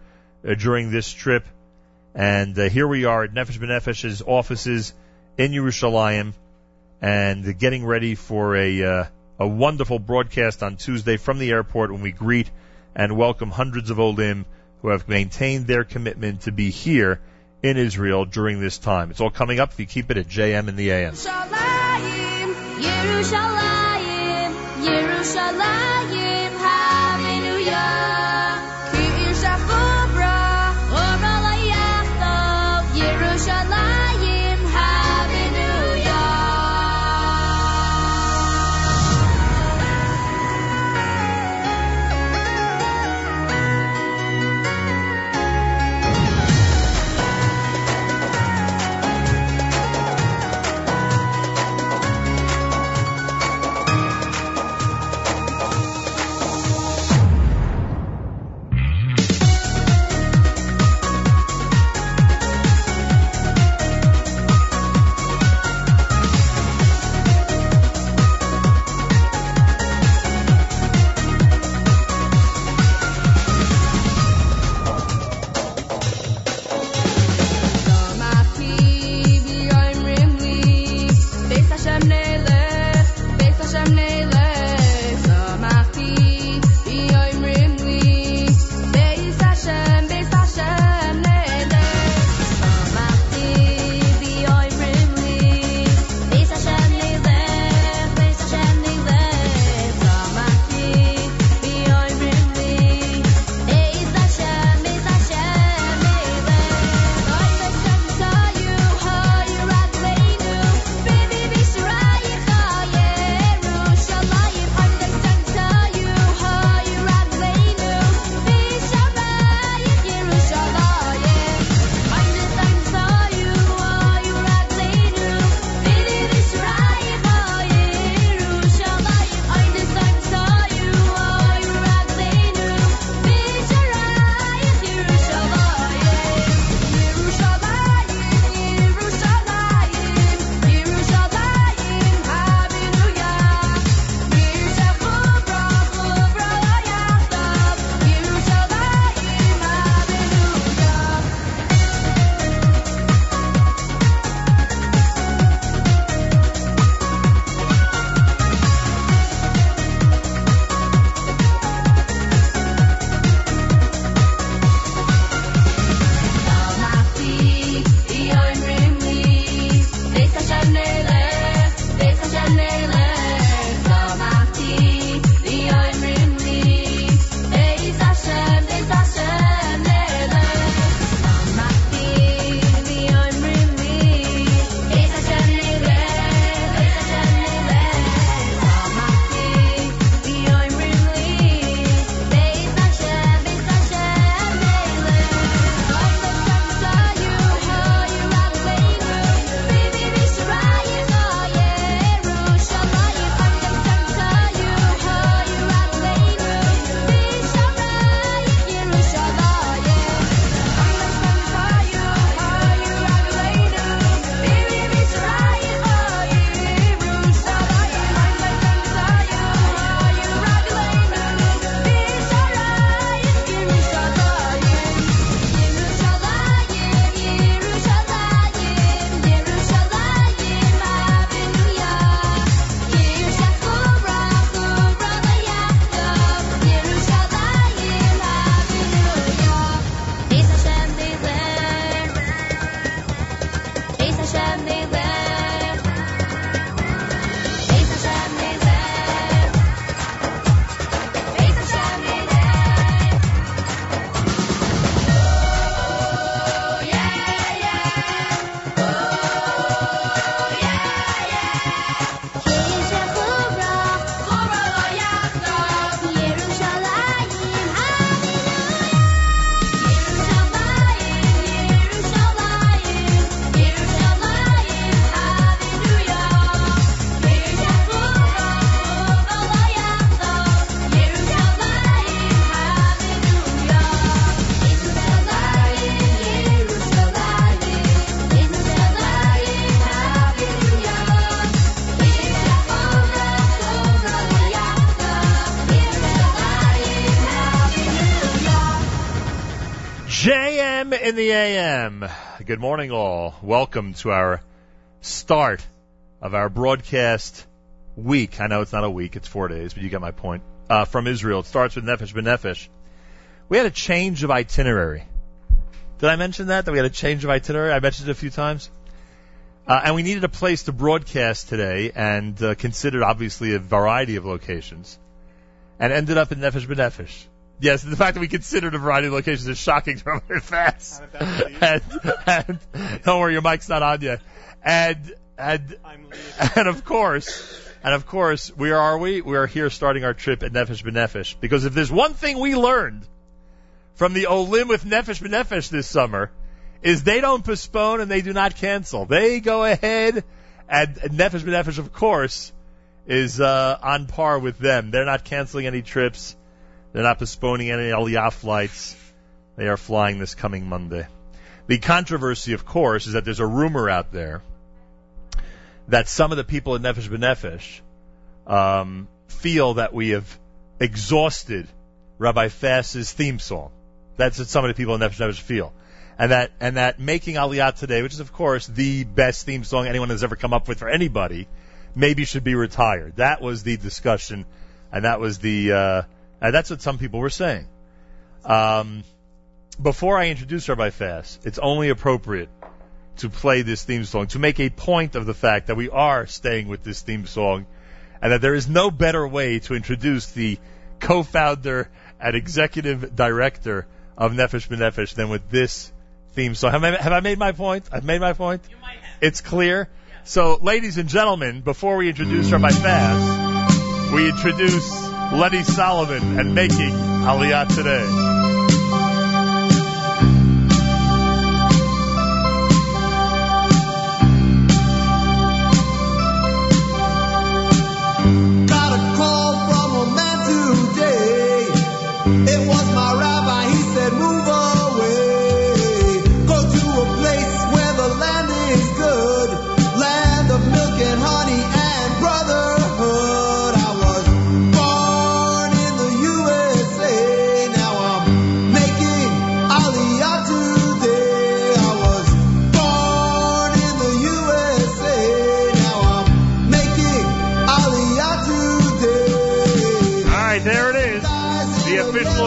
during this trip. And here we are at Nefesh B'Nefesh's offices in Yerushalayim and getting ready for a wonderful broadcast on Tuesday from the airport when we greet and welcome hundreds of Olim who have maintained their commitment to be here in Israel during this time. It's all coming up if you keep it at JM in the AM. Yerushalayim, Yerushalayim, Yerushalayim. JM in the AM. Good morning, all. Welcome to our start of our broadcast week. I know it's not a week, it's 4 days, but you get my point. From Israel. It starts with Nefesh B'Nefesh. We had a change of itinerary. Did I mention that we had a change of itinerary? I mentioned it a few times. And we needed a place to broadcast today and considered, obviously, a variety of locations and ended up in Nefesh B'Nefesh. Yes, the fact that we considered a variety of locations is shocking to Rabbi Fass. And don't worry, your mic's not on yet. And of course, where are we? We are here starting our trip at Nefesh B'Nefesh, because if there's one thing we learned from the Olim with Nefesh B'Nefesh this summer, is they don't postpone and they do not cancel. They go ahead, and Nefesh B'Nefesh, of course, is on par with them. They're not canceling any trips. They're not postponing any Aliyah flights. They are flying this coming Monday. The controversy, of course, is that there's a rumor out there that some of the people at Nefesh B'Nefesh feel that we have exhausted Rabbi Fass's theme song. That's what some of the people at Nefesh B'Nefesh feel. And that Making Aliyah Today, which is, of course, the best theme song anyone has ever come up with for anybody, maybe should be retired. That was the discussion, and that was the... And that's what some people were saying. Before I introduce Rabbi Fass, it's only appropriate to play this theme song, to make a point of the fact that we are staying with this theme song and that there is no better way to introduce the co-founder and executive director of Nefesh B'Nefesh than with this theme song. Have I made my point? I've made my point? You might have. It's clear? Yeah. So, ladies and gentlemen, before we introduce Rabbi Fass, we introduce... Lenny Solomon and Making Aliyah Today.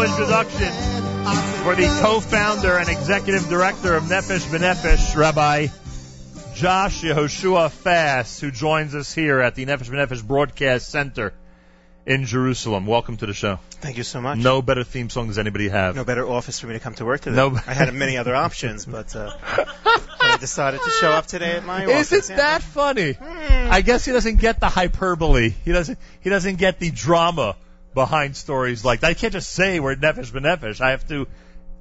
Introduction for the co-founder and executive director of Nefesh B'Nefesh, Rabbi Josh Yehoshua Fass, who joins us here at the Nefesh B'Nefesh Broadcast Center in Jerusalem. Welcome to the show. Thank you so much. No better theme song does anybody have. No better office for me to come to work today. No. I had many other options, but I decided to show up today at my office. Is it that funny? I guess he doesn't get the hyperbole. He doesn't get the drama behind stories like that. I can't just say we're Nefesh B'Nefesh. I have to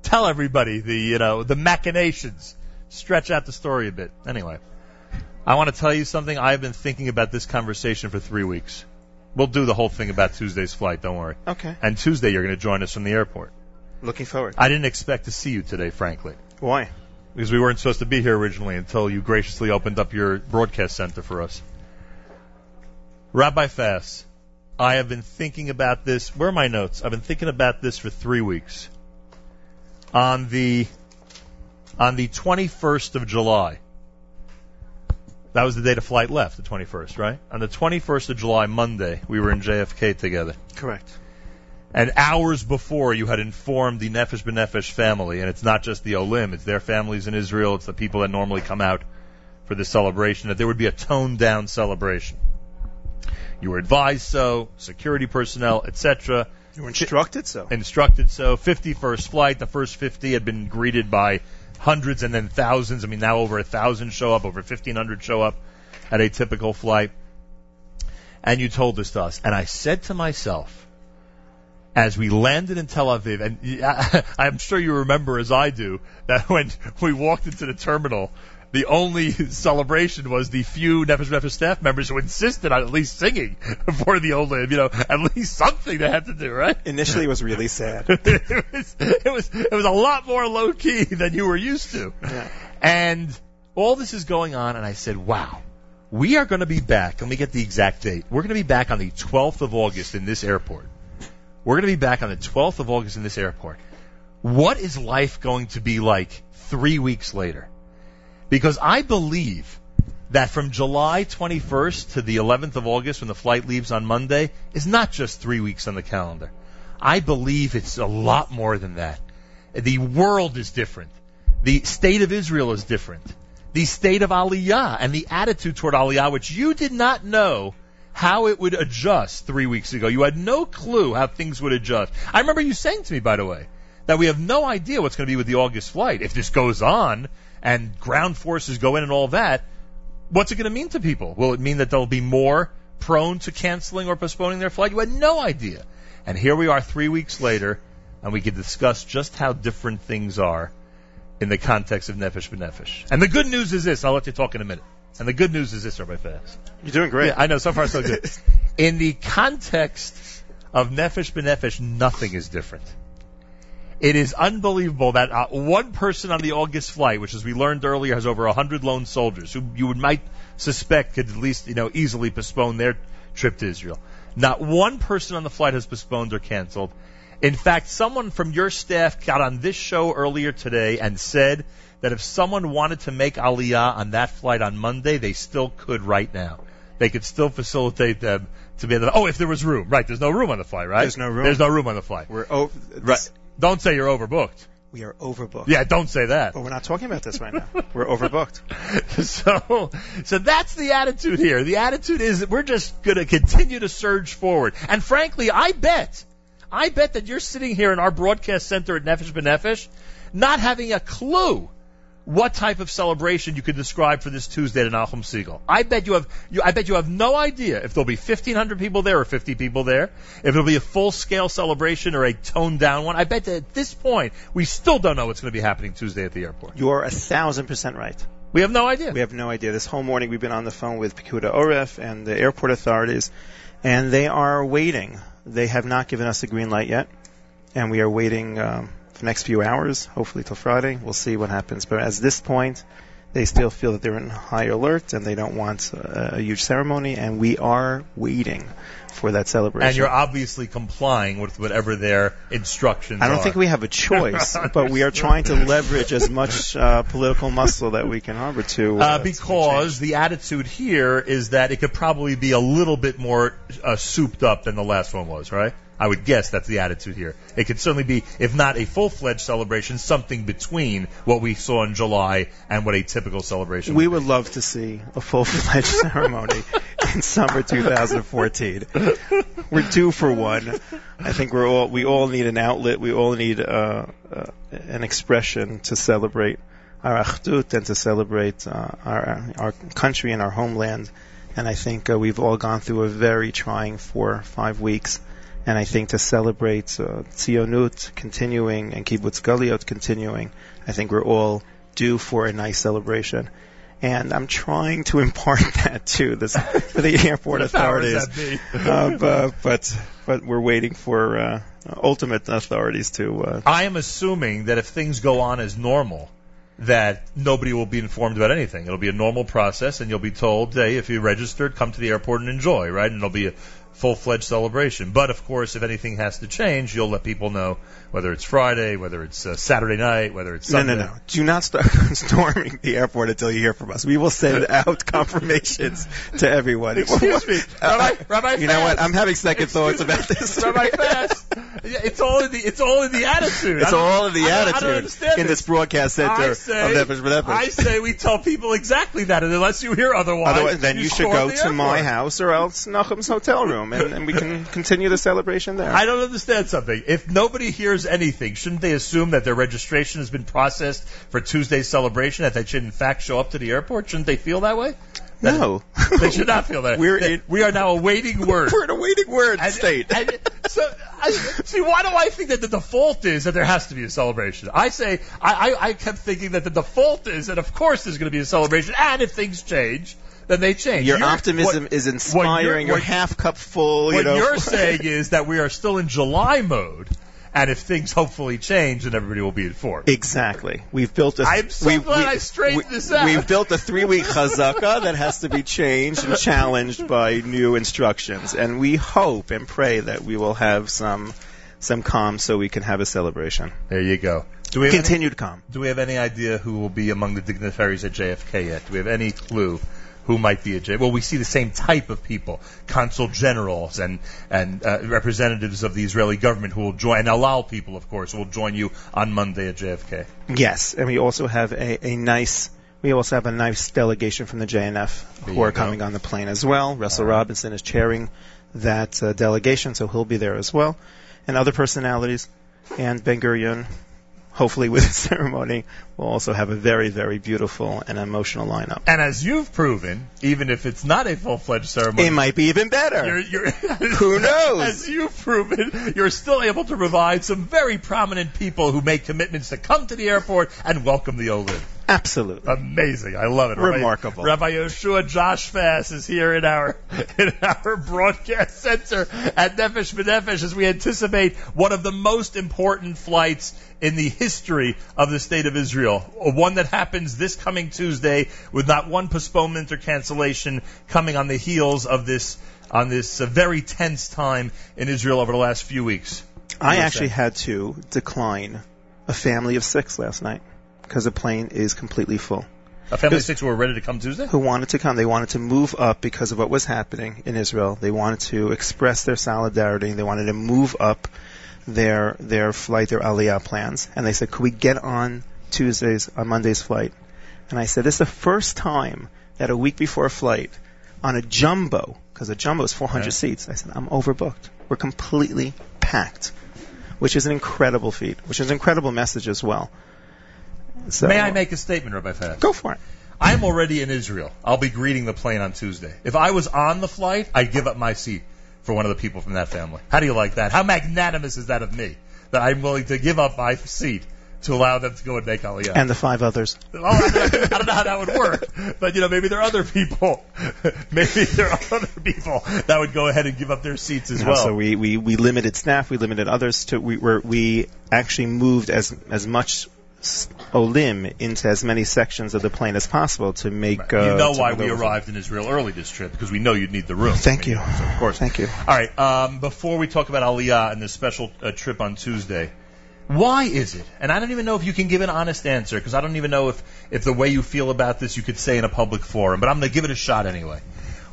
tell everybody the machinations. Stretch out the story a bit. Anyway, I want to tell you something. I've been thinking about this conversation for 3 weeks. We'll do the whole thing about Tuesday's flight. Don't worry. Okay. And Tuesday you're going to join us from the airport. Looking forward. I didn't expect to see you today, frankly. Why? Because we weren't supposed to be here originally until you graciously opened up your broadcast center for us. Rabbi Fass, I have been thinking about this. Where are my notes? I've been thinking about this for 3 weeks. On the 21st of July, that was the day the flight left, the 21st, right? On the 21st of July, Monday, we were in JFK together. Correct. And hours before, you had informed the Nefesh B'Nefesh family, and it's not just the Olim, it's their families in Israel, it's the people that normally come out for the celebration, that there would be a toned-down celebration. You were advised so, security personnel, etc. You were instructed so. 51st flight, the first 50 had been greeted by hundreds and then thousands. I mean, now over 1,000 show up, over 1,500 show up at a typical flight. And you told this to us. And I said to myself, as we landed in Tel Aviv, and I'm sure you remember as I do, that when we walked into the terminal, the only celebration was the few Nefesh B'Nefesh staff members who insisted on at least singing for the old name, you know, at least something they had to do, right? Initially, it was really sad. It was a lot more low-key than you were used to. Yeah. And all this is going on, and I said, wow, we are going to be back. Let me get the exact date. We're going to be back on the 12th of August in this airport. We're going to be back on the 12th of August in this airport. What is life going to be like 3 weeks later? Because I believe that from July 21st to the 11th of August, when the flight leaves on Monday, is not just 3 weeks on the calendar. I believe it's a lot more than that. The world is different. The state of Israel is different. The state of Aliyah and the attitude toward Aliyah, which you did not know how it would adjust 3 weeks ago. You had no clue how things would adjust. I remember you saying to me, by the way, that we have no idea what's going to be with the August flight. If this goes on, and ground forces go in and all that, what's it going to mean to people? Will it mean that they'll be more prone to canceling or postponing their flight? You had no idea. And here we are 3 weeks later, and we can discuss just how different things are in the context of Nefesh B'Nefesh. And the good news is this. I'll let you talk in a minute. And the good news is this, Rabbi Fass. You're doing great. Yeah, I know. So far, so good. In the context of Nefesh B'Nefesh, nothing is different. It is unbelievable that one person on the August flight, which, as we learned earlier, has over 100 lone soldiers, who you might suspect could at least, you know, easily postpone their trip to Israel. Not one person on the flight has postponed or canceled. In fact, someone from your staff got on this show earlier today and said that if someone wanted to make Aliyah on that flight on Monday, they still could right now. They could still facilitate them to be able to, oh, if there was room. Right, there's no room on the flight, right? There's no room on the flight. We're over. Right. Don't say you're overbooked. We are overbooked. Yeah, don't say that. But we're not talking about this right now. We're overbooked. So that's the attitude here. The attitude is that we're just going to continue to surge forward. And frankly, I bet that you're sitting here in our broadcast center at Nefesh B'Nefesh not having a clue what type of celebration you could describe for this Tuesday at Nachum Segal. I bet you have no idea if there'll be 1,500 people there or 50 people there, if it'll be a full-scale celebration or a toned-down one. I bet that at this point, we still don't know what's going to be happening Tuesday at the airport. You're 1,000% right. We have no idea. We have no idea. This whole morning we've been on the phone with Pikuda Oref and the airport authorities, and they are waiting. They have not given us the green light yet, and we are waiting for the next few hours, hopefully till Friday. We'll see what happens. But at this point, they still feel that they're in high alert and they don't want a huge ceremony, and we are waiting for that celebration. And you're obviously complying with whatever their instructions are. I don't think we have a choice, but we are trying to leverage as much political muscle that we can harbor to. Because the attitude here is that it could probably be a little bit more souped up than the last one was, right? I would guess that's the attitude here. It could certainly be, if not a full-fledged celebration, something between what we saw in July and what a typical celebration would be. We would love to see a full-fledged ceremony in summer 2014. We're due for one. I think we all need an outlet. We all need an expression to celebrate our achdut and to celebrate our country and our homeland. And I think we've all gone through a very trying 4 or 5 weeks. And I think to celebrate Tzionut continuing and Kibbutz Galiot continuing, I think we're all due for a nice celebration. And I'm trying to impart that to the airport authorities. But we're waiting for ultimate authorities to... I am assuming that if things go on as normal, that nobody will be informed about anything. It'll be a normal process, and you'll be told, hey, if you registered, come to the airport and enjoy, right? And it'll be a full-fledged celebration. But, of course, if anything has to change, you'll let people know, whether it's Friday, whether it's Saturday night, whether it's Sunday. No. Do not start storming the airport until you hear from us. We will send out confirmations to everyone. Excuse me. Rabbi Fass. You know what? I'm having second thoughts about this. Rabbi Fass. It's all in the attitude. It's all in the attitude in this broadcast center of Nefesh B'Nefesh. I say we tell people exactly that, and unless you hear otherwise then you should go to my house or else Nachum's hotel room, and we can continue the celebration there. I don't understand something. If nobody hears anything, shouldn't they assume that their registration has been processed for Tuesday's celebration, that they should in fact show up to the airport? Shouldn't they feel that way? No. They should not feel that. We are now awaiting word. We're in a waiting word state. So, why do I think that the default is that there has to be a celebration? I kept thinking that the default is that, of course, there's going to be a celebration, and if things change, then they change. Your optimism is inspiring. You're half cup full. What you're saying is that we are still in July mode. And if things hopefully change, then everybody will be informed. Exactly. We've built a. I'm so glad I straightened this out. We've built a 3-week chazakah that has to be changed and challenged by new instructions, and we hope and pray that we will have some calm so we can have a celebration. There you go. Continued calm. Do we have any idea who will be among the dignitaries at JFK yet? Do we have any clue? Who might be a J? Well, we see the same type of people, consul generals and representatives of the Israeli government who will join, and Alal people, of course, will join you on Monday at JFK. Yes, and we also have a nice delegation from the JNF who are coming on the plane as well. Russell Robinson is chairing that delegation, so he'll be there as well, and other personalities, and Ben Gurion. Hopefully with the ceremony, we'll also have a very, very beautiful and emotional lineup. And as you've proven, even if it's not a full-fledged ceremony... It might be even better. Who knows? As you've proven, you're still able to provide some very prominent people who make commitments to come to the airport and welcome the Olin. Absolutely. Amazing. I love it. Remarkable. Rabbi Yehoshua Josh Fass is here in our broadcast center at Nefesh B'Nefesh as we anticipate one of the most important flights in the history of the state of Israel. One that happens this coming Tuesday with not one postponement or cancellation, coming on the heels of this very tense time in Israel over the last few weeks. I actually had to decline a family of 6 last night. Because the plane is completely full. A family of 6 who were ready to come Tuesday? Who wanted to come. They wanted to move up because of what was happening in Israel. They wanted to express their solidarity. They wanted to move up their flight, their Aliyah plans. And they said, could we get on Monday's flight? And I said, this is the first time that a week before a flight, on a jumbo, because a jumbo is 400 seats, I said, I'm overbooked. We're completely packed, which is an incredible feat, which is an incredible message as well. So, may I make a statement, Rabbi Fass? Go for it. I'm already in Israel. I'll be greeting the plane on Tuesday. If I was on the flight, I'd give up my seat for one of the people from that family. How do you like that? How magnanimous is that of me, that I'm willing to give up my seat to allow them to go and make Aliyah? And the 5 others. Oh, I don't know how that would work. But, maybe there are other people. Maybe there are other people that would go ahead and give up their seats as well. So we limited staff. We limited others. We actually moved as much Olim into as many sections of the plane as possible to make... You know why we arrived in Israel early this trip, because we know you'd need the room. Thank you. So of course. Thank you. All right, before we talk about Aliyah and this special trip on Tuesday, why is it? And I don't even know if you can give an honest answer, because I don't even know if the way you feel about this you could say in a public forum, but I'm going to give it a shot anyway.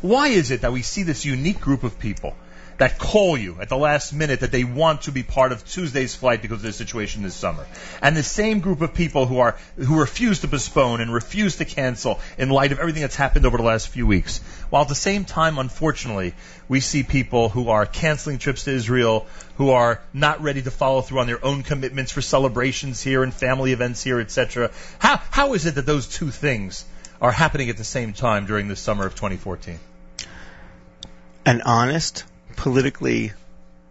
Why is it that we see this unique group of people that call you at the last minute that they want to be part of Tuesday's flight because of their situation this summer? And the same group of people who refuse to postpone and refuse to cancel in light of everything that's happened over the last few weeks. While at the same time, unfortunately, we see people who are canceling trips to Israel, who are not ready to follow through on their own commitments for celebrations here and family events here, etc. How is it that those two things are happening at the same time during the summer of 2014? An honest, politically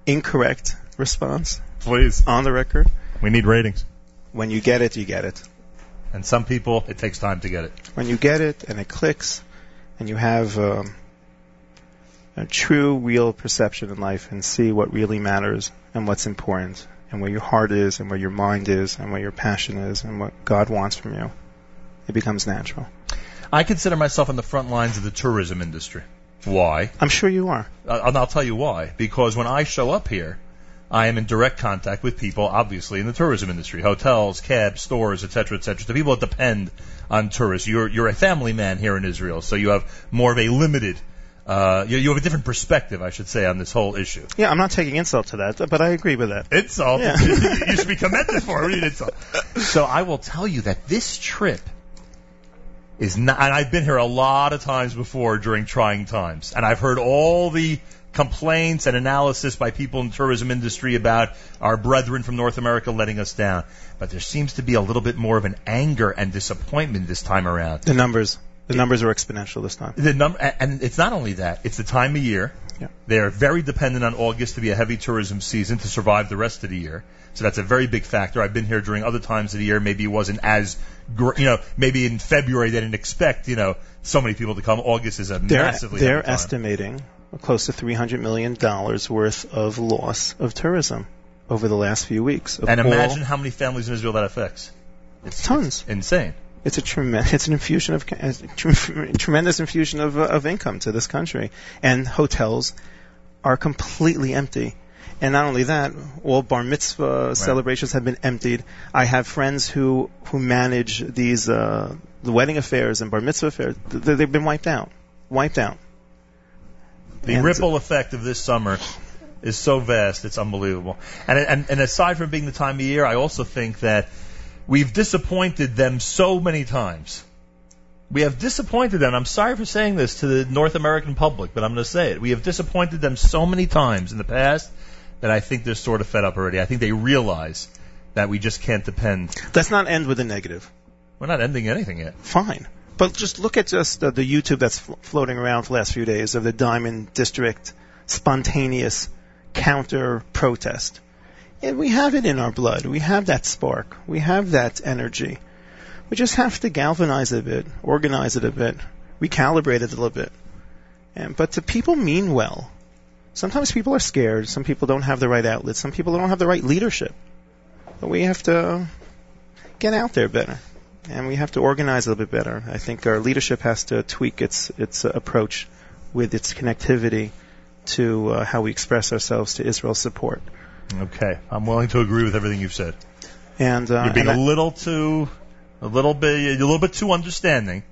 incorrect response. Please. On the record. We need ratings. When you get it, you get it. And some people, it takes time to get it. When you get it and it clicks and you have a true, real perception in life and see what really matters and what's important and where your heart is and where your mind is and where your passion is and what God wants from you, it becomes natural. I consider myself on the front lines of the tourism industry. Why? I'm sure you are. And I'll tell you why. Because when I show up here, I am in direct contact with people, obviously, in the tourism industry. Hotels, cabs, stores, et cetera, the people that depend on tourists. You're a family man here in Israel, so you have more of a limited You have a different perspective, I should say, on this whole issue. Yeah, I'm not taking insult to that, but I agree with that. Insult? Yeah. You should be commended for it. Insult. So I will tell you that this trip is not, and I've been here a lot of times before during trying times, and I've heard all the complaints and analysis by people in the tourism industry about our brethren from North America letting us down. But there seems to be a little bit more of an anger and disappointment this time around. The numbers are exponential this time. And it's not only that, it's the time of year. Yeah. They are very dependent on August to be a heavy tourism season to survive the rest of the year. So that's a very big factor. I've been here during other times of the year. Maybe it wasn't as, maybe in February they didn't expect, so many people to come. August is a massively heavy time. They're estimating close to $300 million worth of loss of tourism over the last few weeks. And imagine how many families in Israel that affects. It's tons. It's insane. It's a tremendous infusion of income to this country. And hotels are completely empty. And not only that, all bar mitzvah celebrations have been emptied. I have friends who manage these the wedding affairs and bar mitzvah affairs. They've been wiped out. The ripple effect of this summer is so vast, it's unbelievable. And aside from being the time of year, I also think that we've disappointed them so many times. We have disappointed them. I'm sorry for saying this to the North American public, but I'm going to say it. We have disappointed them so many times in the past that I think they're sort of fed up already. I think they realize that we just can't depend. Let's not end with a negative. We're not ending anything yet. Fine. But just look at just the YouTube that's floating around for the last few days of the Diamond District spontaneous counter-protest. And we have it in our blood. We have that spark. We have that energy. We just have to galvanize it a bit, organize it a bit, recalibrate it a little bit. But the people mean well. Sometimes people are scared. Some people don't have the right outlets. Some people don't have the right leadership. But we have to get out there better. And we have to organize a little bit better. I think our leadership has to tweak its approach with its connectivity to how we express ourselves to Israel's support. Okay. I'm willing to agree with everything you've said. And you're being a little bit too understanding.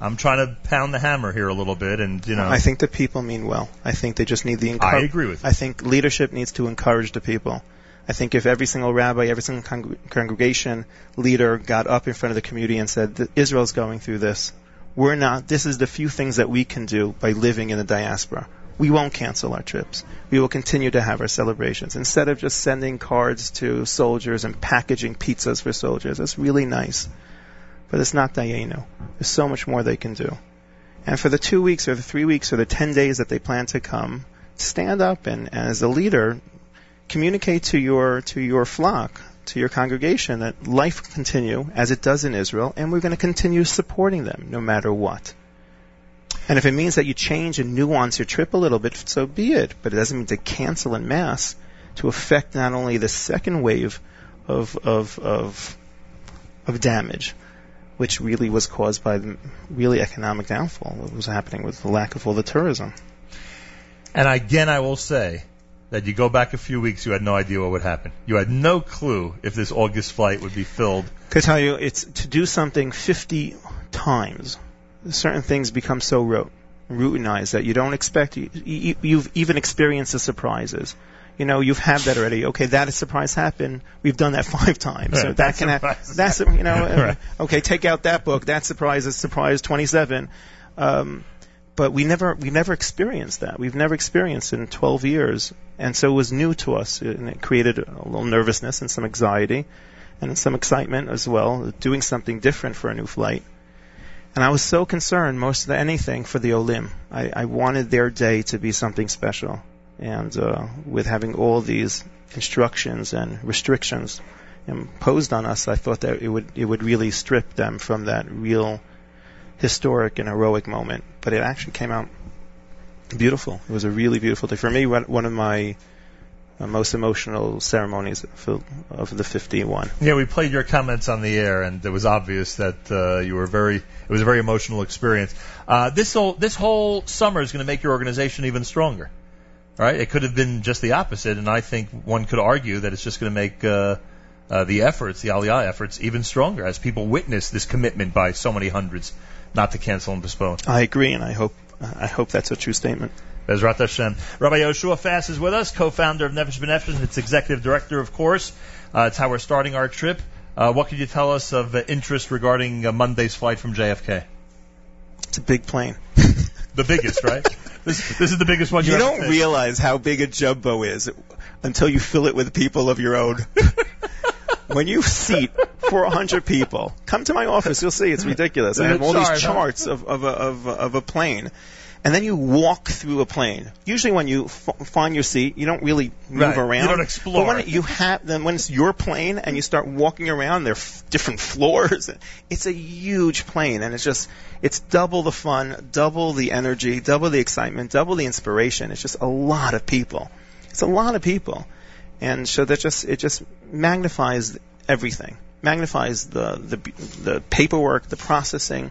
I'm trying to pound the hammer here a little bit, and I think the people mean well. I think they just need the encouragement. I agree with you. I think leadership needs to encourage the people. I think if every single rabbi, every single congregation leader got up in front of the community and said, Israel's going through this. We're not. This is the few things that we can do by living in the diaspora. We won't cancel our trips. We will continue to have our celebrations. Instead of just sending cards to soldiers and packaging pizzas for soldiers, that's really nice. But it's not Dayenu. There's so much more they can do. And for the 2 weeks or the 3 weeks or the 10 days that they plan to come, stand up and as a leader, communicate to your flock, to your congregation, that life will continue as it does in Israel, and we're going to continue supporting them no matter what. And if it means that you change and nuance your trip a little bit, so be it. But it doesn't mean to cancel en masse to affect not only the second wave of damage, which really was caused by the really economic downfall, what was happening with the lack of all the tourism. And again, I will say that you go back a few weeks, you had no idea what would happen. You had no clue if this August flight would be filled. I could tell you, it's to do something 50 times. Certain things become so routinized that you don't expect. You've even experienced the surprises. You've had that already. Okay, that surprise happened. We've done that 5 times. Right, so that can happen. That's right. Okay, take out that book. That surprise is surprise 27. But we never experienced that. We've never experienced it in 12 years, and so it was new to us, and it created a little nervousness and some anxiety, and some excitement as well, doing something different for a new flight. And I was so concerned, most of anything, for the Olim. I wanted their day to be something special, and with having all these instructions and restrictions imposed on us, I thought that it would really strip them from that real historic and heroic moment, but it actually came out beautiful. It was a really beautiful day. For me, one of my most emotional ceremonies of the 51. Yeah, we played your comments on the air, and it was obvious that it was a very emotional experience. This whole summer is going to make your organization even stronger, right? It could have been just the opposite, and I think one could argue that it's just going to make the Aliyah efforts, even stronger as people witness this commitment by so many hundreds not to cancel and postpone. I agree, and I hope I hope that's a true statement. Bezrat Hashem. Rabbi Yehoshua Fass is with us, co-founder of Nefesh B'Nefesh, and its executive director, of course. It's how we're starting our trip. What could you tell us of interest regarding Monday's flight from JFK? It's a big plane. The biggest, right? This is the biggest one you ever don't take. Realize how big a jumbo is until you fill it with people of your own. When you seat 400 people, come to my office, you'll see it's ridiculous. I have all these charts of a plane. And then you walk through a plane. Usually when you find your seat, you don't really move around. You don't explore. But when when it's your plane and you start walking around, there are different floors. It's a huge plane, and it's double the fun, double the energy, double the excitement, double the inspiration. It's just a lot of people. It's a lot of people. And so it just magnifies everything. Magnifies the paperwork, the processing,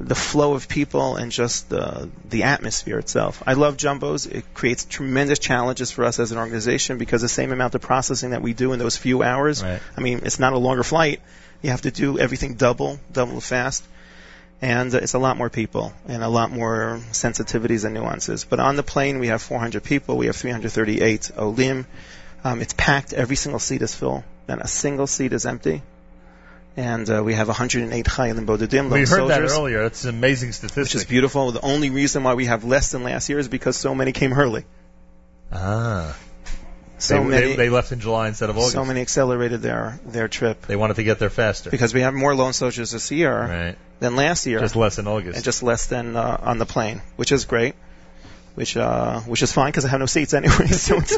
the flow of people, and just the atmosphere itself. I love jumbos. It creates tremendous challenges for us as an organization because the same amount of processing that we do in those few hours, right. I mean, it's not a longer flight. You have to do everything double fast. And it's a lot more people and a lot more sensitivities and nuances. But on the plane, we have 400 people. We have 338 olim. It's packed. Every single seat is full. Not a single seat is empty. And we have 108 Chayalim Bodedim. We heard soldiers, that earlier. It's an amazing statistic. Which is beautiful. The only reason why we have less than last year is because so many came early. They left in July instead of August. So many accelerated their trip. They wanted to get there faster. Because we have more lone soldiers this year than last year. Just less in August. And just less than on the plane, which is great. Which is fine because I have no seats anyway, so it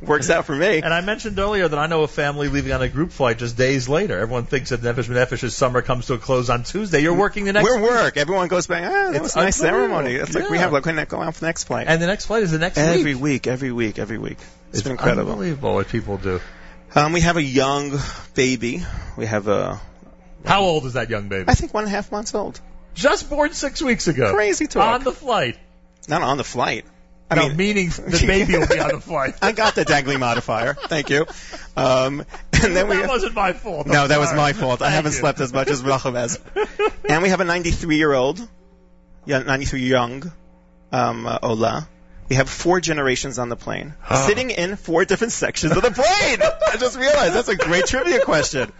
works out for me. And I mentioned earlier that I know a family leaving on a group flight just days later. Everyone thinks that Nefesh B'Nefesh's summer comes to a close on Tuesday. You're working the next week. Everyone goes back, that was a nice ceremony. It's like we have, like, when I go out for the next flight. And the next flight is the next week. Every week. It's been incredible. Unbelievable what people do. We have a young baby. How old is that young baby? I think 1.5 months old. Just born 6 weeks ago. Crazy talk. On the flight. Not on the flight. I mean, meaning the baby will be on the flight. I got the dangling modifier. Thank you. And then that wasn't my fault. No, that was my fault. I haven't slept as much as Rachel has. And we have a 93-year-old, 93-young Ola. We have 4 generations on the plane, sitting in 4 different sections of the plane. I just realized that's a great trivia question.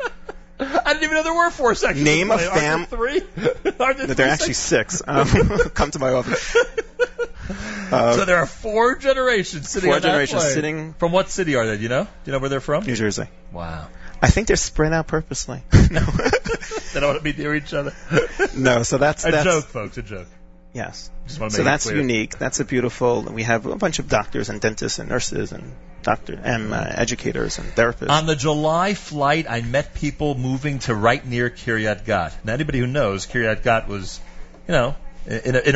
I didn't even know there were 4 sections. Name a family. Are there three? There are actually 6. Come to my office. So there are 4 generations sitting. 4 generations sitting. From what city are they? Do you know? Do you know where they're from? New Jersey. Wow. I think they're spread out purposely. No, they don't want to be near each other. No. So that's a joke, folks. A joke. Yes. So that's unique. That's a beautiful. We have a bunch of doctors and dentists and nurses and educators and therapists. On the July flight, I met people moving to right near Kiryat Gat. Now, anybody who knows, Kiryat Gat was, in a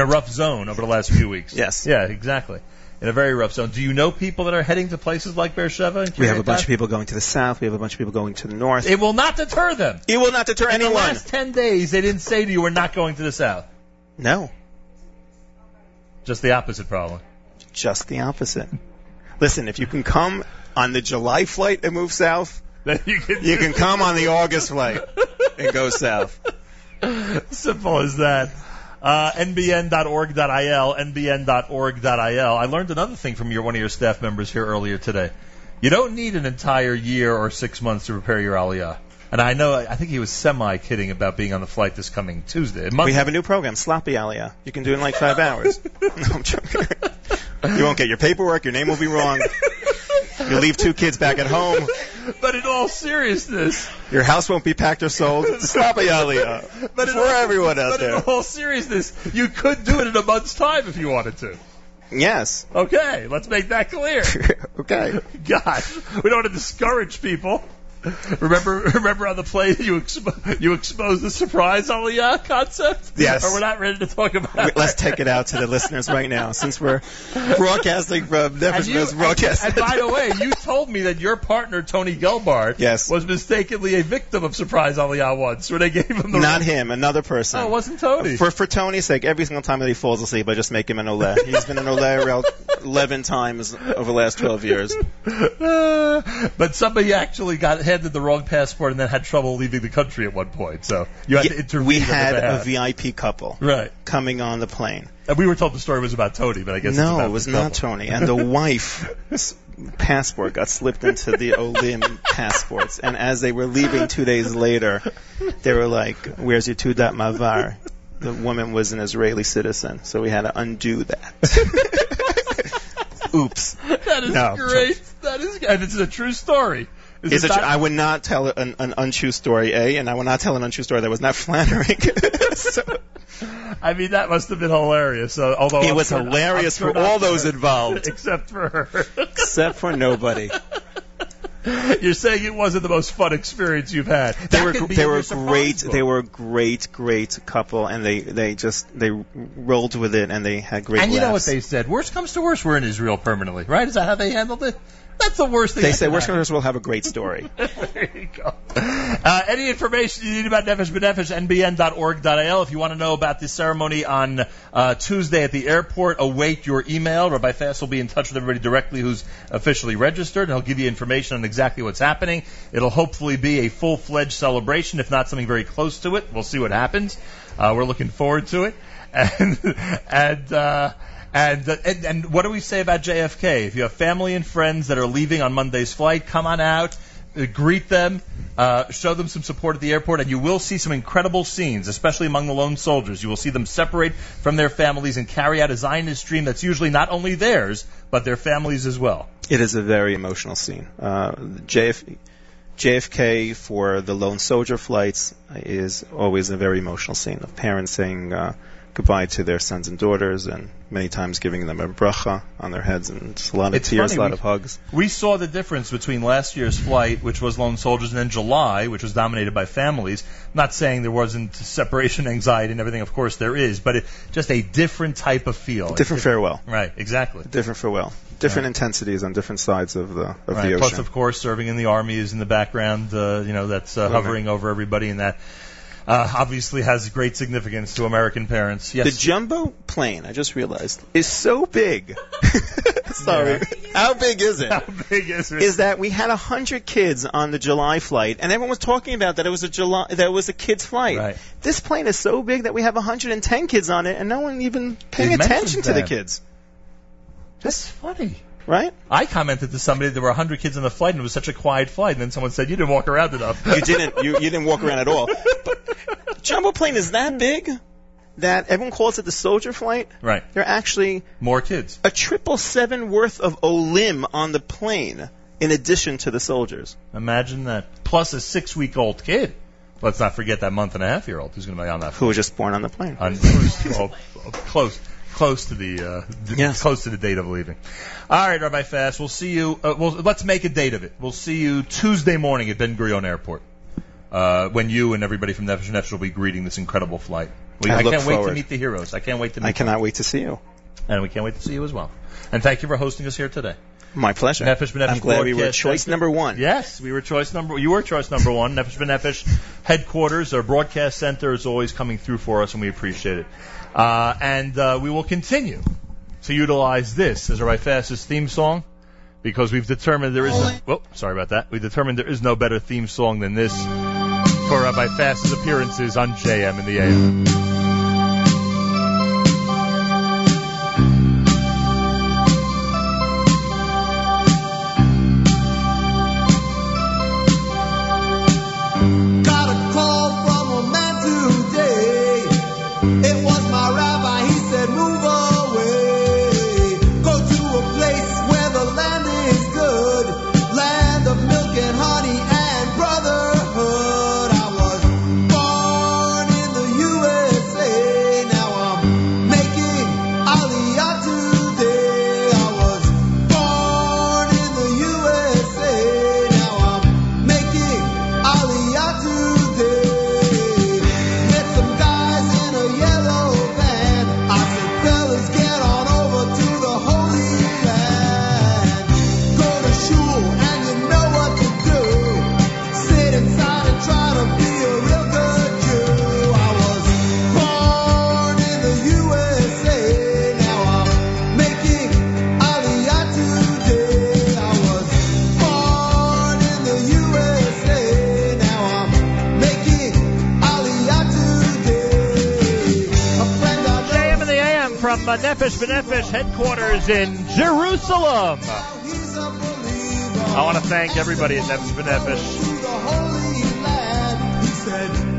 rough zone over the last few weeks. Yes. Yeah, exactly. In a very rough zone. Do you know people that are heading to places like Beersheva and Kiryat Gat? We have a bunch of people going to the south. We have a bunch of people going to the north. It will not deter them. It will not deter anyone. In the last 10 days, they didn't say to you, we're not going to the south. No. Just the opposite problem. Just the opposite. Listen, if you can come on the July flight and move south, then you can come on the August flight and go south. Simple as that. NBN.org.il, NBN.org.il. I learned another thing from one of your staff members here earlier today. You don't need an entire year or 6 months to prepare your aliyah. And I think he was semi-kidding about being on the flight this coming Tuesday. We have a new program, Sloppy Aliyah. You can do it in like 5 hours. No, I'm joking. You won't get your paperwork. Your name will be wrong. You'll leave 2 kids back at home. But in all seriousness, your house won't be packed or sold. Sloppy Aliyah. But for everyone out there. But in all seriousness, you could do it in a month's time if you wanted to. Yes. Okay, let's make that clear. Okay. Gosh, we don't want to discourage people. Remember on the plane you exposed the surprise aliyah concept? Yes. Or we're not ready to talk about it. Let's take it out to the listeners right now, since we're broadcasting from Nefesh B'Nefesh Broadcasting. And by the way, you just told me that your partner, Tony Gelbart, was mistakenly a victim of Surprise Aliyah once, where they gave him the... Not him, another person. Oh, it wasn't Tony. For Tony's sake, every single time that he falls asleep, I just make him an Oleh. He's been an Oleh around 11 times over the last 12 years. But somebody actually got handed the wrong passport and then had trouble leaving the country at one point, so you had to intervene. We had a VIP couple coming on the plane. And we were told the story was about Tony, but I guess no, it was not Tony. And the wife's passport got slipped into the Olim passports. And as they were leaving 2 days later, they were like, "Where's your Tudat Mavar?" The woman was an Israeli citizen, so we had to undo that. Oops. That is great. That is, and it's a true story. I would not tell an untrue story, and I would not tell an untrue story that was not flattering. So, I mean, that must have been hilarious. Although it was hilarious for all those involved. Except for her. Except for nobody. You're saying it wasn't the most fun experience you've had. They were a great couple, and they rolled with it, and they had great laughs. And you know what they said? Worst comes to worst, we're in Israel permanently, right? Is that how they handled it? That's the worst thing. They say, worst customers will have a great story. There you go. Any information you need about Nefesh B'Nefesh, nbn.org.il. If you want to know about the ceremony on Tuesday at the airport, await your email. Rabbi Fass will be in touch with everybody directly who's officially registered, and he'll give you information on exactly what's happening. It'll hopefully be a full-fledged celebration, if not something very close to it. We'll see what happens. We're looking forward to it. And what do we say about JFK? If you have family and friends that are leaving on Monday's flight, come on out, greet them, show them some support at the airport, and you will see some incredible scenes, especially among the lone soldiers. You will see them separate from their families and carry out a Zionist dream that's usually not only theirs, but their families as well. It is a very emotional scene. JFK for the lone soldier flights is always a very emotional scene of parents saying goodbye to their sons and daughters, and many times giving them a bracha on their heads, and just a lot of tears, a lot of hugs. We saw the difference between last year's flight, which was lone soldiers, and then July, which was dominated by families. I'm not saying there wasn't separation anxiety and everything, of course there is, but just a different type of feel. Different farewell. Right, exactly. Different farewell. Different intensities on different sides of the ocean. Plus, of course, serving in the Army is in the background, that's hovering over everybody, and that obviously has great significance to American parents. Yes. The jumbo plane, I just realized, is so big. Sorry. Yeah. How big is it? Is that we had 100 kids on the July flight, and everyone was talking about that it was a kids flight. Right. This plane is so big that we have 110 kids on it, and no one even paying attention to the kids. That's funny. Right? I commented to somebody that there were 100 kids on the flight, and it was such a quiet flight, and then someone said, you didn't walk around enough. You didn't walk around at all. But jumbo plane is that big that everyone calls it the soldier flight. Right. There are actually more kids. A 777 worth of Olim on the plane in addition to the soldiers. Imagine that. Plus a 6-week-old kid. Let's not forget that month-and-a-half-year-old who's going to be on that plane. Who was just born on the plane. Close to the close to the date of leaving. All right, Rabbi Fass, we'll see you. Let's make a date of it. We'll see you Tuesday morning at Ben Gurion Airport when you and everybody from Nefesh B'Nefesh will be greeting this incredible flight. I can't wait to meet the heroes. I cannot wait to see you, and we can't wait to see you as well. And thank you for hosting us here today. My pleasure. Nefesh B'Nefesh, I'm glad we were choice number one. Yes, we were choice number. You were choice number one. Nefesh B'Nefesh headquarters, our broadcast center, is always coming through for us, and we appreciate it. And we will continue to utilize this as our fastest theme song, because we've determined there is no better theme song than this for Rabbi Fass's appearances on JM in the AM. from Nefesh B'Nefesh headquarters in Jerusalem. I want to thank everybody at Nefesh B'Nefesh.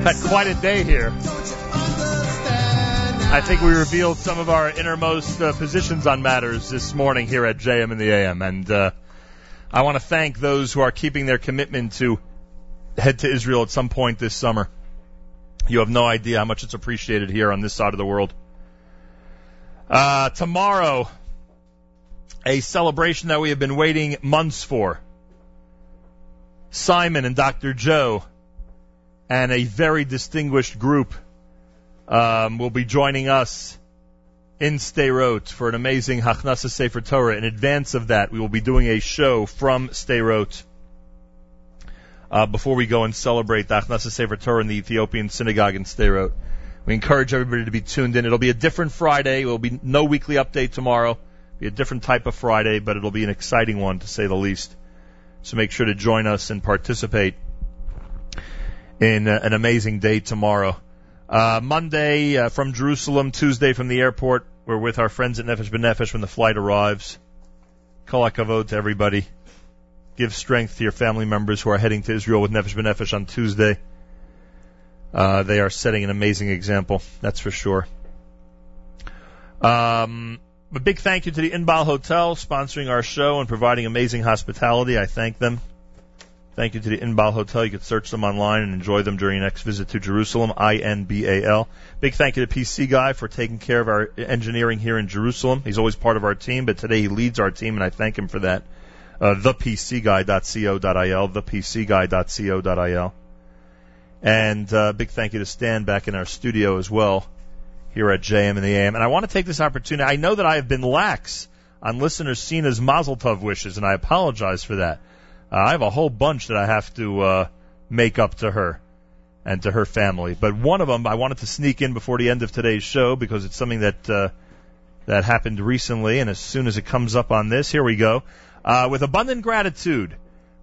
Had quite a day here. I think we revealed some of our innermost positions on matters this morning here at JM in the AM. And I want to thank those who are keeping their commitment to head to Israel at some point this summer. You have no idea how much it's appreciated here on this side of the world. Tomorrow, a celebration that we have been waiting months for. Simon and Dr. Joe and a very distinguished group will be joining us in Sderot for an amazing Hachnasah Sefer Torah. In advance of that, we will be doing a show from Sderot before we go and celebrate the Hachnasah Sefer Torah in the Ethiopian synagogue in Sderot. We encourage everybody to be tuned in. It'll be a different Friday. It will be no weekly update tomorrow. It'll be a different type of Friday, but it'll be an exciting one, to say the least. So make sure to join us and participate in an amazing day tomorrow. Monday from Jerusalem, Tuesday from the airport. We're with our friends at Nefesh B'Nefesh when the flight arrives. Kol hakavod to everybody. Give strength to your family members who are heading to Israel with Nefesh B'Nefesh on Tuesday. They are setting an amazing example, that's for sure. A big thank you to the Inbal Hotel, sponsoring our show and providing amazing hospitality. I thank them. Thank you to the Inbal Hotel. You can search them online and enjoy them during your next visit to Jerusalem, I-N-B-A-L. Big thank you to PC Guy for taking care of our engineering here in Jerusalem. He's always part of our team, but today he leads our team, and I thank him for that. Thepcguy.co.il, thepcguy.co.il. And big thank you to Stan back in our studio as well here at JM and the AM. And I want to take this opportunity. I know that I have been lax on listener Sina's Mazel Tov wishes, and I apologize for that. I have a whole bunch that I have to make up to her and to her family. But one of them I wanted to sneak in before the end of today's show because it's something that that happened recently. And as soon as it comes up on this, here we go. With abundant gratitude,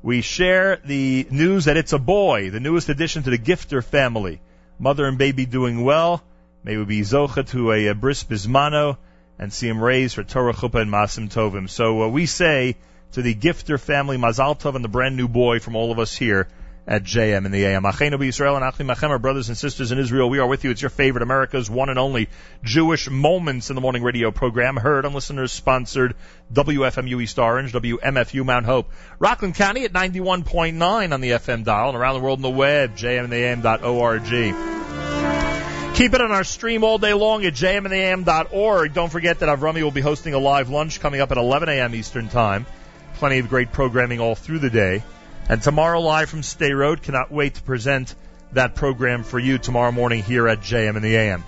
we share the news that it's a boy, the newest addition to the Gifter family. Mother and baby doing well. May we be zocha to a bris bismano and see him raised for Torah, Chuppah, and Masim Tovim. So we say to the Gifter family, Mazal Tov and the brand new boy from all of us here at JM in the AM. Achenu B'Yisrael and Achim Achem, our brothers and sisters in Israel, we are with you. It's your favorite, America's one and only Jewish Moments in the Morning radio program, heard on listeners-sponsored WFMU East Orange, WMFU Mount Hope, Rockland County at 91.9 on the FM dial, and around the world on the web, jmandtheam.org. Keep it on our stream all day long at jmandtheam.org. Don't forget that Avrami will be hosting a live lunch coming up at 11 a.m. Eastern Time. Plenty of great programming all through the day. And tomorrow, live from Sderot, cannot wait to present that program for you tomorrow morning here at JM in the AM.